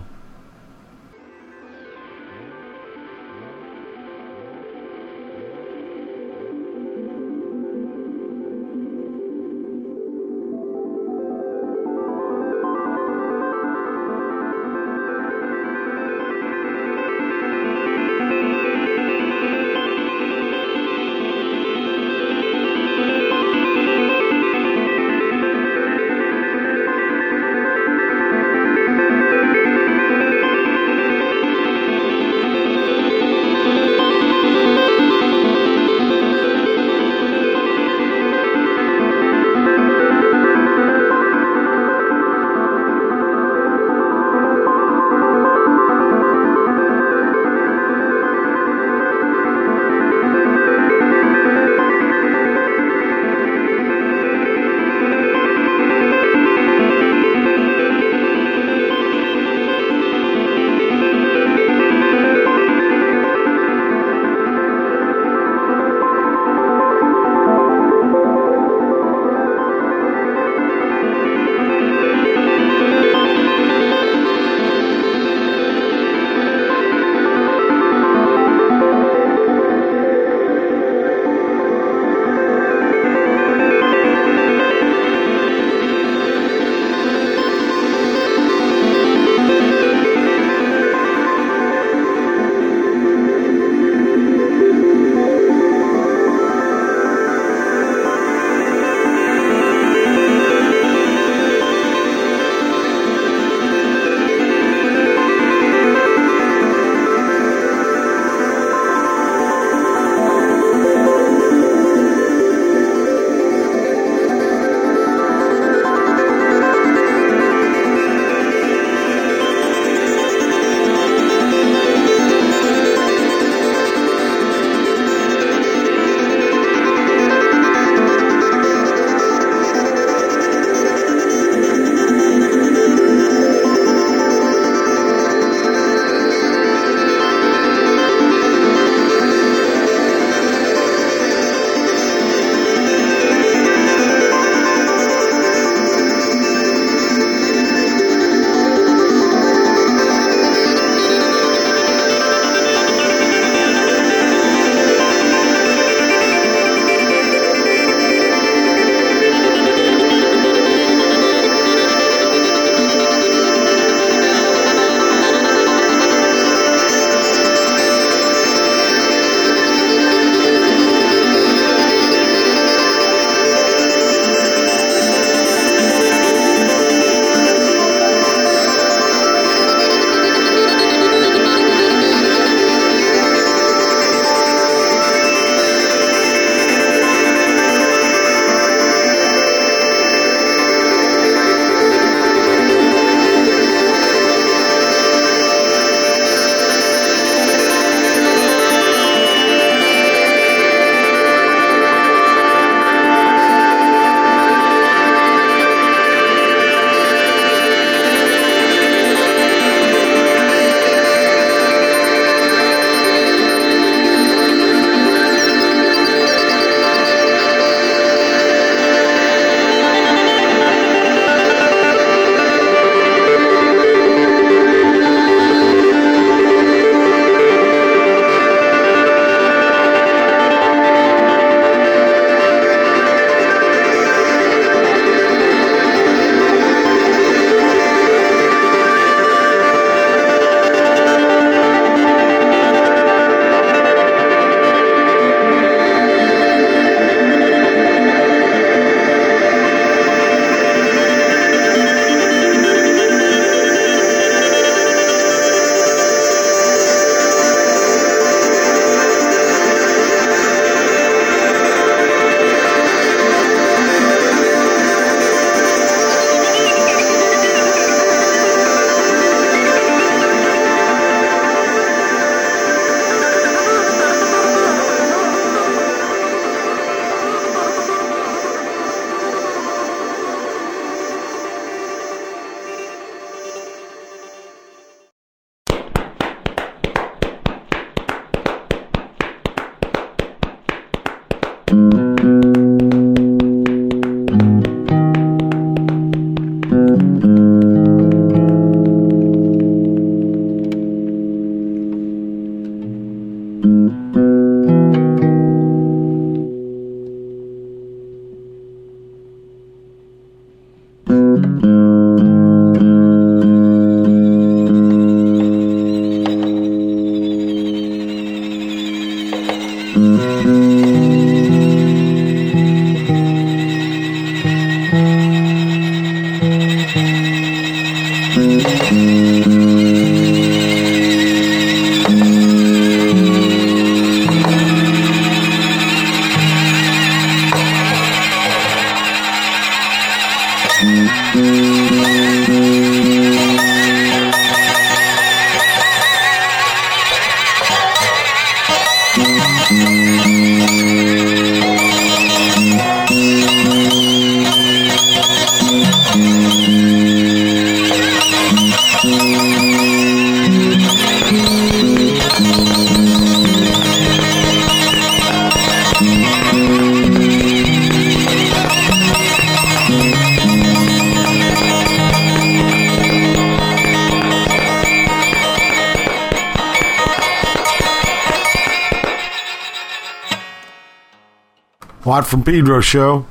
Lot from Pedro show.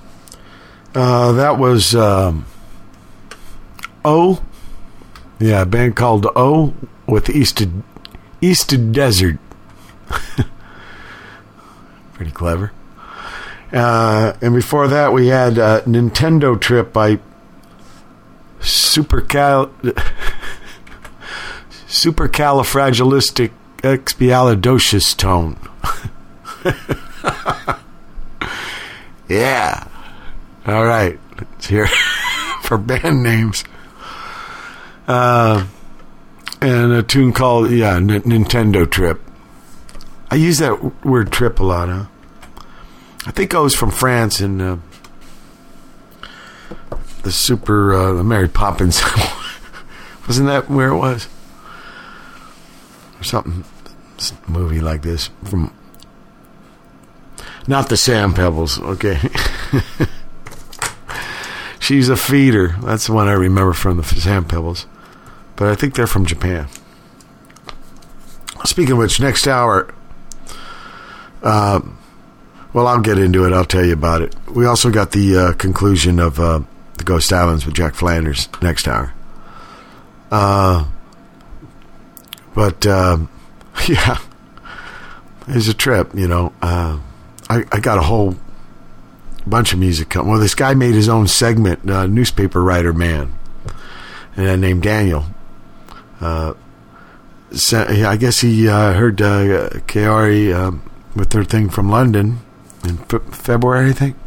Uh, that was um, O. Yeah, a band called O with East of, East of Desert. Pretty clever. Uh, and before that, we had uh, Nintendo Trip by Supercal- Supercalifragilisticexpialidocious Tone. Yeah. All right. It's here for band names. Uh, and a tune called, yeah, N- Nintendo Trip. I use that word trip a lot, huh? I think I was from France and uh, the Super uh, Mary Poppins. Wasn't that where it was? Or something. It's a movie like this from... Not the Sand Pebbles, okay. She's a Feeder. That's the one I remember from the Sand Pebbles. But I think they're from Japan. Speaking of which, next hour, uh, well, I'll get into it. I'll tell you about it. We also got the uh, conclusion of uh, The Ghost Islands with Jack Flanders next hour. Uh, but, uh, yeah, it's a trip, you know. Uh, I, I got a whole bunch of music coming. Well, this guy made his own segment, uh, Newspaper Writer Man, and I named Daniel. Uh, so I guess he uh, heard uh, Kaori um, with their thing from London in fe- February, I think.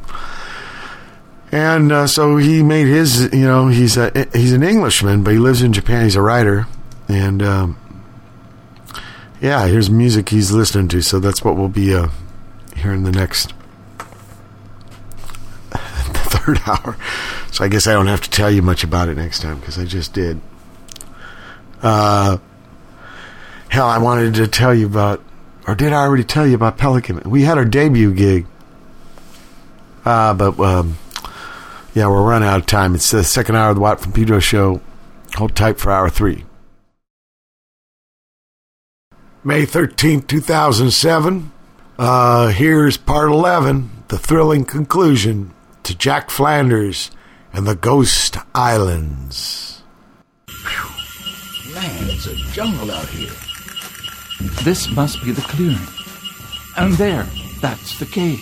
And uh, so he made his, you know, he's a, he's an Englishman, but he lives in Japan. He's a writer. And, um, yeah, here's music he's listening to. So that's what we'll be... Uh, here in the next the third hour. So I guess I don't have to tell you much about it next time because I just did. Uh, hell, I wanted to tell you about, or did I already tell you about Pelican? We had our debut gig. Uh, but um, yeah, we're running out of time. It's the second hour of the Watt from Pedro show. Hold tight for hour three. May thirteenth, two thousand seven. Uh, here's part eleven, the thrilling conclusion to Jack Flanders and the Ghost Islands. Man, it's a jungle out here. This must be the clearing. And there, that's the cave.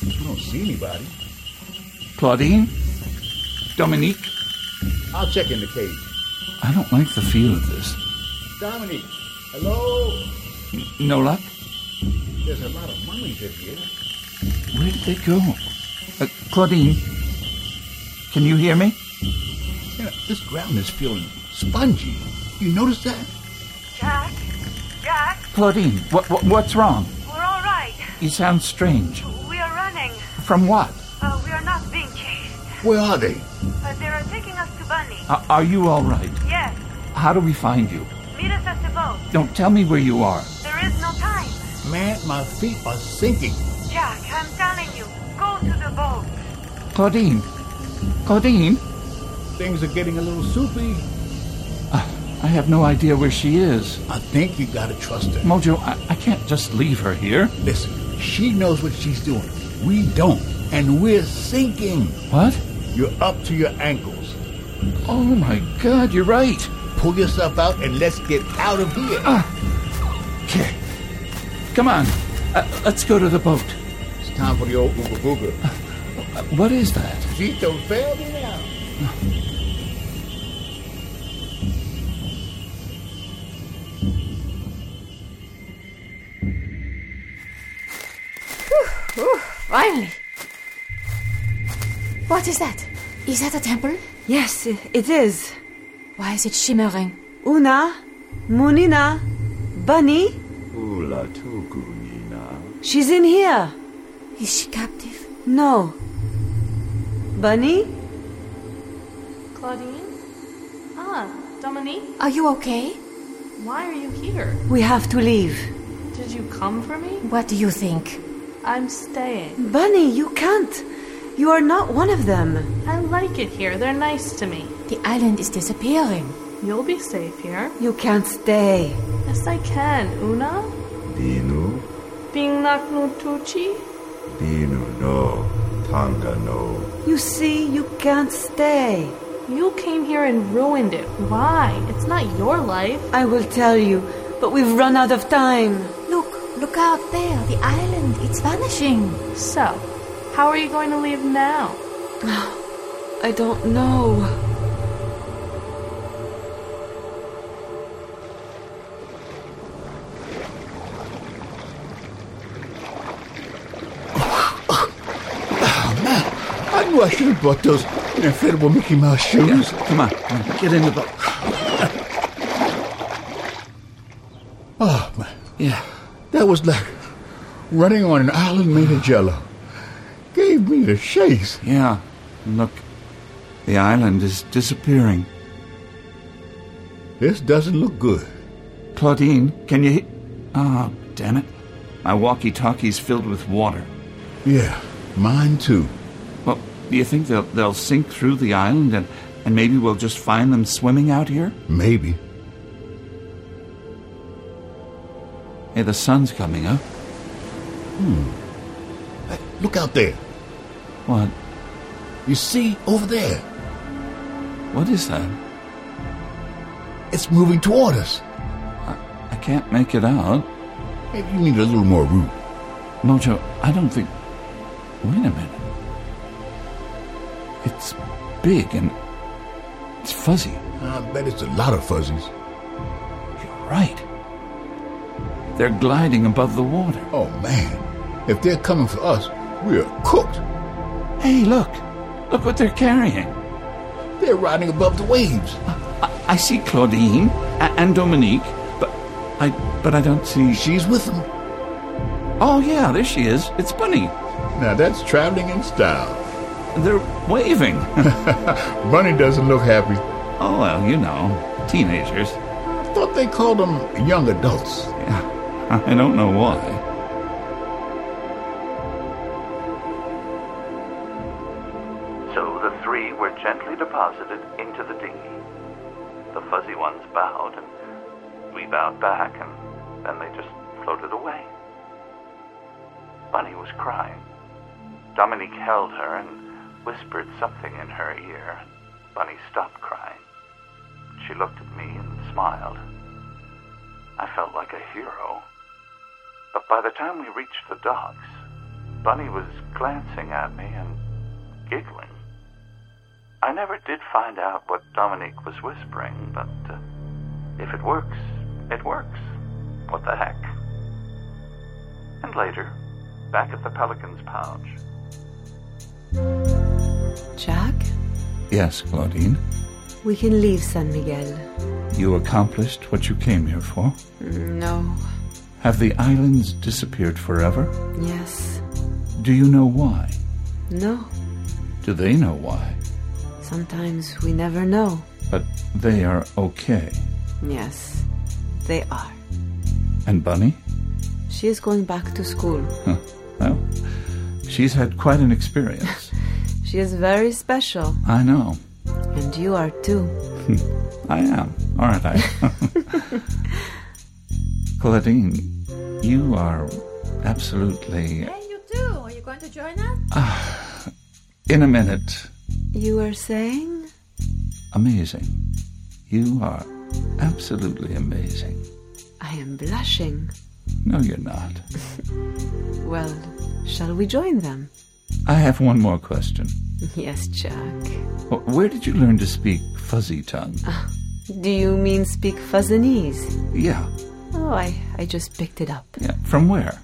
You don't see anybody. Claudine? Dominique? I'll check in the cave. I don't like the feel of this. Dominique, hello? N- no luck? There's a lot of mummies in here. Where did they go? Uh, Claudine, can you hear me? Yeah, this ground is feeling spongy. You notice that? Jack? Jack? Claudine, what, what, what's wrong? We're all right. You sound strange. We are running. From what? Uh, we are not being chased. Where are they? Uh, they are taking us to Bunny. Uh, are you all right? Yes. How do we find you? Meet us at the boat. Don't tell me where you are. There is no time. Man, my feet are sinking. Jack, I'm telling you, go to the boat. Claudine. Claudine? Things are getting a little soupy. Uh, I have no idea where she is. I think you gotta trust her. Mojo, I, I can't just leave her here. Listen, she knows what she's doing. We don't, and we're sinking. What? You're up to your ankles. Oh, my God, you're right. Pull yourself out and let's get out of here. Uh, okay. Come on, uh, let's go to the boat. It's time for the old Ooga Booga. Uh, uh, what is that? Gito, fail me now. Whew, whew, finally. What is that? Is that a temple? Yes, it is. Why is it shimmering? Una, Munina, Bunny... She's in here. Is she captive? No. Bunny? Claudine? Ah, Dominique? Are you okay? Why are you here? We have to leave. Did you come for me? What do you think? I'm staying. Bunny, you can't. You are not one of them. I like it here. They're nice to me. The island is disappearing. You'll be safe here. You can't stay. Yes, I can. Una? Dino? Pingnak no tuchi? Dino no. Tanga no. You see, you can't stay. You came here and ruined it. Why? It's not your life. I will tell you, but we've run out of time. Look, look out there, the island, it's vanishing. So, how are you going to leave now? I don't know. Oh, man, I knew I should have bought those Inflatable Mickey Mouse shoes. Yeah. Come on, get in the boat. Oh, man. Yeah. That was like running on an island made of jello. Gave me the shakes. Yeah. Look, the island is disappearing. This doesn't look good. Claudine, can you... Oh, damn it. My walkie-talkie's filled with water. Yeah, mine too. Do you think they'll, they'll sink through the island and, and maybe we'll just find them swimming out here? Maybe. Hey, the sun's coming up. Hmm. Hey, look out there. What? You see, over there. What is that? It's moving toward us. I, I can't make it out. Maybe you need a little more room. Mojo, I don't think... Wait a minute. It's big and it's fuzzy. I bet it's a lot of fuzzies. You're right. They're gliding above the water. Oh, man. If they're coming for us, we're cooked. Hey, look. Look what they're carrying. They're riding above the waves. I, I see Claudine and Dominique, but I, but I don't see... She's with them. Oh, yeah, there she is. It's Bunny. Now that's traveling in style. They're waving. Bunny doesn't look happy. Oh, well, you know, teenagers. I thought they called them young adults. Yeah, I don't know why. So the three were gently deposited into the dinghy. The fuzzy ones bowed, and we bowed back, and then they just floated away. Bunny was crying. Dominique held her and whispered something in her ear. Bunny stopped crying. She looked at me and smiled. I felt like a hero. But by the time we reached the docks, Bunny was glancing at me and giggling. I never did find out what Dominique was whispering, but uh, if it works, it works. What the heck? And later, back at the Pelican's Pouch. Jack? Yes, Claudine? We can leave San Miguel. You accomplished what you came here for? No. Have the islands disappeared forever? Yes. Do you know why? No. Do they know why? Sometimes we never know. But they are okay. Yes, they are. And Bunny? She is going back to school. Huh. Well... she's had quite an experience. She is very special. I know. And you are too. I am, aren't I? Claudine, you are absolutely... Hey, you too. Are you going to join us? Uh, in a minute. You were saying? Amazing. You are absolutely amazing. I am blushing. No, you're not. Well... shall we join them? I have one more question. Yes, Jack. Where did you learn to speak fuzzy tongue? Uh, do you mean speak Fuzzanese? Yeah. Oh, I, I just picked it up. Yeah. From where?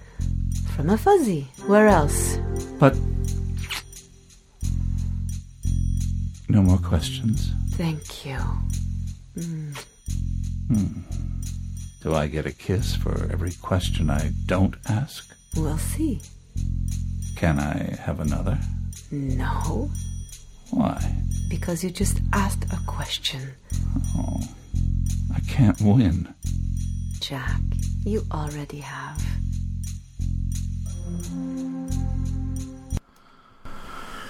From a fuzzy. Where else? But... no more questions? Thank you. Mm. Hmm. Do I get a kiss for every question I don't ask? We'll see. Can I have another? No. Why? Because you just asked a question. Oh. I can't win. Jack, you already have.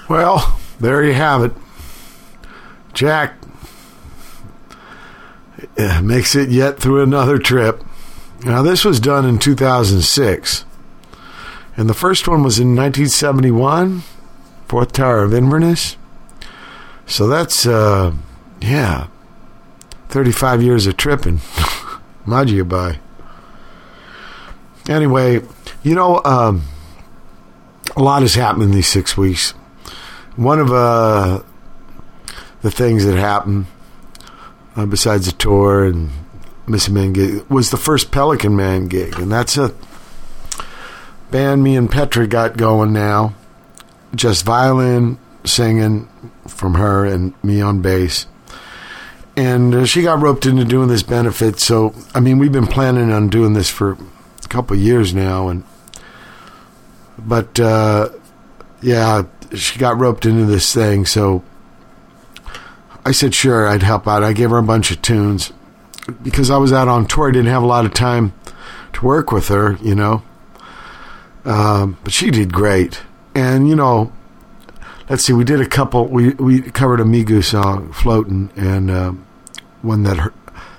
Well, there you have it. Jack makes it yet through another trip. Now, this was done in two thousand six. And the first one was in nineteen seventy-one, Fourth Tower of Inverness. So that's, uh, yeah, thirty-five years of tripping. Magia by. Anyway, you know, um, a lot has happened in these six weeks. One of uh, the things that happened, uh, besides the tour and Missing Man gig, was the first Pelican Man gig. And that's a band me and Petra got going now. Just violin, singing from her, and me on bass. And uh, she got roped into doing this benefit. So, I mean, we've been planning on doing this for a couple of years now. And But, uh, yeah, she got roped into this thing. So I said, sure, I'd help out. I gave her a bunch of tunes. Because I was out on tour, I didn't have a lot of time to work with her, you know. Um, but she did great. And, you know, let's see, we did a couple, we, we covered a Migu song, Floatin', and uh, one that her,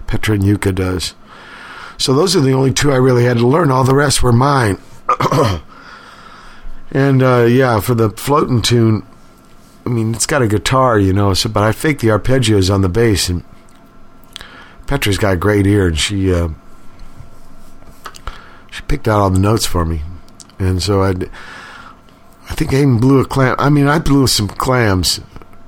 Petra and Yuko does. So those are the only two I really had to learn. All the rest were mine. And, uh, yeah, for the Floatin' tune, I mean, it's got a guitar, you know, so, but I faked the arpeggios on the bass, and Petra's got a great ear, and she, uh, she picked out all the notes for me. And so I'd... I think I even blew a clam. I mean, I blew some clams,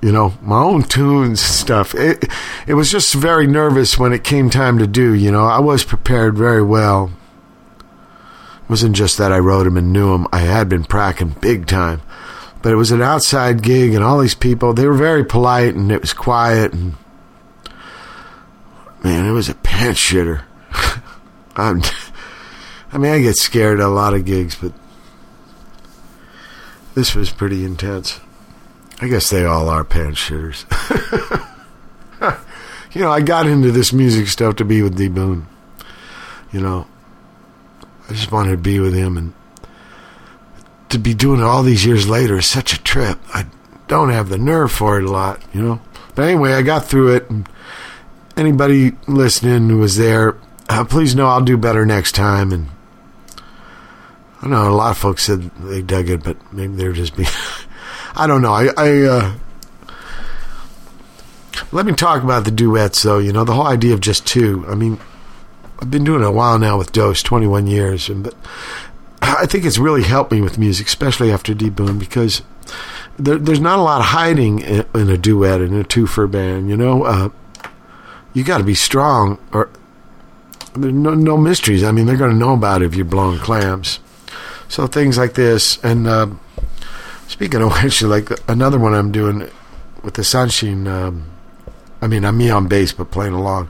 you know, my own tunes and stuff. It, it was just very nervous when it came time to do, you know. I was prepared very well. It wasn't just that I wrote them and knew them. I had been practicing big time. But it was an outside gig, and all these people, they were very polite, and it was quiet. And man, it was a pants shitter. I'm, I mean, I get scared at a lot of gigs, but this was pretty intense. I guess they all are pants shooters. You know, I got into this music stuff to be with D. Boone. You know, I just wanted to be with him, and to be doing it all these years later is such a trip. I don't have the nerve for it a lot, you know. But anyway, I got through it, and anybody listening who was there, uh, please know I'll do better next time, and I know a lot of folks said they dug it, but maybe they're just being... I don't know. I, I uh, let me talk about the duets, though. You know, the whole idea of just two. I mean, I've been doing it a while now with Dose, twenty-one years, and but I think it's really helped me with music, especially after D. Boone, because there, there's not a lot of hiding in, in a duet, in a two-fer band. You know, uh, you got to be strong, or there's no, no mysteries. I mean, they're going to know about it if you're blowing clams. So things like this, and uh, speaking of which, like another one I'm doing with the Sanshin, um, I mean, I'm me on bass, but playing along,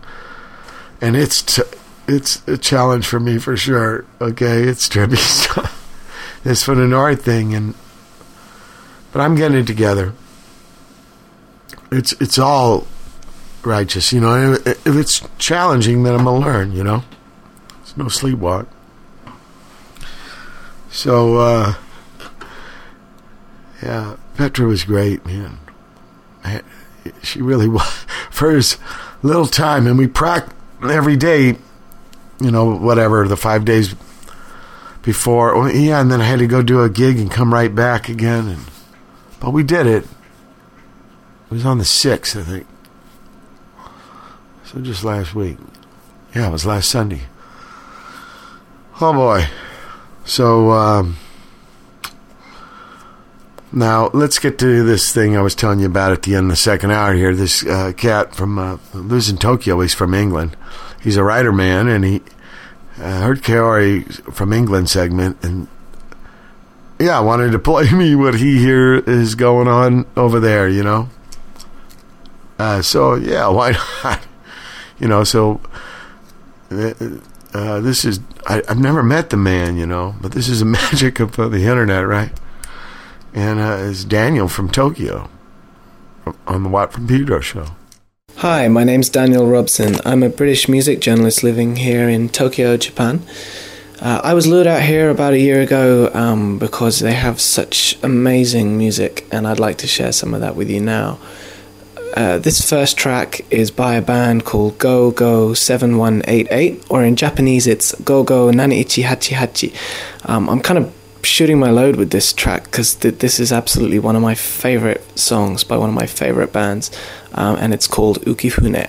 and it's t- it's a challenge for me for sure. Okay, it's trippy stuff. It's for the Nori thing, and but I'm getting it together. It's it's all righteous, you know. If it's challenging, then I'm gonna learn. You know, it's no sleepwalk. So, uh, yeah, Petra was great, man. I, she really was. First little time, and we practiced every day, you know, whatever, the five days before. Oh, yeah, and then I had to go do a gig and come right back again. And, but we did it. It was on the sixth, I think. So just last week. Yeah, it was last Sunday. Oh, boy. So, um, now let's get to this thing I was telling you about at the end of the second hour here. This uh, cat from uh, lives in Tokyo. He's from England. He's a writer man, and he uh, heard Kaori from England segment, and yeah, wanted to play me what he hear is going on over there, you know. Uh, so yeah, why not? You know, so. Uh, Uh, this is I, I've never met the man, you know, but this is the magic of uh, the internet, right? And uh, it's Daniel from Tokyo on the Watt from Pedro show. Hi, my name's Daniel Robson. I'm a British music journalist living here in Tokyo, Japan. Uh, I was lured out here about a year ago um, because they have such amazing music, and I'd like to share some of that with you now. Uh, this first track is by a band called Go Go seven one eight eight, or in Japanese it's Go Go nine one eight eight. Um, I'm kind of shooting my load with this track because th- this is absolutely one of my favorite songs by one of my favorite bands, um, and it's called Ukifune.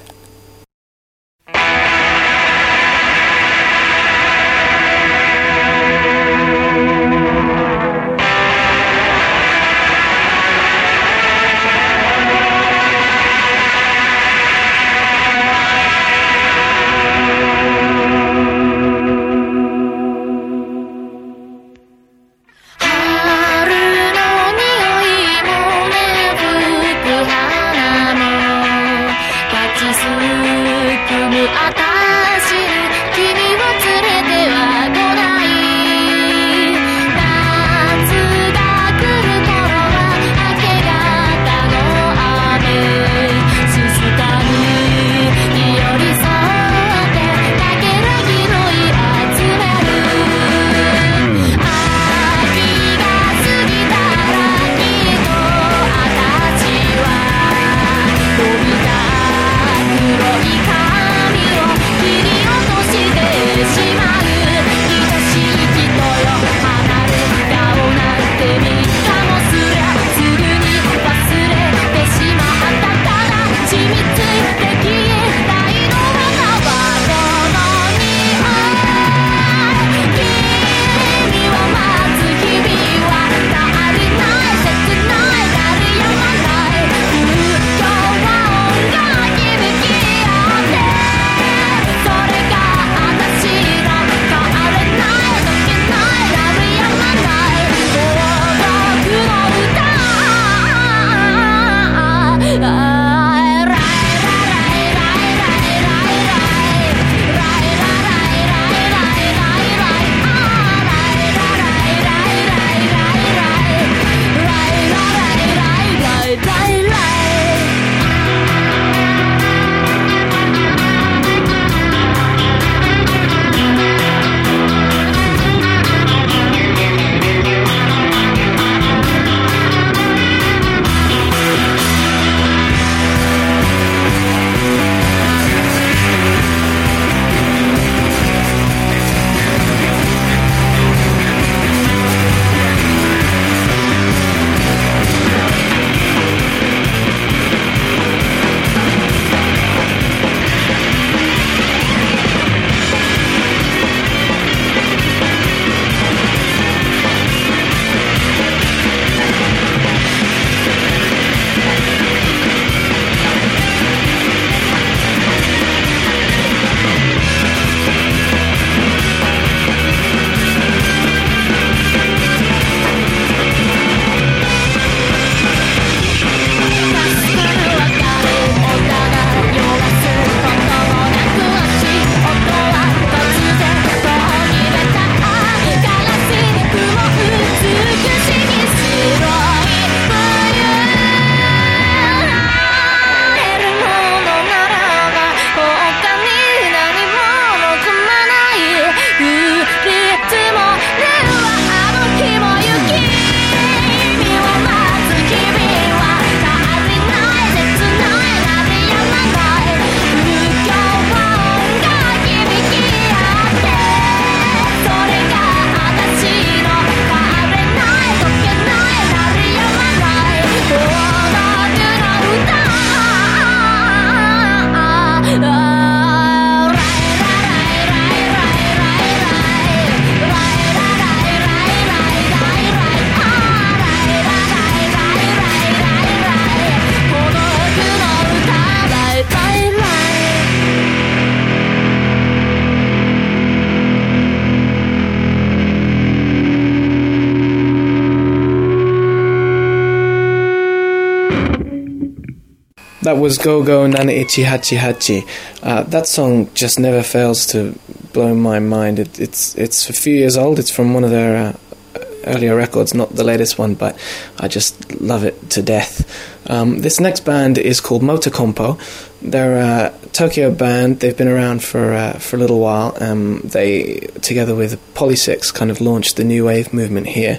That was Go Go nine one eight eight. Uh, that song just never fails to blow my mind. It, it's it's a few years old. It's from one of their uh, earlier records, not the latest one, but I just love it to death. Um, this next band is called Motocompo. They're a Tokyo band. They've been around for uh, for a little while. Um, they, together with Polysix, kind of launched the new wave movement here.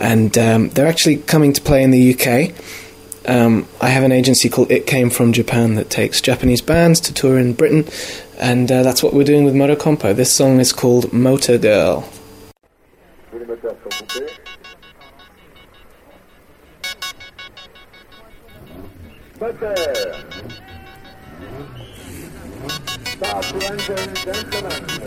And um, they're actually coming to play in the U K. Um, I have an agency called It Came From Japan that takes Japanese bands to tour in Britain. And uh, that's what we're doing with Motocompo. This song is called Motor Girl. Motor! Stop, ladies and gentlemen.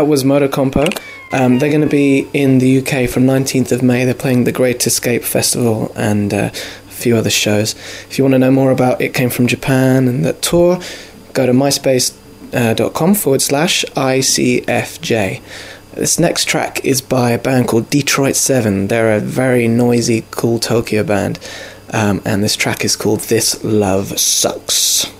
That was Motocompo. Um, they're going to be in the U K from nineteenth of May. They're playing the Great Escape Festival and uh, a few other shows. If you want to know more about It Came From Japan and that tour, go to MySpace patreon dot com forward slash I C F J. This next track is by a band called Detroit seven. They're a very noisy, cool Tokyo band, um, and this track is called This Love Sucks.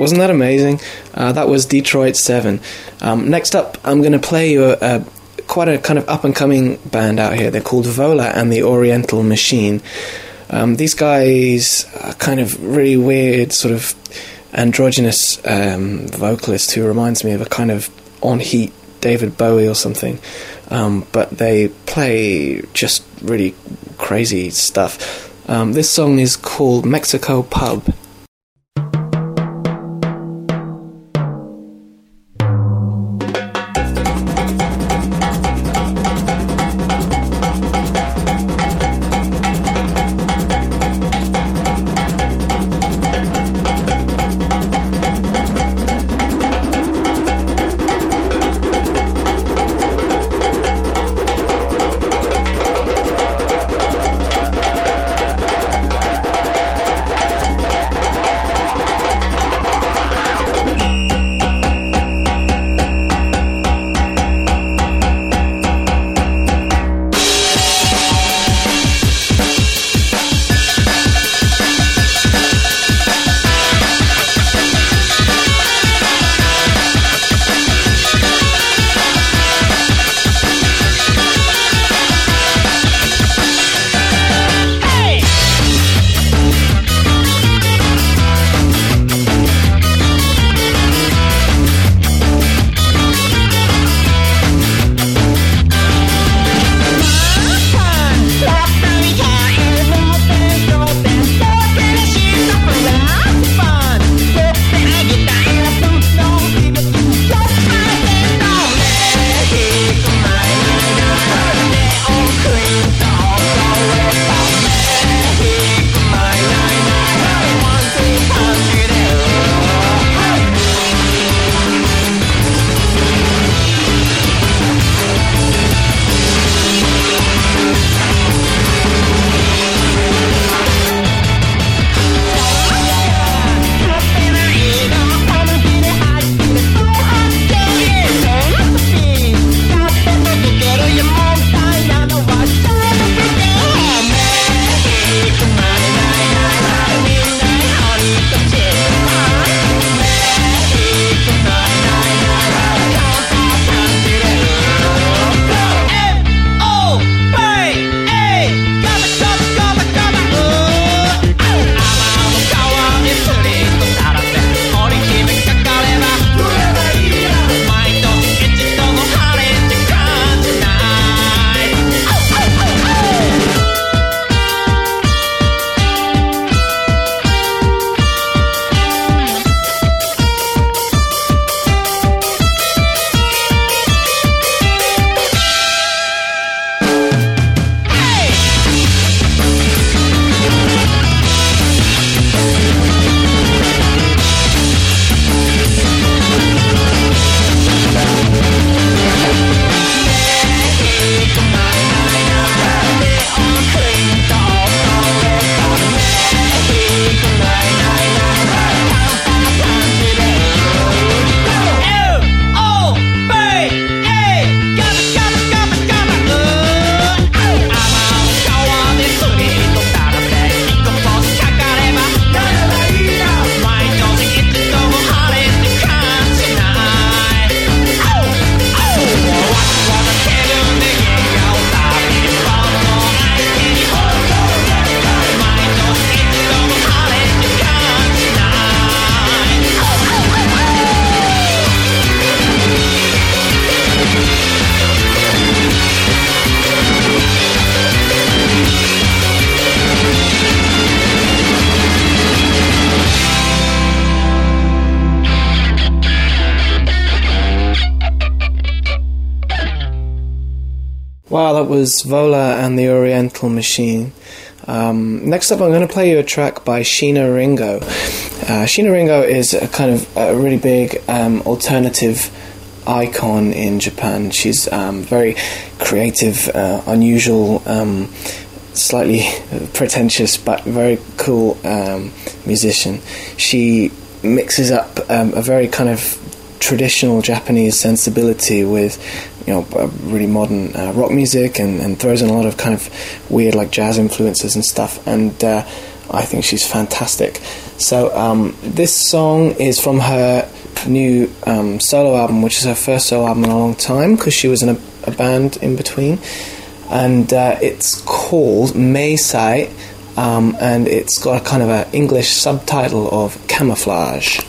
Wasn't that amazing? Uh, that was Detroit seven. Um, next up, I'm going to play you a, a, quite a kind of up-and-coming band out here. They're called Vola and the Oriental Machine. Um, these guys are kind of really weird, sort of androgynous um, vocalist who reminds me of a kind of on-heat David Bowie or something. Um, but they play just really crazy stuff. Um, this song is called Mexico Pub. Wow, that was Vola and the Oriental Machine. Um, next up, I'm going to play you a track by Shina Ringo. Uh, Shina Ringo is a kind of a really big um, alternative icon in Japan. She's um, very creative, uh, unusual, um, slightly pretentious, but very cool um, musician. She mixes up um, a very kind of traditional Japanese sensibility with, you know, really modern uh, rock music, and, and throws in a lot of kind of weird like jazz influences and stuff, and uh, I think she's fantastic. So um, this song is from her new um, solo album, which is her first solo album in a long time, because she was in a, a band in between, and uh, it's called Meisai, um, and it's got a kind of an English subtitle of Camouflage.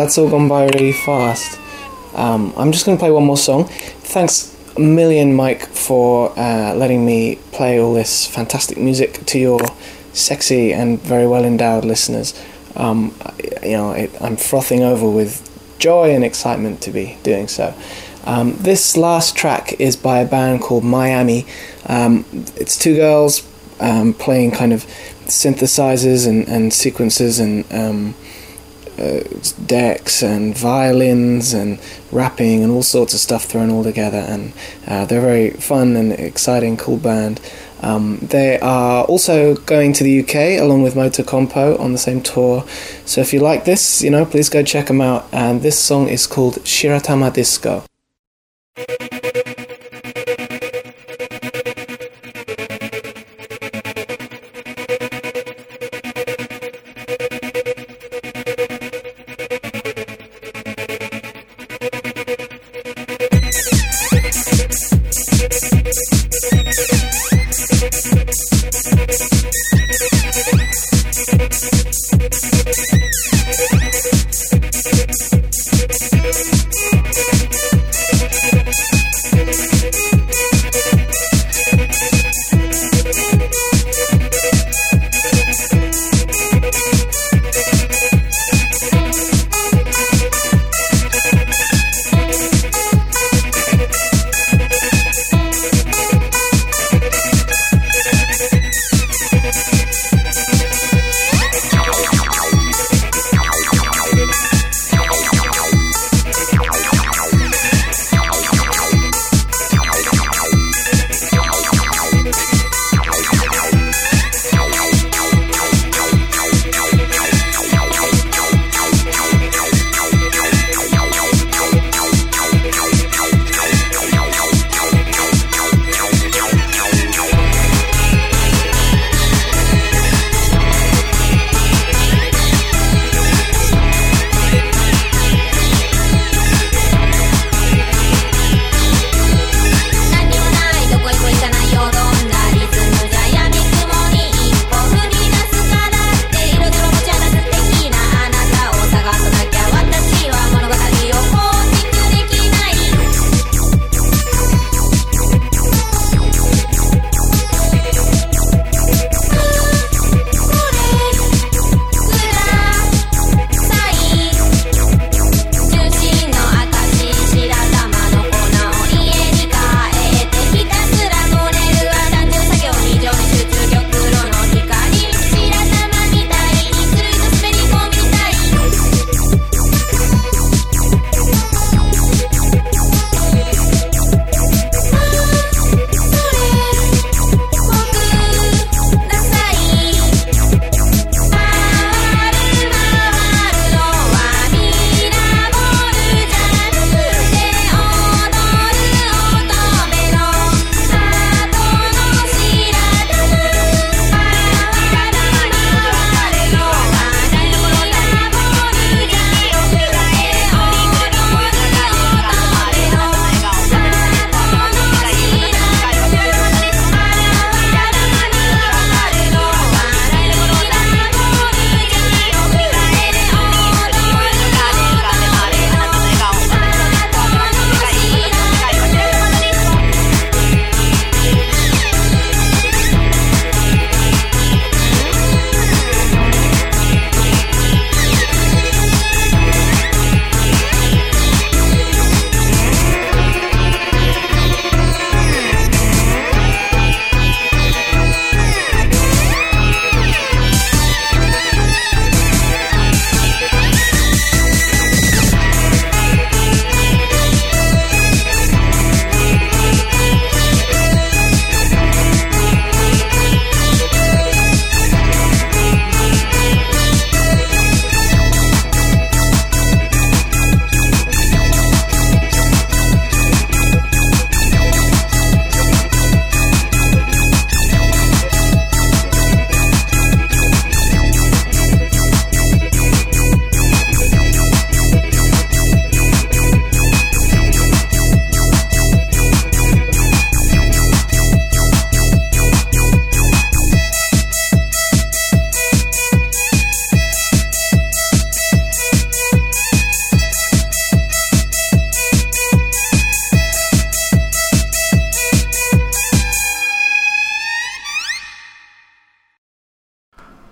That's all gone by really fast. Um, I'm just going to play one more song. Thanks a million, Mike, for uh, letting me play all this fantastic music to your sexy and very well endowed listeners. Um, you know, it, I'm frothing over with joy and excitement to be doing so. Um, this last track is by a band called Miami. Um, it's two girls um, playing kind of synthesizers and, and sequences and um, uh, decks and violins and rapping and all sorts of stuff thrown all together. And uh, they're a very fun and exciting, cool band. Um, they are also going to the U K along with Motocompo on the same tour. So if you like this, you know, please go check them out. And this song is called Shiratama Disco. Thank you.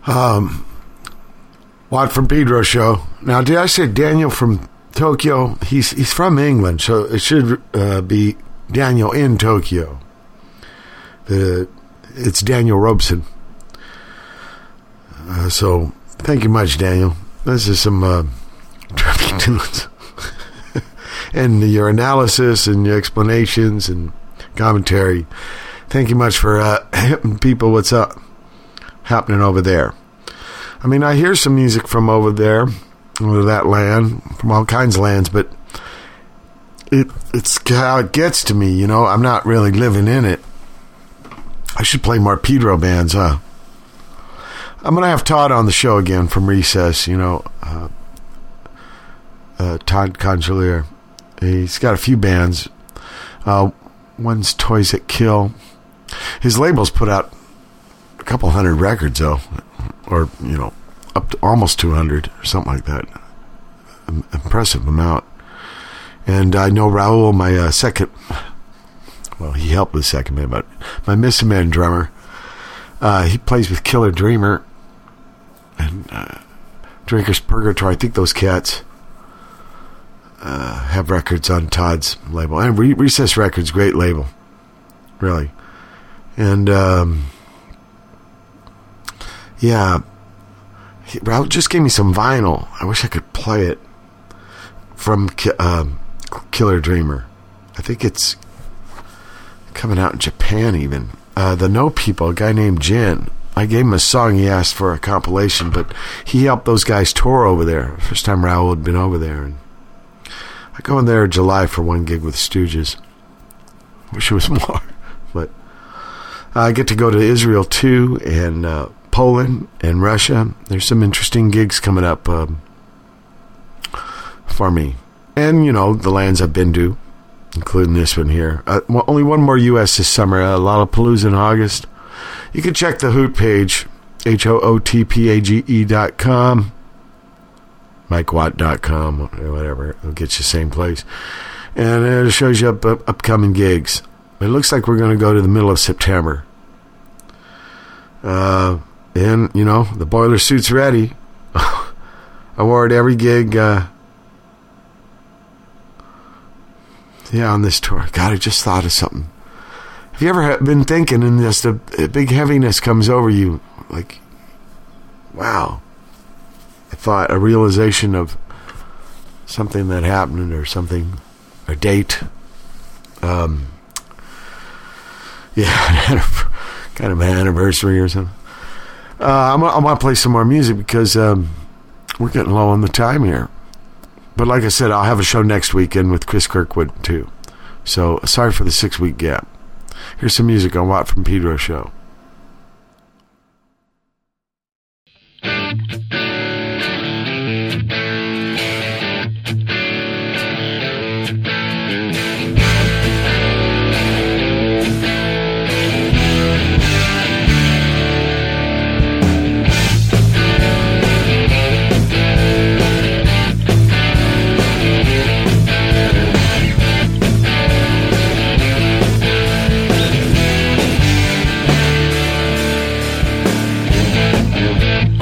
Um, Watt from Pedro show. Now, did I say Daniel from Tokyo? He's he's from England, so it should uh, be Daniel in Tokyo. Uh, it's Daniel Robeson. Uh, so, thank you much, Daniel. This is some uh, traffic tunes. And your analysis and your explanations and commentary. Thank you much for uh, hitting people what's up happening over there. I mean, I hear some music from over there, over that land, from all kinds of lands, but it it's how it gets to me, you know? I'm not really living in it. I should play more Pedro bands, huh? I'm going to have Todd on the show again from Recess, you know, uh, uh, Todd Conjolier. He's got a few bands. Uh, one's Toys That Kill. His label's put out a couple hundred records, though, or, you know, up to almost two hundred or something like that. An impressive amount. And I know Raul, my uh, second, well, he helped with second man, but my Missing Man drummer, uh, he plays with Killer Dreamer and uh, Drinker's Purgatory. I think those cats uh, have records on Todd's label. And Re- Recess Records, great label, really. And, um, yeah, he, Raul just gave me some vinyl. I wish I could play it from um, Killer Dreamer. I think it's coming out in Japan even. Uh, the No People, a guy named Jin. I gave him a song. He asked for a compilation, but he helped those guys tour over there. First time Raul had been over there. And I go in there in July for one gig with Stooges. Wish it was more. But uh, I get to go to Israel too, and uh, Poland and Russia. There's some interesting gigs coming up um, for me, and you know the lands I've been to, including this one here. Uh, well, only one more U S this summer. Uh, Lollapalooza in August. You can check the Hoot page, H O O T P A G E dot com, Mike Watt dot com, or whatever. It'll get you the same place, and it shows you up, up upcoming gigs. It looks like we're going to go to the middle of September. Uh. And, you know, the boiler suit's ready. I wore it every gig. Uh, yeah, on this tour. God, I just thought of something. Have you ever been thinking and just a, a big heaviness comes over you? Like, wow. I thought, a realization of something that happened or something, a date. Um, yeah, kind of an anniversary or something. Uh, I'm, I'm going to play some more music because um, we're getting low on the time here. But like I said, I'll have a show next weekend with Chris Kirkwood, too. So sorry for the six-week gap. Here's some music on Watt from Pedro show.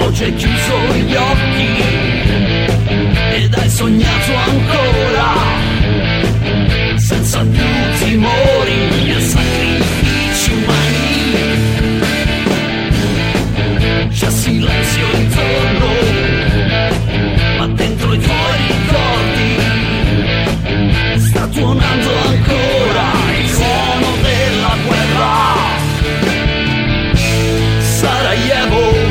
Oggi è chiuso gli occhi ed hai sognato ancora, senza più timori e sacrifici umani. C'è silenzio intorno, ma dentro i tuoi ricordi sta tuonando ancora il suono della guerra. Sarajevo,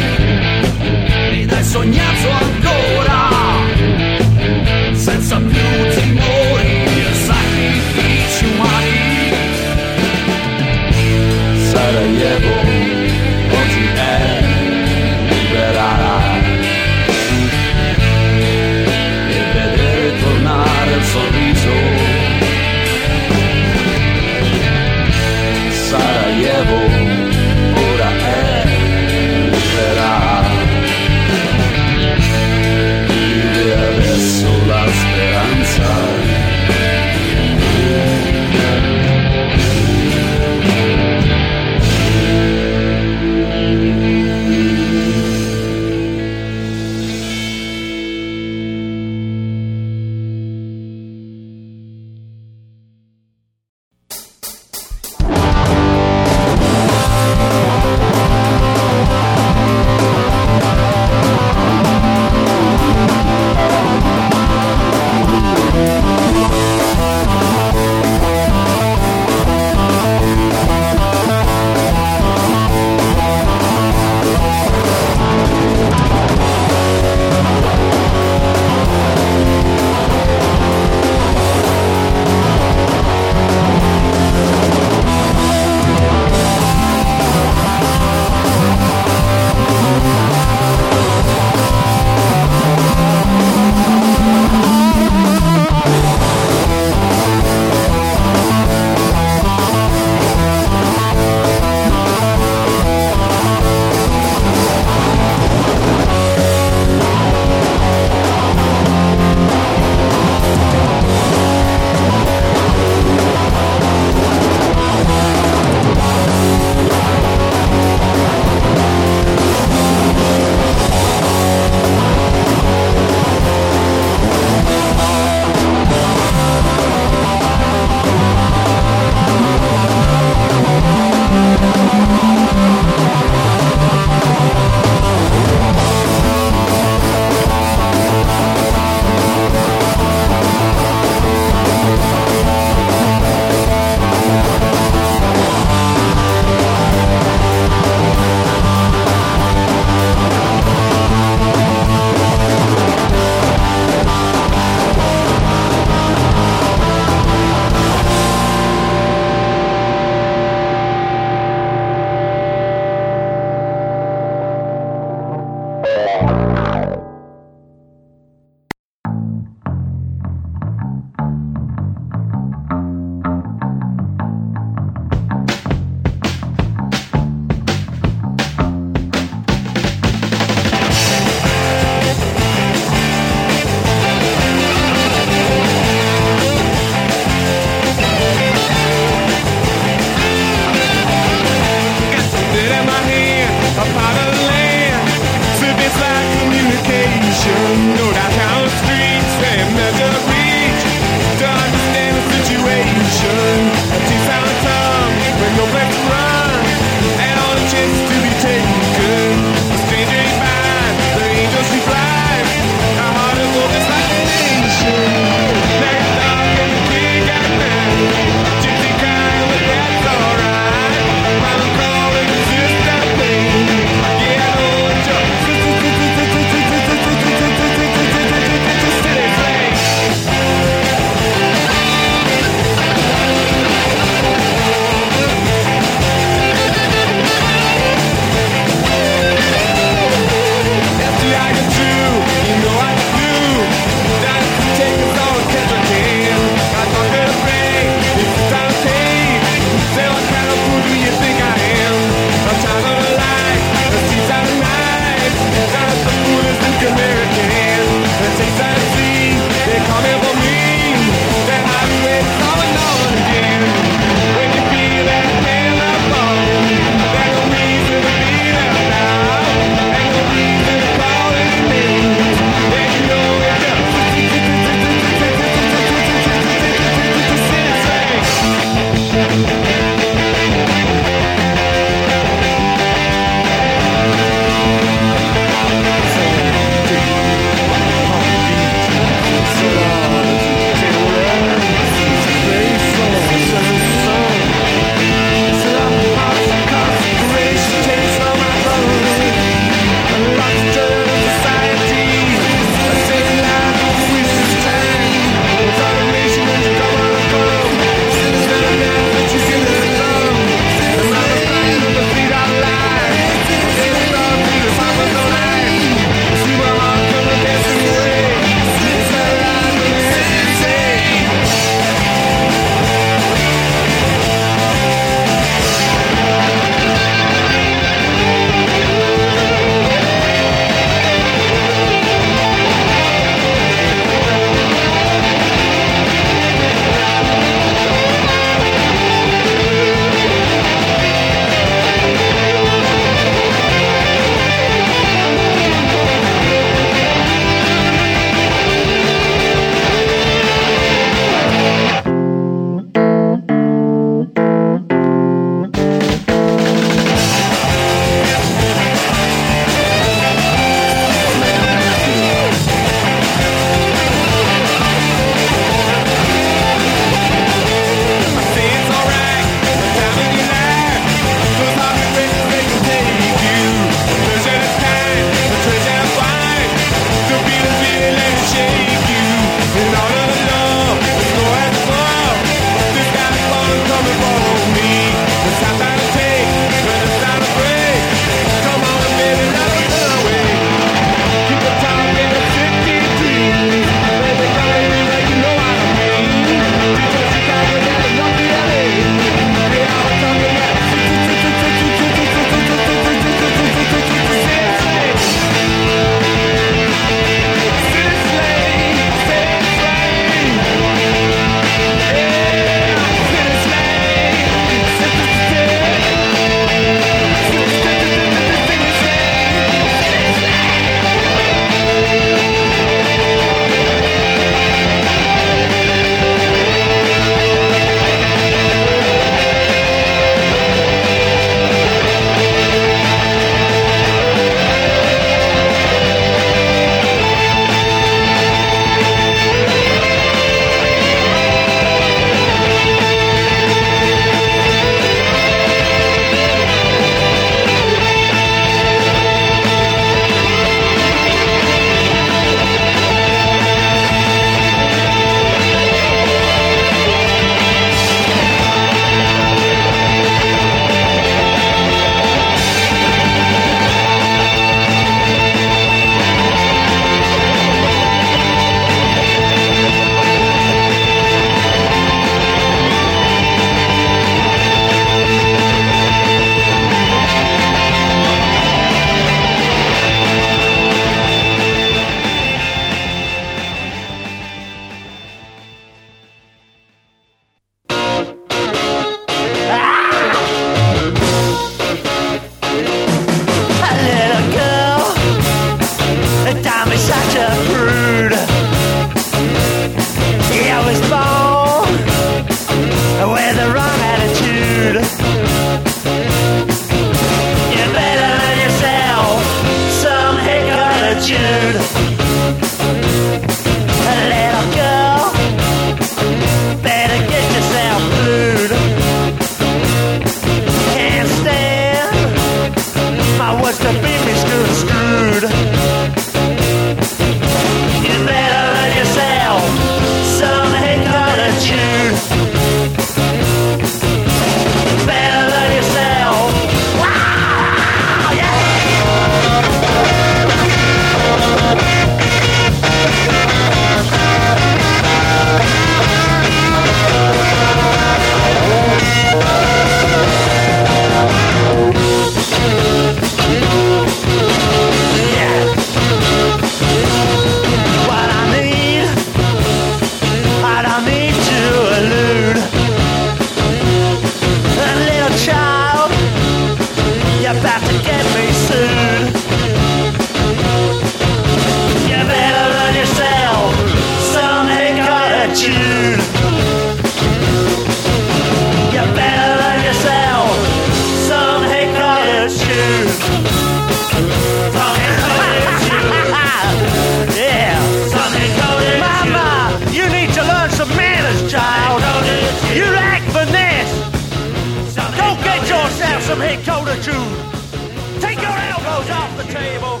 some head coda-tune. Take your elbows off the table.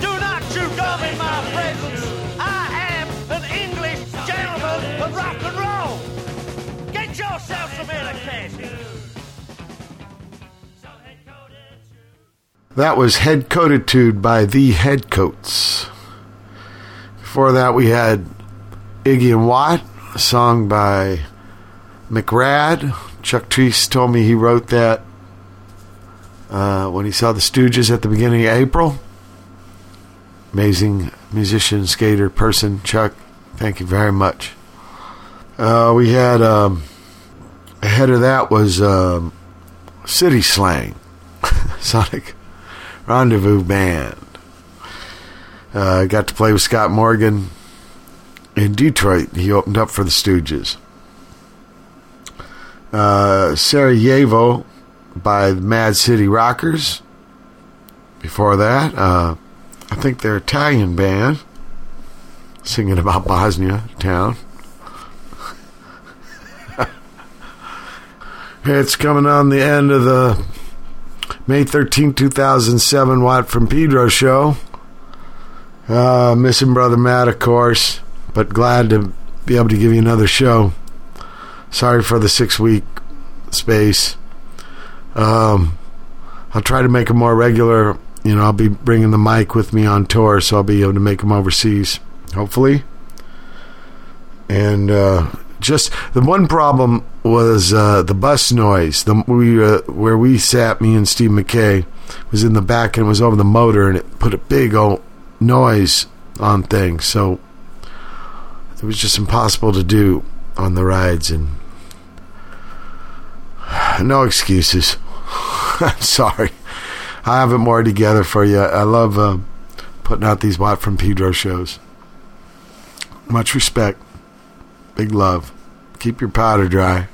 Do not chew gum in my presence. I am an English gentleman of rock and roll. Get yourself some education. That was Head Coatitude by The Headcoats. Before that, we had Iggy and Watt, a song by McRad. Chuck Treese told me he wrote that uh, when he saw the Stooges at the beginning of April. Amazing musician, skater, person, Chuck. Thank you very much. Uh, we had, um, ahead of that was um, City Slang, Sonic Rendezvous Band. Uh, got to play with Scott Morgan in Detroit. He opened up for the Stooges. Uh, Sarajevo by the Mad City Rockers. Before that, uh, I think they're Italian band singing about Bosnia town. It's coming on the end of the May thirteenth, two thousand seven Watt from Pedro show. Uh, missing Brother Matt, of course, but glad to be able to give you another show. Sorry for the six-week space. Um, I'll try to make them more regular. You know, I'll be bringing the mic with me on tour, so I'll be able to make them overseas, hopefully. And uh, just the one problem was uh, the bus noise. The we uh, where we sat, me and Steve McKay, was in the back and it was over the motor, and it put a big old noise on things, so it was just impossible to do on the rides, and no excuses. I'm sorry, I have it more together for you. I love uh, putting out these Watt from Pedro shows. Much respect, big love. Keep your powder dry.